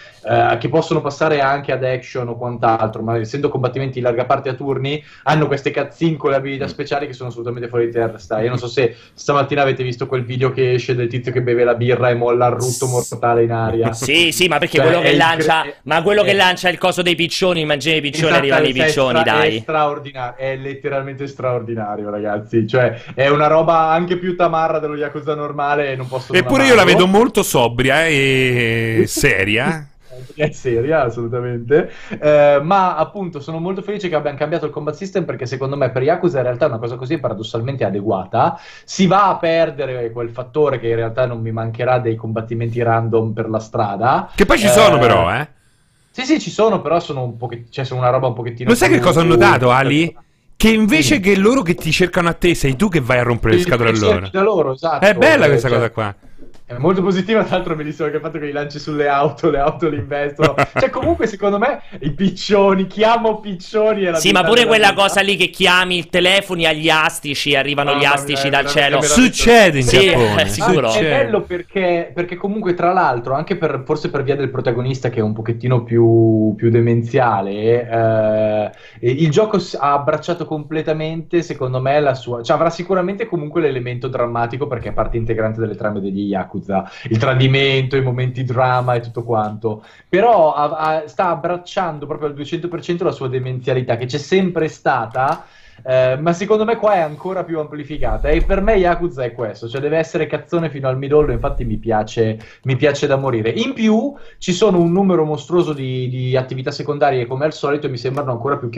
che possono passare anche ad action o quant'altro, ma essendo combattimenti in larga parte a turni hanno queste cutscene con le abilità speciali che sono assolutamente fuori di testa. Io non so se stamattina avete visto quel video che esce del tizio che beve la birra e molla il rutto mortale in aria. Sì, ma perché cioè, quello che lancia ma quello che lancia il coso dei piccioni, immagini i piccioni, esatto, arrivano i piccioni, dai. È straordinario, è letteralmente straordinario, ragazzi, cioè è una roba anche più tamarra dello Yakuza normale, non posso. Eppure io la vedo molto sobria e seria. È seria, assolutamente, ma appunto sono molto felice che abbiano cambiato il combat system, perché secondo me per Yakuza in realtà una cosa così è paradossalmente adeguata. Si va a perdere quel fattore che in realtà non mi mancherà dei combattimenti random per la strada, che poi ci sono però, eh? Sì, ci sono, però sono un po' cioè sono una roba un pochettino. Lo sai che cosa hanno notato, Ali? Che invece che loro che ti cercano a te, sei tu che vai a rompere le scatole a loro. Da loro, esatto. È bella questa cosa qua. È molto positiva, tra l'altro bellissimo anche il fatto che li lanci sulle auto, le auto li investono. Cioè comunque secondo me i piccioni, chiamo piccioni e la sì, ma pure quella vita. Cosa lì che chiami il telefono agli astici, arrivano gli astici dal cielo. Succede in Giappone, sicuro. È bello perché comunque tra l'altro anche forse per via del protagonista che è un pochettino più demenziale, il gioco ha abbracciato completamente secondo me la sua, cioè avrà sicuramente comunque l'elemento drammatico perché è parte integrante delle trame degli Yakuza. Il tradimento, i momenti drama e tutto quanto, però sta abbracciando proprio al 200% la sua demenzialità che c'è sempre stata, ma secondo me qua è ancora più amplificata, e per me Yakuza è questo, cioè deve essere cazzone fino al midollo, infatti mi piace da morire. In più ci sono un numero mostruoso di attività secondarie come al solito e mi sembrano ancora più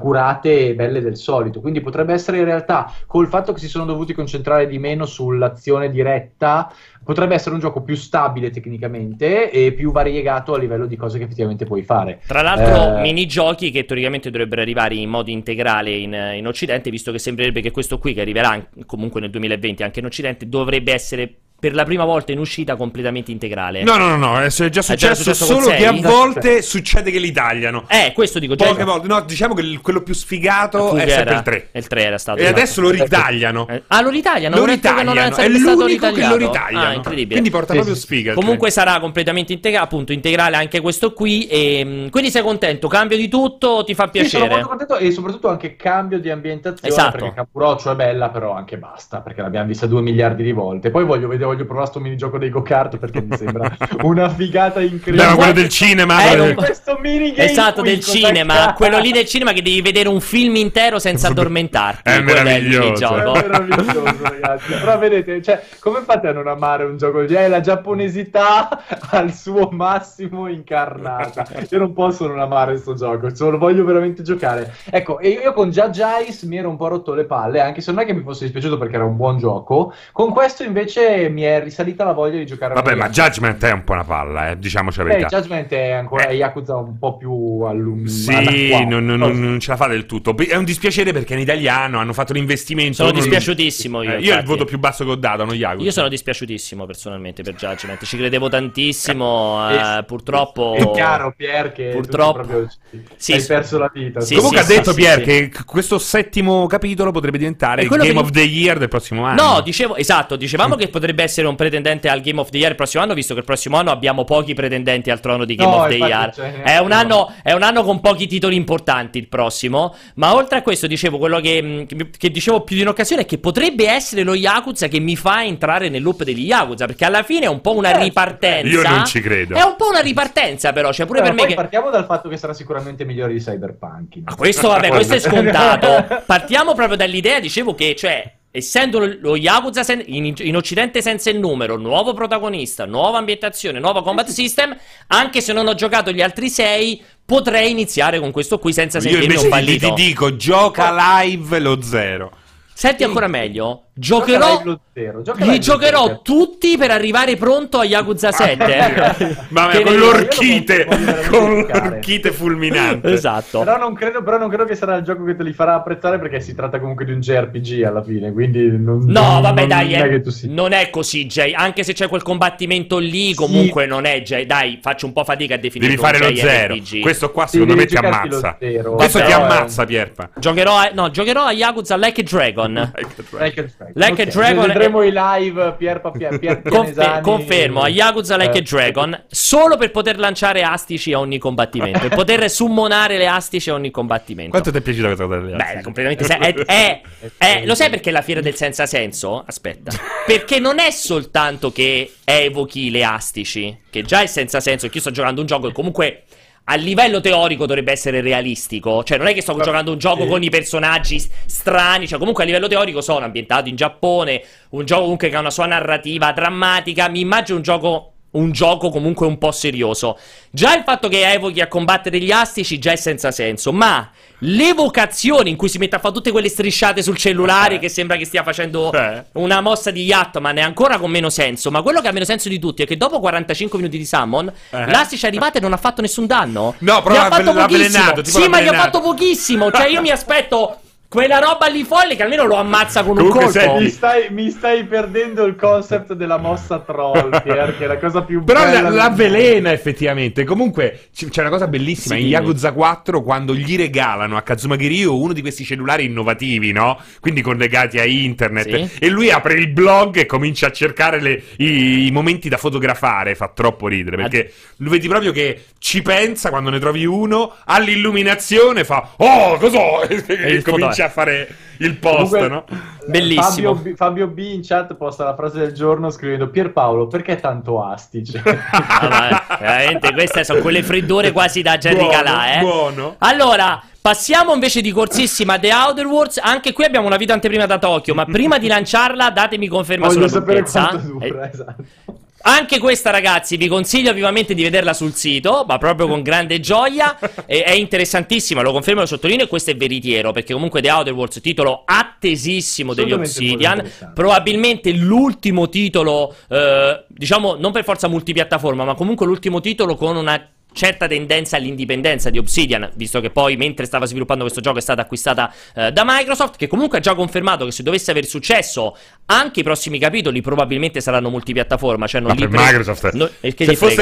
curate e belle del solito, quindi potrebbe essere in realtà, col fatto che si sono dovuti concentrare di meno sull'azione diretta, potrebbe essere un gioco più stabile tecnicamente e più variegato a livello di cose che effettivamente puoi fare. Tra l'altro minigiochi che teoricamente dovrebbero arrivare in modo integrale in Occidente, visto che sembrerebbe che questo qui, che arriverà comunque nel 2020 anche in Occidente, dovrebbe essere per la prima volta in uscita completamente integrale. No, è già successo solo che a volte succede che li tagliano. Questo dico già. Poche volte, no, diciamo che quello più sfigato è sempre il 3. Il 3 era stato. E adesso lo ritagliano. Lo ritagliano? Lo ritagliano, è l'unico che lo ritagliano. Incredibile. Quindi porta proprio sfiga. Comunque sarà completamente integrale anche questo qui. E quindi sei contento? Cambio di tutto? Ti fa piacere? Sono molto contento e soprattutto anche cambio di ambientazione. Esatto. Perché Capuroccio è bella, però anche basta, perché l'abbiamo vista 2 miliardi di volte. Poi voglio provare sto minigioco dei go-kart perché mi sembra una figata incredibile. No, quello del cinema, questo minigame. Esatto, del cinema, quello lì del cinema che devi vedere un film intero senza addormentarti. È meraviglioso. È meraviglioso, ragazzi. Però vedete, cioè, come fate a non amare un gioco? È la giapponesità al suo massimo incarnata. Io non posso non amare questo gioco, cioè, lo voglio veramente giocare. Ecco, e io con Jajais mi ero un po' rotto le palle, anche se non è che mi fosse dispiaciuto perché era un buon gioco. Con questo invece mi è risalita la voglia di giocare. Vabbè, ma Judgment è un po' una palla, diciamoci la verità. Judgment è ancora Yakuza un po' più allungata. Sì, non ce la fa del tutto. È un dispiacere perché in italiano hanno fatto l'investimento. Sono dispiaciutissimo io. Io il voto più basso che ho dato, non Yakuza. Io sono dispiaciutissimo personalmente per Judgment. Ci credevo tantissimo. Purtroppo. È chiaro, Pier, che purtroppo hai perso la vita. Sì, comunque ha detto Pier che questo settimo capitolo potrebbe diventare il Game of the Year del prossimo anno. No, dicevamo che potrebbe essere un pretendente al Game of the Year il prossimo anno, visto che il prossimo anno abbiamo pochi pretendenti al trono di Game of the Year. È un anno con pochi titoli importanti il prossimo. Ma oltre a questo, dicevo, quello che dicevo più di un'occasione è che potrebbe essere lo Yakuza che mi fa entrare nel loop degli Yakuza, perché alla fine è un po' una ripartenza. Io non ci credo. È un po' una ripartenza, però, cioè pure per me che... Partiamo dal fatto che sarà sicuramente migliore di Cyberpunk. Ma questo, vabbè, questo è scontato. Partiamo proprio dall'idea, dicevo, che cioè, essendo lo Yakuza in occidente senza il numero, nuovo protagonista, nuova ambientazione, nuovo combat system, anche se non ho giocato gli altri 6, potrei iniziare con questo qui senza sentirmi un fallito. Io ti dico, gioca live lo 0. Senti, ancora meglio, giocherò tutti per arrivare pronto a Yakuza 7. Vabbè, con l'orchite fulminante. Esatto. Però non credo che sarà il gioco che te li farà apprezzare, perché si tratta comunque di un JRPG alla fine, quindi non è così, Jay. Anche se c'è quel combattimento lì, comunque non è Jay. Dai, faccio un po' fatica a definire. Devi fare lo JRPG. 0. Questo qua secondo me ti ammazza. Questo ti ammazza, Pierpa. Giocherò a Yakuza Like a Dragon. Like a Dragon. Vedremo i live Pierpa, confermo a Yakuza Like a Dragon, solo per poter lanciare astici a ogni combattimento, per poter summonare le astici a ogni combattimento. Quanto ti è piaciuta questa cosa delle astici? Beh, completamente. Lo sai perché è la fiera del senza senso? Aspetta, perché non è soltanto che evochi le astici, che già è senza senso, che io sto giocando un gioco che comunque a livello teorico dovrebbe essere realistico. Cioè non è che sto giocando un gioco con i personaggi strani. Cioè comunque a livello teorico sono ambientato in Giappone, un gioco comunque che ha una sua narrativa drammatica. Mi immagino un gioco comunque un po' serioso. Già il fatto che evochi a combattere gli astici già è senza senso, ma l'evocazione in cui si mette a fare tutte quelle strisciate sul cellulare che sembra che stia facendo una mossa di Yatman è ancora con meno senso. Ma quello che ha meno senso di tutti è che dopo 45 minuti di summon l'astica è arrivata e non ha fatto nessun danno. No, però ha fatto pochissimo. Sì, ma gli ha fatto pochissimo. Cioè io mi aspetto quella roba lì folle che almeno lo ammazza con un colpo. Mi stai perdendo il concept della mossa troll, Pier, che è la cosa più bella. Però l'avvelena effettivamente. Comunque c'è una cosa bellissima in Yakuza 4, quando gli regalano a Kazuma Kiryu uno di questi cellulari innovativi, no? Quindi collegati a internet. Sì. E lui apre il blog e comincia a cercare i momenti da fotografare. Fa troppo ridere, perché lo vedi proprio che ci pensa quando ne trovi uno, all'illuminazione fa "Oh, cos'ho?" e comincia a fare il post, comunque, no? Bellissimo. Fabio B in chat posta la frase del giorno scrivendo: Pierpaolo, perché tanto astice? Veramente, queste sono quelle freddure quasi da Jerry Calà, eh? Buono. Allora, passiamo invece di corsissima a The Outer Worlds. Anche qui abbiamo una video anteprima da Tokyo, ma prima di lanciarla datemi conferma sulla lunghezza. Esatto. Anche questa, ragazzi, vi consiglio vivamente di vederla sul sito, ma proprio con grande gioia. È interessantissima, lo confermo e lo sottolineo, e questo è veritiero, perché comunque The Outer Worlds, titolo attesissimo degli Obsidian, probabilmente l'ultimo titolo, diciamo, non per forza multipiattaforma, ma comunque l'ultimo titolo con una certa tendenza all'indipendenza di Obsidian, visto che poi mentre stava sviluppando questo gioco è stata acquistata da Microsoft, che comunque ha già confermato che se dovesse aver successo anche i prossimi capitoli probabilmente saranno multipiattaforma, cioè non li precluderà.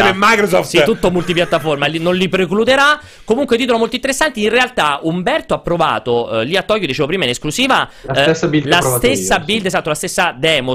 Comunque titolo molto interessante. In realtà Umberto ha provato lì a Tokyo, dicevo prima in esclusiva, la stessa demo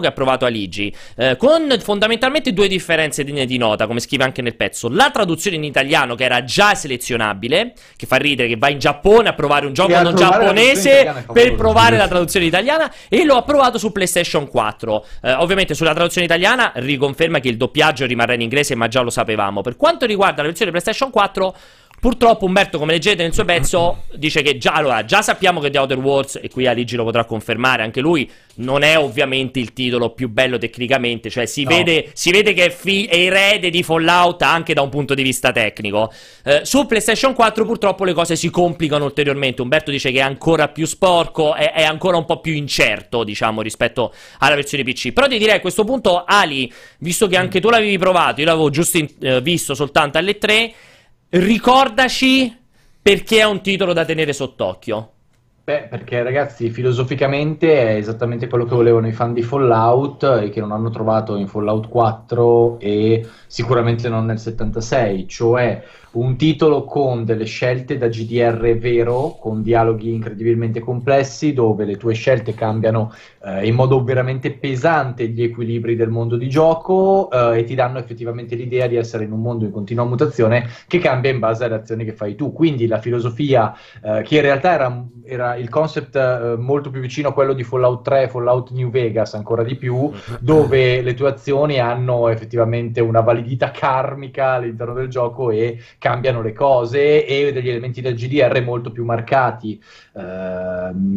che ha provato Aligi, con fondamentalmente due differenze di nota, come scrive anche nel pezzo. La traduzione in italiano, che era già selezionabile, che fa ridere, che va in Giappone a provare un gioco non giapponese per provare la traduzione italiana, e lo ha provato su PlayStation 4. Ovviamente sulla traduzione italiana riconferma che il doppiaggio rimarrà in inglese, ma già lo sapevamo. Per quanto riguarda la versione PlayStation 4, purtroppo Umberto, come leggete nel suo pezzo, dice che già sappiamo che The Outer Worlds, e qui Aligi lo potrà confermare anche lui, non è ovviamente il titolo più bello tecnicamente, cioè si vede che è erede di Fallout anche da un punto di vista tecnico. Su PlayStation 4 purtroppo le cose si complicano ulteriormente. Umberto dice che è ancora più sporco, è ancora un po' più incerto, diciamo, rispetto alla versione PC. Però ti direi a questo punto, Ali, visto che anche tu l'avevi provato, io l'avevo giusto visto soltanto alle 3, ricordaci perché è un titolo da tenere sott'occhio. Beh, perché ragazzi, filosoficamente è esattamente quello che volevano i fan di Fallout e che non hanno trovato in Fallout 4 e sicuramente non nel 76, cioè un titolo con delle scelte da GDR vero, con dialoghi incredibilmente complessi, dove le tue scelte cambiano in modo veramente pesante gli equilibri del mondo di gioco e ti danno effettivamente l'idea di essere in un mondo in continua mutazione che cambia in base alle azioni che fai tu. Quindi la filosofia, che in realtà era il concept molto più vicino a quello di Fallout 3, Fallout New Vegas ancora di più, dove le tue azioni hanno effettivamente una validità karmica all'interno del gioco e cambiano le cose, e degli elementi del GDR molto più marcati,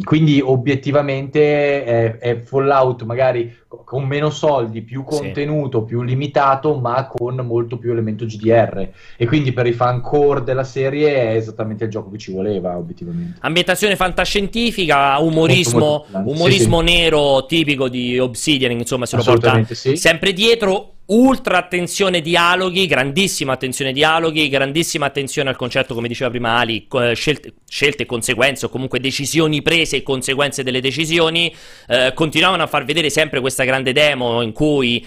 quindi obiettivamente è Fallout magari con meno soldi, più contenuto, sì, più limitato, ma con molto più elemento GDR, e quindi per i fan core della serie è esattamente il gioco che ci voleva obiettivamente. Ambientazione fantascientifica, umorismo sì, nero tipico di Obsidian, insomma se lo porta sempre dietro. Ultra attenzione dialoghi, grandissima attenzione dialoghi, grandissima attenzione al concetto, come diceva prima Ali, scelte e conseguenze, o comunque decisioni prese e conseguenze delle decisioni. Continuavano a far vedere sempre questa grande demo in cui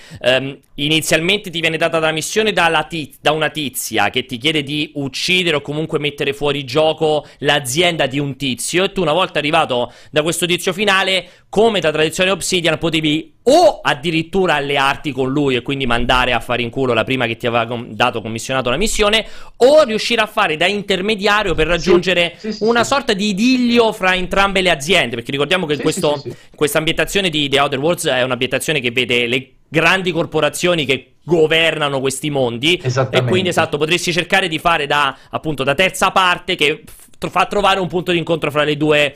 inizialmente ti viene data la missione da una tizia che ti chiede di uccidere o comunque mettere fuori gioco l'azienda di un tizio, e tu, una volta arrivato da questo tizio finale, come da tradizione Obsidian, potevi o addirittura allearti con lui e quindi mandare a fare in culo la prima che ti aveva commissionato la missione, o riuscire a fare da intermediario per raggiungere una sorta di idillio fra entrambe le aziende, perché ricordiamo che questa ambientazione di The Outer Worlds è un'ambientazione che vede le grandi corporazioni che governano questi mondi, e quindi potresti cercare di fare da terza parte che fa trovare un punto d'incontro fra le due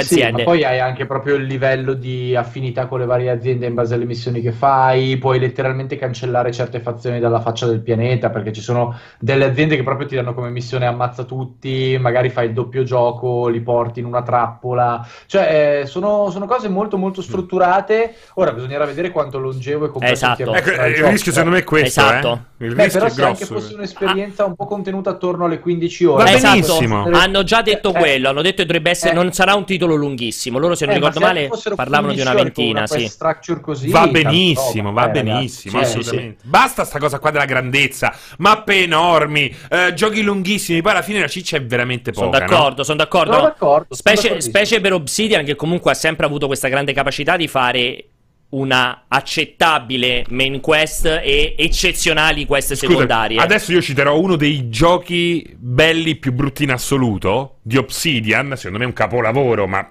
aziende. Ma poi hai anche proprio il livello di affinità con le varie aziende in base alle missioni che fai, puoi letteralmente cancellare certe fazioni dalla faccia del pianeta, perché ci sono delle aziende che proprio ti danno come missione ammazza tutti, magari fai il doppio gioco, li porti in una trappola, cioè sono cose molto molto strutturate. Ora bisognerà vedere quanto longevo e complesso sia. Ecco, il rischio secondo me è questo, il rischio però è grosso, anche fosse un'esperienza un po' contenuta attorno alle 15 ore. Va benissimo. Hanno già detto quello, hanno detto che dovrebbe essere, non sarà un titolo lunghissimo. Loro, se non ricordo male, parlavano di una ventina. Sì. Così, va benissimo, va benissimo, assolutamente. Sì. Basta sta cosa qua della grandezza, mappe enormi, giochi lunghissimi. Poi alla fine la ciccia è veramente poca. Sono d'accordo, no? Sono d'accordo. Specie per Obsidian, che comunque ha sempre avuto questa grande capacità di fare una accettabile main quest e eccezionali quest secondarie. Adesso io citerò uno dei giochi belli più brutti in assoluto di Obsidian, secondo me è un capolavoro, ma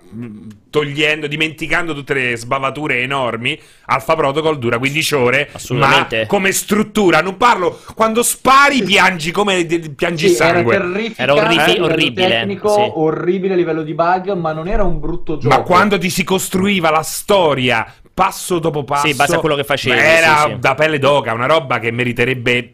dimenticando tutte le sbavature enormi. Alpha Protocol dura 15 ore, ma come struttura, non parlo, quando spari piangi come piangi sangue. Era orribile, tecnico, orribile a livello di bug, ma non era un brutto gioco. Ma quando ti si costruiva la storia passo dopo passo, in base a quello che facevi, era da pelle d'oca, una roba che meriterebbe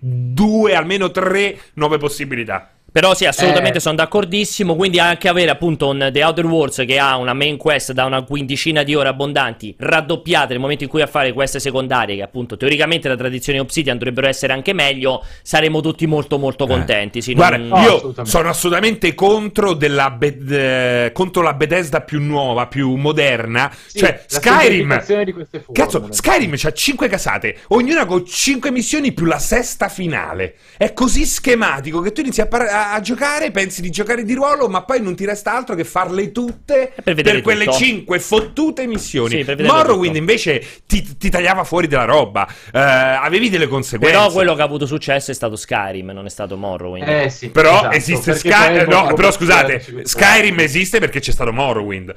almeno tre nuove possibilità. Però sì, assolutamente sono d'accordissimo. Quindi anche avere appunto un The Outer Worlds che ha una main quest da una quindicina di ore abbondanti, raddoppiate nel momento in cui a fare queste secondarie, che appunto teoricamente la tradizione Obsidian dovrebbero essere anche meglio, saremo tutti molto molto contenti. Sì, guarda, io sono assolutamente contro la Bethesda più nuova, più moderna, cioè Skyrim di Skyrim c'ha 5 casate, ognuna con 5 missioni più la sesta finale. È così schematico che tu inizi a giocare, pensi di giocare di ruolo, ma poi non ti resta altro che farle tutte per quelle 5 fottute missioni. Sì, Morrowind invece ti tagliava fuori della roba, avevi delle conseguenze. Però quello che ha avuto successo è stato Skyrim, non è stato Morrowind. Sì, però esiste Skyrim, però scusate, Skyrim esiste perché c'è stato Morrowind.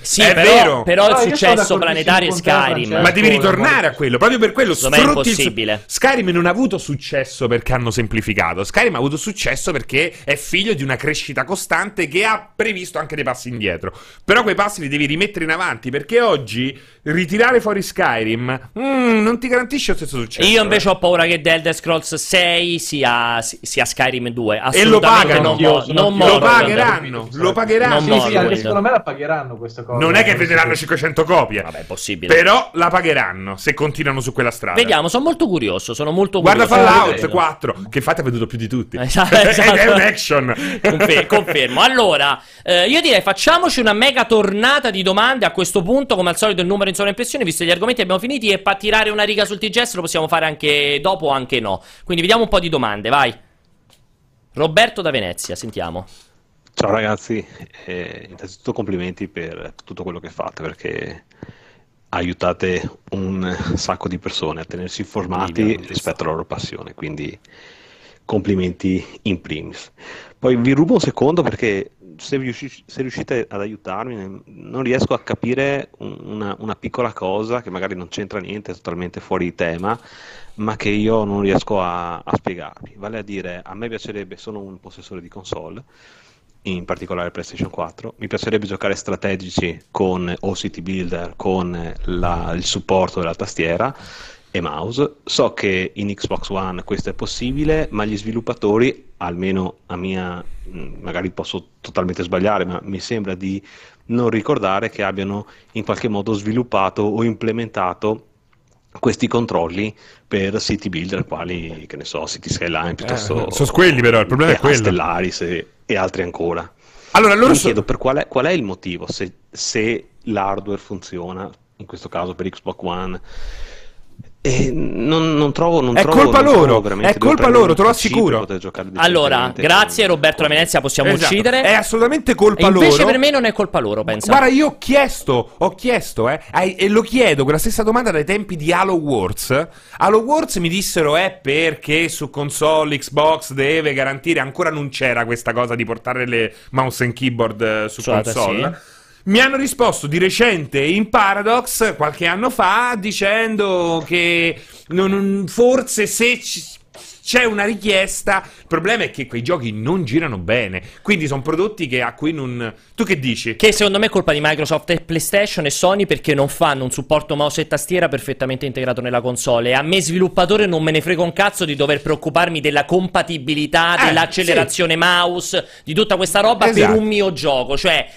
Sì, è vero. Però il successo planetario è Skyrim. Ma devi ritornare a quello, proprio per quello. È impossibile. Skyrim non ha avuto successo perché hanno semplificato. Skyrim ha avuto successo perché è figlio di una crescita costante che ha previsto anche dei passi indietro. Però quei passi li devi rimettere in avanti, perché oggi ritirare fuori Skyrim non ti garantisce lo stesso successo. Io invece ho paura che The Elder Scrolls 6 sia Skyrim 2. E lo pagano. Lo pagheranno. Lo pagheranno. Secondo me la pagheranno questa cosa. Non è che venderanno 500 copie. Vabbè, è possibile. Però la pagheranno se continuano su quella strada. Vediamo, sono molto curioso. Guarda Fallout 4, che infatti ha venduto più di tutti. esatto. È un action. Confermo. Allora, io direi facciamoci una mega tornata di domande. A questo punto, come al solito, il numero in sovraimpressione, visto gli argomenti abbiamo finiti, e per tirare una riga sul TGS lo possiamo fare anche dopo o anche no. Quindi vediamo un po' di domande, vai. Roberto da Venezia, sentiamo. Ciao ragazzi, innanzitutto complimenti per tutto quello che fate, perché aiutate un sacco di persone a tenersi informati rispetto alla loro passione, quindi complimenti in primis. Poi vi rubo un secondo, perché se riuscite ad aiutarmi non riesco a capire una piccola cosa che magari non c'entra niente, è totalmente fuori tema, ma che io non riesco a spiegarvi. Vale a dire, a me piacerebbe, sono un possessore di console, in particolare PlayStation 4, mi piacerebbe giocare strategici con o City Builder con il supporto della tastiera e mouse. So che in Xbox One questo è possibile, ma gli sviluppatori, almeno a mia, magari posso totalmente sbagliare, ma mi sembra di non ricordare che abbiano in qualche modo sviluppato o implementato questi controlli per city builder, quali, che ne so, City Skyline piuttosto sono quelli, però il problema è quello, Stellaris e altri ancora. Allora loro mi chiedo per qual è il motivo, se l'hardware funziona in questo caso per Xbox One, e non trovo, è colpa loro, te lo assicuro. Allora, grazie Roberto da Venezia, possiamo uccidere. È assolutamente colpa loro. Invece per me non è colpa loro, penso. Guarda, io ho chiesto, e lo chiedo quella stessa domanda dai tempi di Halo Wars. Halo Wars mi dissero perché su console Xbox deve garantire, ancora non c'era questa cosa di portare le mouse and keyboard su console. Sì. Mi hanno risposto di recente in Paradox qualche anno fa dicendo che forse se c'è una richiesta. Il problema è che quei giochi non girano bene, quindi sono prodotti a cui non... Tu che dici? Che secondo me è colpa di Microsoft e PlayStation e Sony, perché non fanno un supporto mouse e tastiera perfettamente integrato nella console. E a me sviluppatore non me ne frega un cazzo di dover preoccuparmi della compatibilità, dell'accelerazione mouse, di tutta questa roba per un mio gioco. Cioè,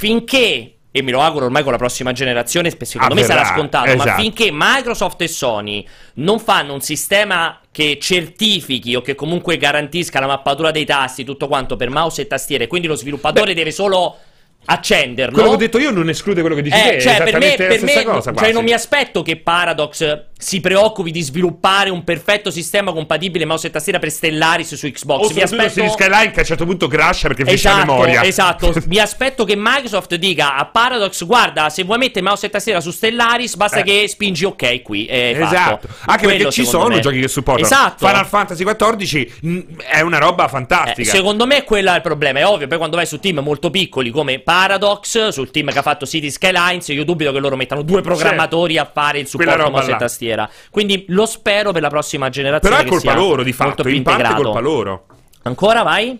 finché, e me lo auguro ormai con la prossima generazione, secondo me sarà scontato, ma finché Microsoft e Sony non fanno un sistema che certifichi o che comunque garantisca la mappatura dei tasti, tutto quanto per mouse e tastiere, quindi lo sviluppatore deve solo accenderlo. Quello che ho detto io non esclude quello che dici te, cioè, per me, la stessa cosa, cioè non mi aspetto che Paradox si preoccupi di sviluppare un perfetto sistema compatibile mouse e tastiera per Stellaris su Xbox. Mi aspetto se Skyline che a un certo punto crasha perché finisce la memoria. Esatto, mi aspetto che Microsoft dica a Paradox: guarda, se vuoi mettere mouse e tastiera su Stellaris basta che spingi ok qui. Esatto, anche perché ci sono giochi che supportano. Esatto. Final Fantasy XIV è una roba fantastica. Secondo me quello è il problema, è ovvio. Poi quando vai su team molto piccoli come Paradox, sul team che ha fatto City Skylines, io dubito che loro mettano due programmatori a fare il supporto mouse e tastiera. Quindi lo spero per la prossima generazione. Però è colpa loro, di fatto, in parte è colpa loro. Ancora, vai.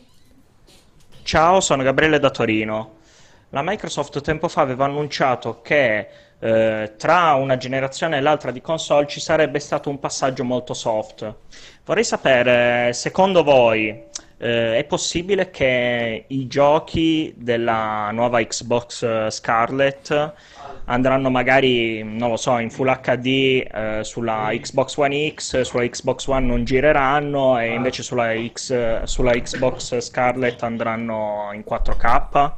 Ciao, sono Gabriele da Torino. La Microsoft tempo fa aveva annunciato che tra una generazione e l'altra di console ci sarebbe stato un passaggio molto soft. Vorrei sapere, secondo voi è possibile che i giochi della nuova Xbox Scarlett andranno magari, non lo so, in Full HD sulla Xbox One X, sulla Xbox One non gireranno, e invece sulla Xbox Scarlett andranno in 4K?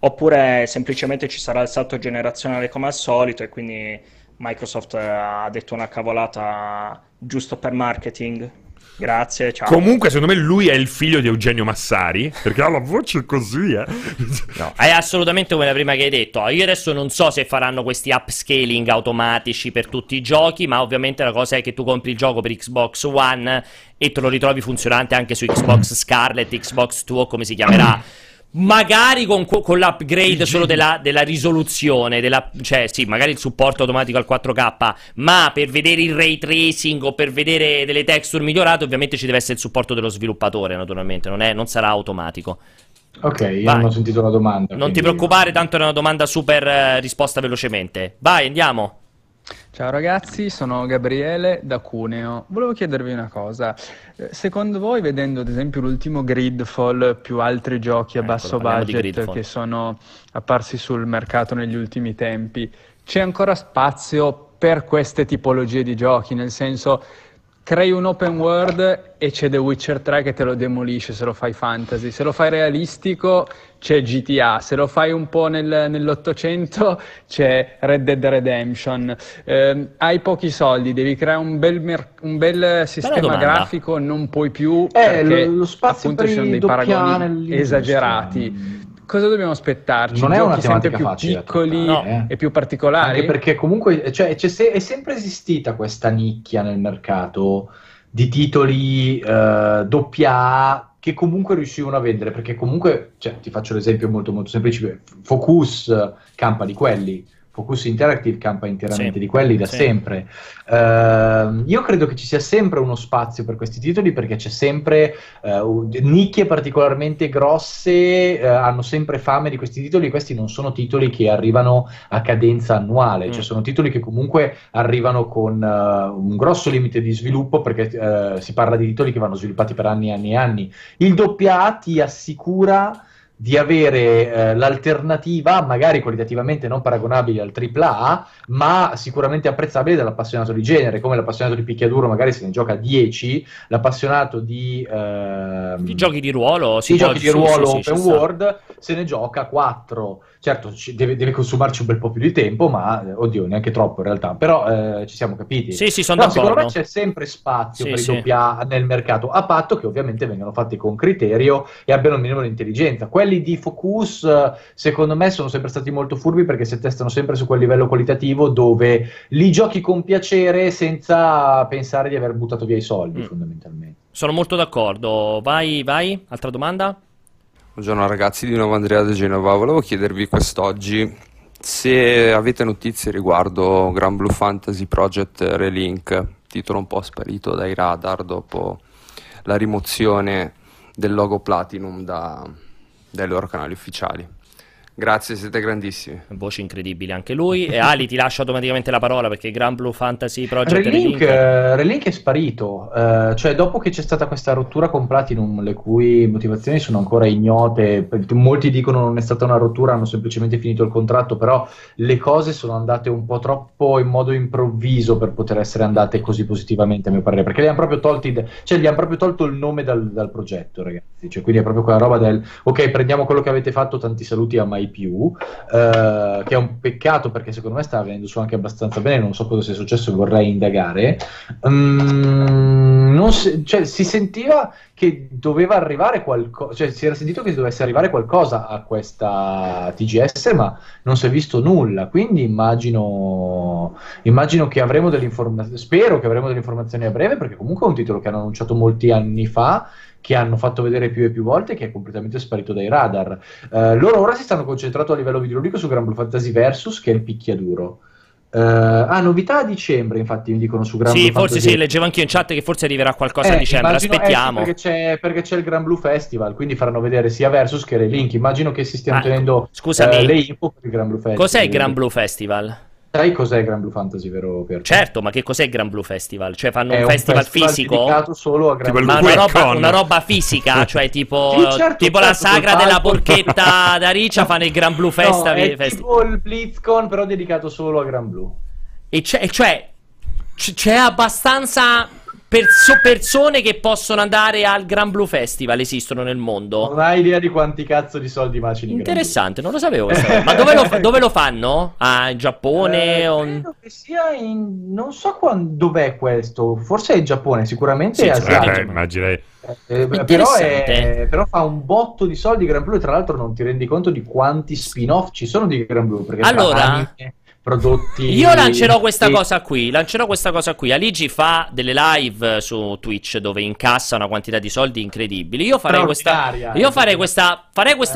Oppure semplicemente ci sarà il salto generazionale come al solito e quindi Microsoft ha detto una cavolata giusto per marketing? Grazie, ciao. Comunque secondo me lui è il figlio di Eugenio Massari, perché ha la voce così, No, è assolutamente come la prima che hai detto. Io adesso non so se faranno questi upscaling automatici per tutti i giochi, ma ovviamente la cosa è che tu compri il gioco per Xbox One e te lo ritrovi funzionante anche su Xbox Scarlett, Xbox 2 o come si chiamerà. Magari con l'upgrade solo della risoluzione, cioè sì, magari il supporto automatico al 4K, ma per vedere il ray tracing o per vedere delle texture migliorate ovviamente ci deve essere il supporto dello sviluppatore, naturalmente, non sarà automatico. Ok, io non ho sentito la domanda. Non ti preoccupare, tanto era una domanda super risposta velocemente. Vai, andiamo. Ciao ragazzi, sono Gabriele da Cuneo. Volevo chiedervi una cosa. Secondo voi, vedendo ad esempio l'ultimo Gridfall più altri giochi a basso budget che sono apparsi sul mercato negli ultimi tempi, c'è ancora spazio per queste tipologie di giochi? Nel senso, crei un open world e c'è The Witcher 3 che te lo demolisce se lo fai fantasy, se lo fai realistico c'è GTA, se lo fai un po' nell'Ottocento c'è Red Dead Redemption. Hai pochi soldi, devi creare un bel sistema grafico, non puoi più perché lo spazio appunto ci sono dei paragoni esagerati. Cosa dobbiamo aspettarci? Non è una tematica facile, piccoli e più particolari? Anche perché comunque è sempre esistita questa nicchia nel mercato di titoli AA che comunque riuscivano a vendere, perché comunque, ti faccio l'esempio molto molto semplice, Focus campa di quelli, Focus Interactive campa interamente di quelli da sempre. Io credo che ci sia sempre uno spazio per questi titoli, perché c'è sempre nicchie particolarmente grosse, hanno sempre fame di questi titoli, questi non sono titoli che arrivano a cadenza annuale, cioè sono titoli che comunque arrivano con un grosso limite di sviluppo, perché si parla di titoli che vanno sviluppati per anni e anni e anni. Il AA ti assicura di avere l'alternativa, magari qualitativamente non paragonabile al AAA, ma sicuramente apprezzabile dall'appassionato di genere, come l'appassionato di picchiaduro magari se ne gioca 10, l'appassionato di giochi di ruolo, open world se ne gioca 4. Certo, deve consumarci un bel po' più di tempo, ma oddio, neanche troppo in realtà, però ci siamo capiti. Sì, sono d'accordo. Secondo me c'è sempre spazio per i AA nel mercato, a patto che ovviamente vengano fatti con criterio e abbiano un minimo di intelligenza. Quelli di Focus, secondo me, sono sempre stati molto furbi, perché si testano sempre su quel livello qualitativo dove li giochi con piacere senza pensare di aver buttato via i soldi, fondamentalmente. Sono molto d'accordo. Vai, altra domanda? Buongiorno ragazzi, di nuovo Andrea da Genova. Volevo chiedervi quest'oggi se avete notizie riguardo Gran Blue Fantasy Project Relink, titolo un po' sparito dai radar dopo la rimozione del logo Platinum dai loro canali ufficiali. Grazie, siete grandissimi. Voce incredibile anche lui. E Ali, ti lascio automaticamente la parola, perché Gran Blue Fantasy Project Relink è sparito, cioè dopo che c'è stata questa rottura con Platinum, le cui motivazioni sono ancora ignote. Molti dicono non è stata una rottura, hanno semplicemente finito il contratto, però le cose sono andate un po' troppo in modo improvviso per poter essere andate così positivamente, a mio parere, perché gli hanno proprio tolto il nome dal progetto, ragazzi, cioè, quindi è proprio quella roba del ok, prendiamo quello che avete fatto, tanti saluti a Mai più, che è un peccato, perché secondo me sta venendo su anche abbastanza bene. Non so cosa sia successo, vorrei indagare. Si sentiva che doveva arrivare qualcosa, cioè si era sentito che dovesse arrivare qualcosa a questa TGS, ma non si è visto nulla, quindi immagino che avremo delle informazioni, spero che avremo delle informazioni a breve, perché comunque è un titolo che hanno annunciato molti anni fa, che hanno fatto vedere più e più volte, che è completamente sparito dai radar. Loro ora si stanno concentrando a livello videoludico su Gran Blue Fantasy Versus, che è il picchiaduro. Novità a dicembre, infatti mi dicono su Gran Blue Fantasy. Forse leggevo anch'io in chat che forse arriverà qualcosa a dicembre, aspettiamo. Perché c'è il Gran Blue Festival, quindi faranno vedere sia Versus che Relink. Immagino che si stiano tenendo le info per il Gran Blue Festival. Cos'è il Gran Blue Festival? Sai cos'è Gran Blue Fantasy, vero Pierpaolo? Certo, ma che cos'è il Gran Blue Festival? Cioè fanno un festival fisico? Dedicato solo a Gran Blue. Ma una roba fisica, cioè tipo la sagra della porchetta da Riccia fanno il Gran Blue Festival. È tipo il BlizzCon, però dedicato solo a Gran Blue. E c'è abbastanza persone che possono andare al Gran Blue Festival, esistono nel mondo. Non hai idea di quanti cazzo di soldi macini. Interessante, non lo sapevo. Ma dove lo fanno? In Giappone? Credo che sia in... non so dov'è questo. Forse è in Giappone, sicuramente è asiatico. Immaginerei. Però fa un botto di soldi Gran Blue, e tra l'altro non ti rendi conto di quanti spin-off ci sono di Gran Blue, perché prodotti. Io lancerò questa cosa qui. Aligi fa delle live su Twitch dove incassa una quantità di soldi incredibili. Io farei questa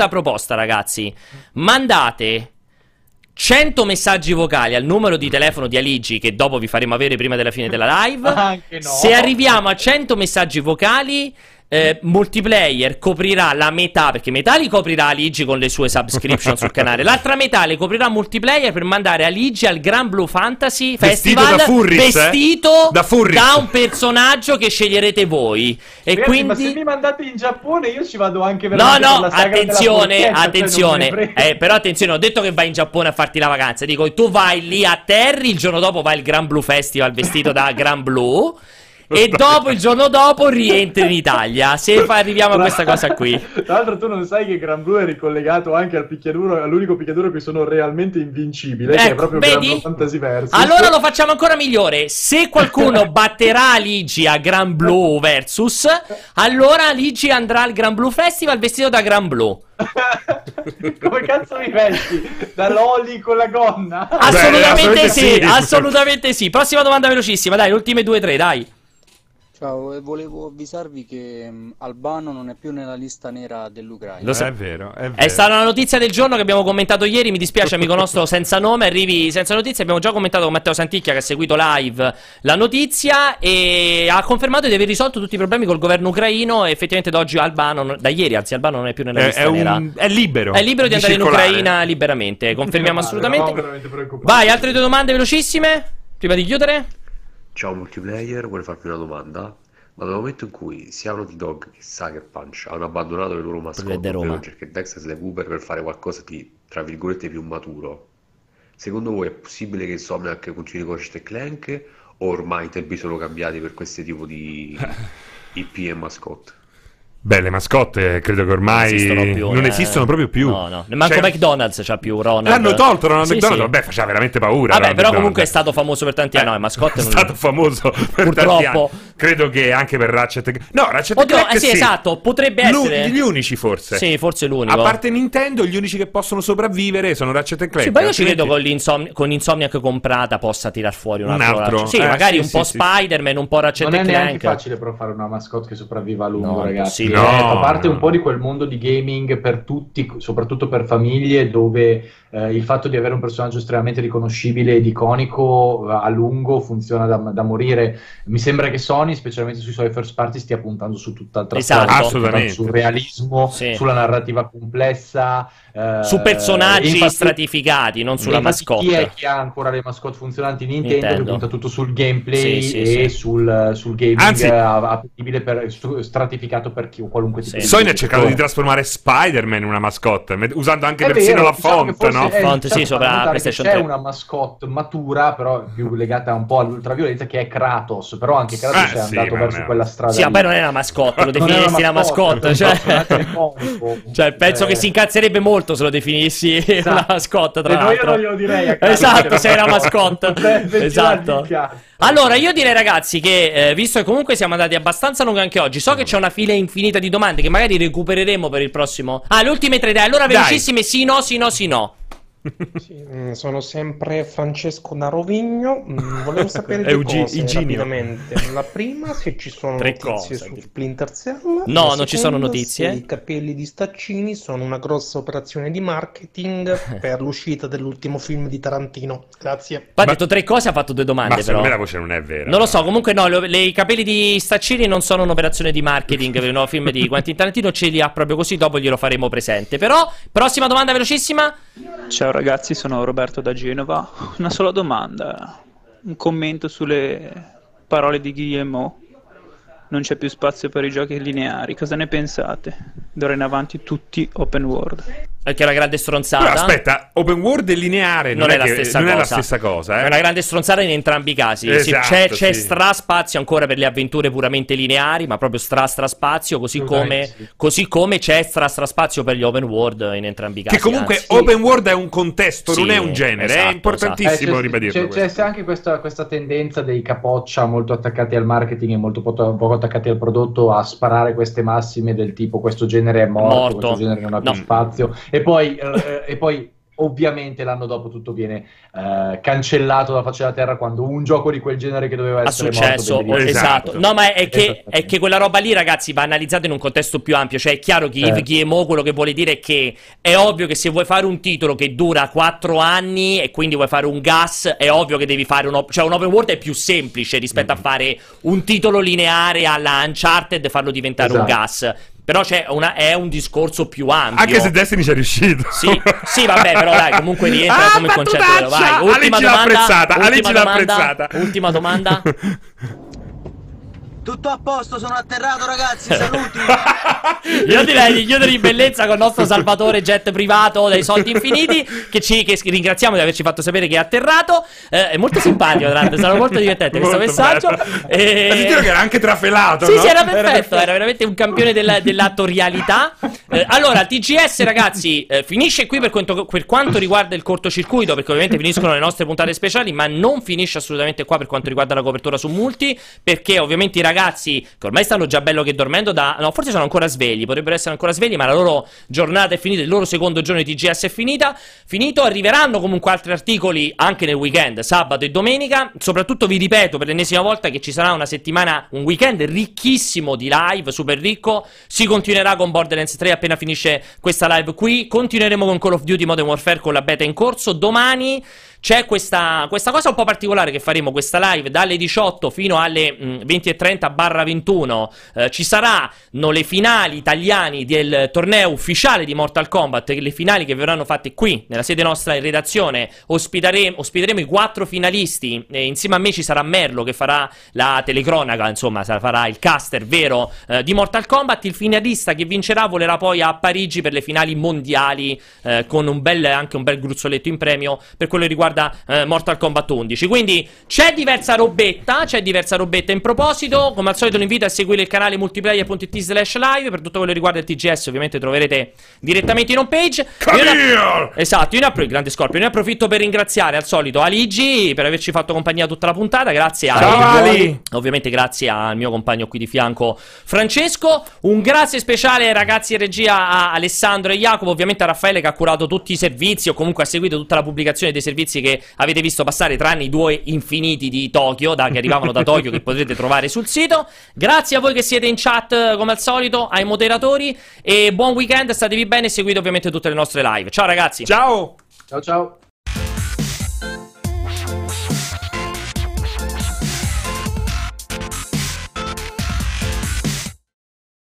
proposta, ragazzi. Mandate 100 messaggi vocali al numero di telefono di Aligi, che dopo vi faremo avere prima della fine della live. Anche no. Se arriviamo a 100 messaggi vocali, Multiplayer coprirà la metà, perché metà li coprirà Aligi con le sue subscription sul canale, l'altra metà le coprirà Multiplayer, per mandare Aligi al Gran Blue Fantasy Festival vestito da un personaggio che sceglierete voi. E ragazzi, quindi... ma se mi mandate in Giappone io ci vado anche veramente. No, attenzione, però attenzione, ho detto che vai in Giappone a farti la vacanza, dico tu vai lì a Terry, il giorno dopo vai al Gran Blue Festival vestito da Gran Blue. e dopo, il giorno dopo, rientri in Italia. Se arriviamo a questa cosa qui. Tra l'altro tu non sai che Gran Blu è ricollegato anche al picchiaduro, all'unico picchiaduro che sono realmente invincibile, ecco, che è proprio Gran Blu Fantasy Versus. Allora lo facciamo ancora migliore. Se qualcuno batterà Aligi a Gran Blu Versus, allora Aligi andrà al Gran Blu Festival vestito da Gran Blu. Come cazzo mi vesti? Da Loli con la gonna? Assolutamente. Beh, sì, assolutamente sì. Prossima domanda velocissima, dai, ultime 2 o 3, dai. Ciao, volevo avvisarvi che Albano non è più nella lista nera dell'Ucraina. Lo so, è vero, è vero. È stata una notizia del giorno che abbiamo commentato ieri, mi dispiace amico nostro senza nome, arrivi senza notizie, abbiamo già commentato con Matteo Santicchia che ha seguito live la notizia e ha confermato di aver risolto tutti i problemi col governo ucraino e effettivamente da oggi Albano, da ieri anzi, Albano non è più nella lista nera. È libero. È libero di andare circolare in Ucraina liberamente, confermiamo assolutamente. No, vai, altre 2 domande velocissime, prima di chiudere. Ciao Multiplayer, volevo farvi una domanda. Ma dal momento in cui sia Naughty Dog che Sucker Punch hanno abbandonato le loro mascotte e Texas e Cooper per fare qualcosa di, tra virgolette, più maturo, secondo voi è possibile che Insomniac anche continui con Ratchet & Clank o ormai i tempi sono cambiati per questo tipo di IP e mascotte? Beh, le mascotte credo che ormai non esistono proprio più. No, no. Manco cioè, McDonald's c'ha più Ronald. L'hanno tolto Ronald McDonald's. Vabbè, faceva veramente paura. Vabbè, Ronald però comunque McDonald's è stato famoso per tanti anni. No, le mascotte non è stato famoso per tanti anni. Credo che anche per Ratchet. No, Ratchet Oddio, Clank sì, esatto, potrebbe essere gli unici forse. Sì, forse l'unico. A parte Nintendo, gli unici che possono sopravvivere sono Ratchet Clank. Sì, ma io ci credo con Insomniac comprata possa tirar fuori un altro. Sì, magari un po' Spider-Man, un po' Ratchet Clank. Non è facile però fare una mascotte che sopravviva a lungo, ragazzi. No, a parte un po' di quel mondo di gaming per tutti, soprattutto per famiglie, dove il fatto di avere un personaggio estremamente riconoscibile ed iconico a lungo funziona da morire. Mi sembra che Sony, specialmente sui suoi first party, stia puntando su tutt'altra cosa, sul realismo, sulla narrativa complessa, su personaggi stratificati, non sulla mascotte. Chi è che ha ancora le mascotte funzionanti? Nintendo che punta tutto sul gameplay sul gaming appetibile stratificato per qualunque tipo. Sony ha cercato di trasformare Spider-Man in una mascotte, usando anche persino la font, no? Sì, sopra PlayStation 3. C'è una mascotte matura, però più legata un po' all'ultraviolenza, che è Kratos. Però anche Kratos è andato verso quella strada. Sì, ma non è una mascotte, lo definissi una mascotte. Cioè, penso che si incazzerebbe molto se lo definissi una mascotte, tra l'altro. Io non glielo direi. Esatto, sei una mascotte. Esatto. Allora, io direi, ragazzi, che visto che comunque siamo andati abbastanza lunghi anche oggi, so che c'è una fila infinita di domande che magari recupereremo per il prossimo. Ah, le ultime 3, dai, allora velocissime, sì, no, sì, no, sì, no. Sì, sono sempre Francesco da Rovigno. Volevo sapere rapidamente. La prima, se ci sono notizie su Splinter Cell. No, non ci sono notizie. I capelli di Staccini sono una grossa operazione di marketing per l'uscita dell'ultimo film di Tarantino. Grazie. Ha detto 3 cose, ha fatto 2 domande. Ma secondo me la voce non è vera. Non lo so, comunque no, i capelli di Staccini non sono un'operazione di marketing per il nuovo film di Quentin Tarantino. Ce li ha proprio così, dopo glielo faremo presente. Però, prossima domanda velocissima. Ciao ragazzi, sono Roberto da Genova. Una sola domanda, un commento sulle parole di Guillemot. Non c'è più spazio per i giochi lineari. Cosa ne pensate? D'ora in avanti tutti open world. Che è una grande stronzata. Però aspetta, open world e lineare non è la stessa cosa. È una grande stronzata in entrambi i casi. Esatto, c'è stra spazio ancora per le avventure puramente lineari, ma proprio stra spazio. Così come c'è stra spazio per gli open world in entrambi i casi. Che comunque open world è un contesto, non è un genere. Esatto, è importantissimo ribadirlo. C'è anche questa tendenza dei capoccia molto attaccati al marketing e molto poco attaccati al prodotto a sparare queste massime del tipo questo genere è morto. Questo genere non ha più spazio e poi ovviamente l'anno dopo tutto viene cancellato dalla faccia della terra quando un gioco di quel genere che doveva essere morto. Esatto. No, ma è che quella roba lì, ragazzi, va analizzata in un contesto più ampio. Cioè è chiaro che Yves Guillemot quello che vuole dire è che è ovvio che se vuoi fare un titolo che dura 4 anni e quindi vuoi fare un gas, è ovvio che devi fare un open world è più semplice rispetto a fare un titolo lineare alla Uncharted e farlo diventare un gas. Però è un discorso più ampio. Anche se Destiny c'è riuscito. Sì, vabbè, però dai, comunque rientra come concetto. Vai, ultima domanda. Ultima domanda. Tutto a posto, sono atterrato ragazzi, saluti. Io direi di chiudere in bellezza con il nostro Salvatore jet privato dei soldi infiniti, che ringraziamo di averci fatto sapere che è atterrato. È molto simpatico, è stato molto divertente questo messaggio. Ma ti dico che era anche trafelato. Sì, no? Sì, era perfetto, era veramente un campione dell'attorialità. Allora, TGS ragazzi, finisce qui per quanto riguarda il cortocircuito, perché ovviamente finiscono le nostre puntate speciali, ma non finisce assolutamente qua per quanto riguarda la copertura su Multi, perché ovviamente i ragazzi che ormai stanno già bello che dormendo da... no, forse sono ancora svegli, potrebbero essere ancora svegli, ma la loro giornata è finita, il loro secondo giorno di TGS è finito. Arriveranno comunque altri articoli anche nel weekend, sabato e domenica. Soprattutto vi ripeto per l'ennesima volta che ci sarà una settimana, un weekend ricchissimo di live, super ricco. Si continuerà con Borderlands 3 appena finisce questa live qui, continueremo con Call of Duty Modern Warfare con la beta in corso. Domani c'è questa cosa un po' particolare che faremo, questa live dalle 18 fino alle 20:30/21. Ci saranno le finali italiane del torneo ufficiale di Mortal Kombat, le finali che verranno fatte qui nella sede nostra in redazione. Ospiteremo i 4 finalisti e insieme a me ci sarà Merlo che farà la telecronaca, insomma farà il caster vero di Mortal Kombat. Il finalista che vincerà volerà poi a Parigi per le finali mondiali con anche un bel gruzzoletto in premio per quello che riguarda Mortal Kombat 11. Quindi c'è diversa robetta in proposito. Come al solito l'invito è a seguire il canale multiplayer.it/live per tutto quello che riguarda il TGS. Ovviamente troverete direttamente in home page. Esatto, grande Scorpio. Io ne approfitto per ringraziare al solito Aligi per averci fatto compagnia tutta la puntata. Grazie a Ali. Ovviamente grazie al mio compagno qui di fianco Francesco. Un grazie speciale ragazzi in regia a Alessandro e Jacopo, ovviamente a Raffaele che ha curato tutti i servizi o comunque ha seguito tutta la pubblicazione dei servizi che avete visto passare, tranne i 2 infiniti di Tokyo che arrivavano da Tokyo che potrete trovare sul sito. Grazie a voi che siete in chat come al solito, ai moderatori, e buon weekend, statevi bene e seguite ovviamente tutte le nostre live. Ciao ragazzi. Ciao. Ciao ciao.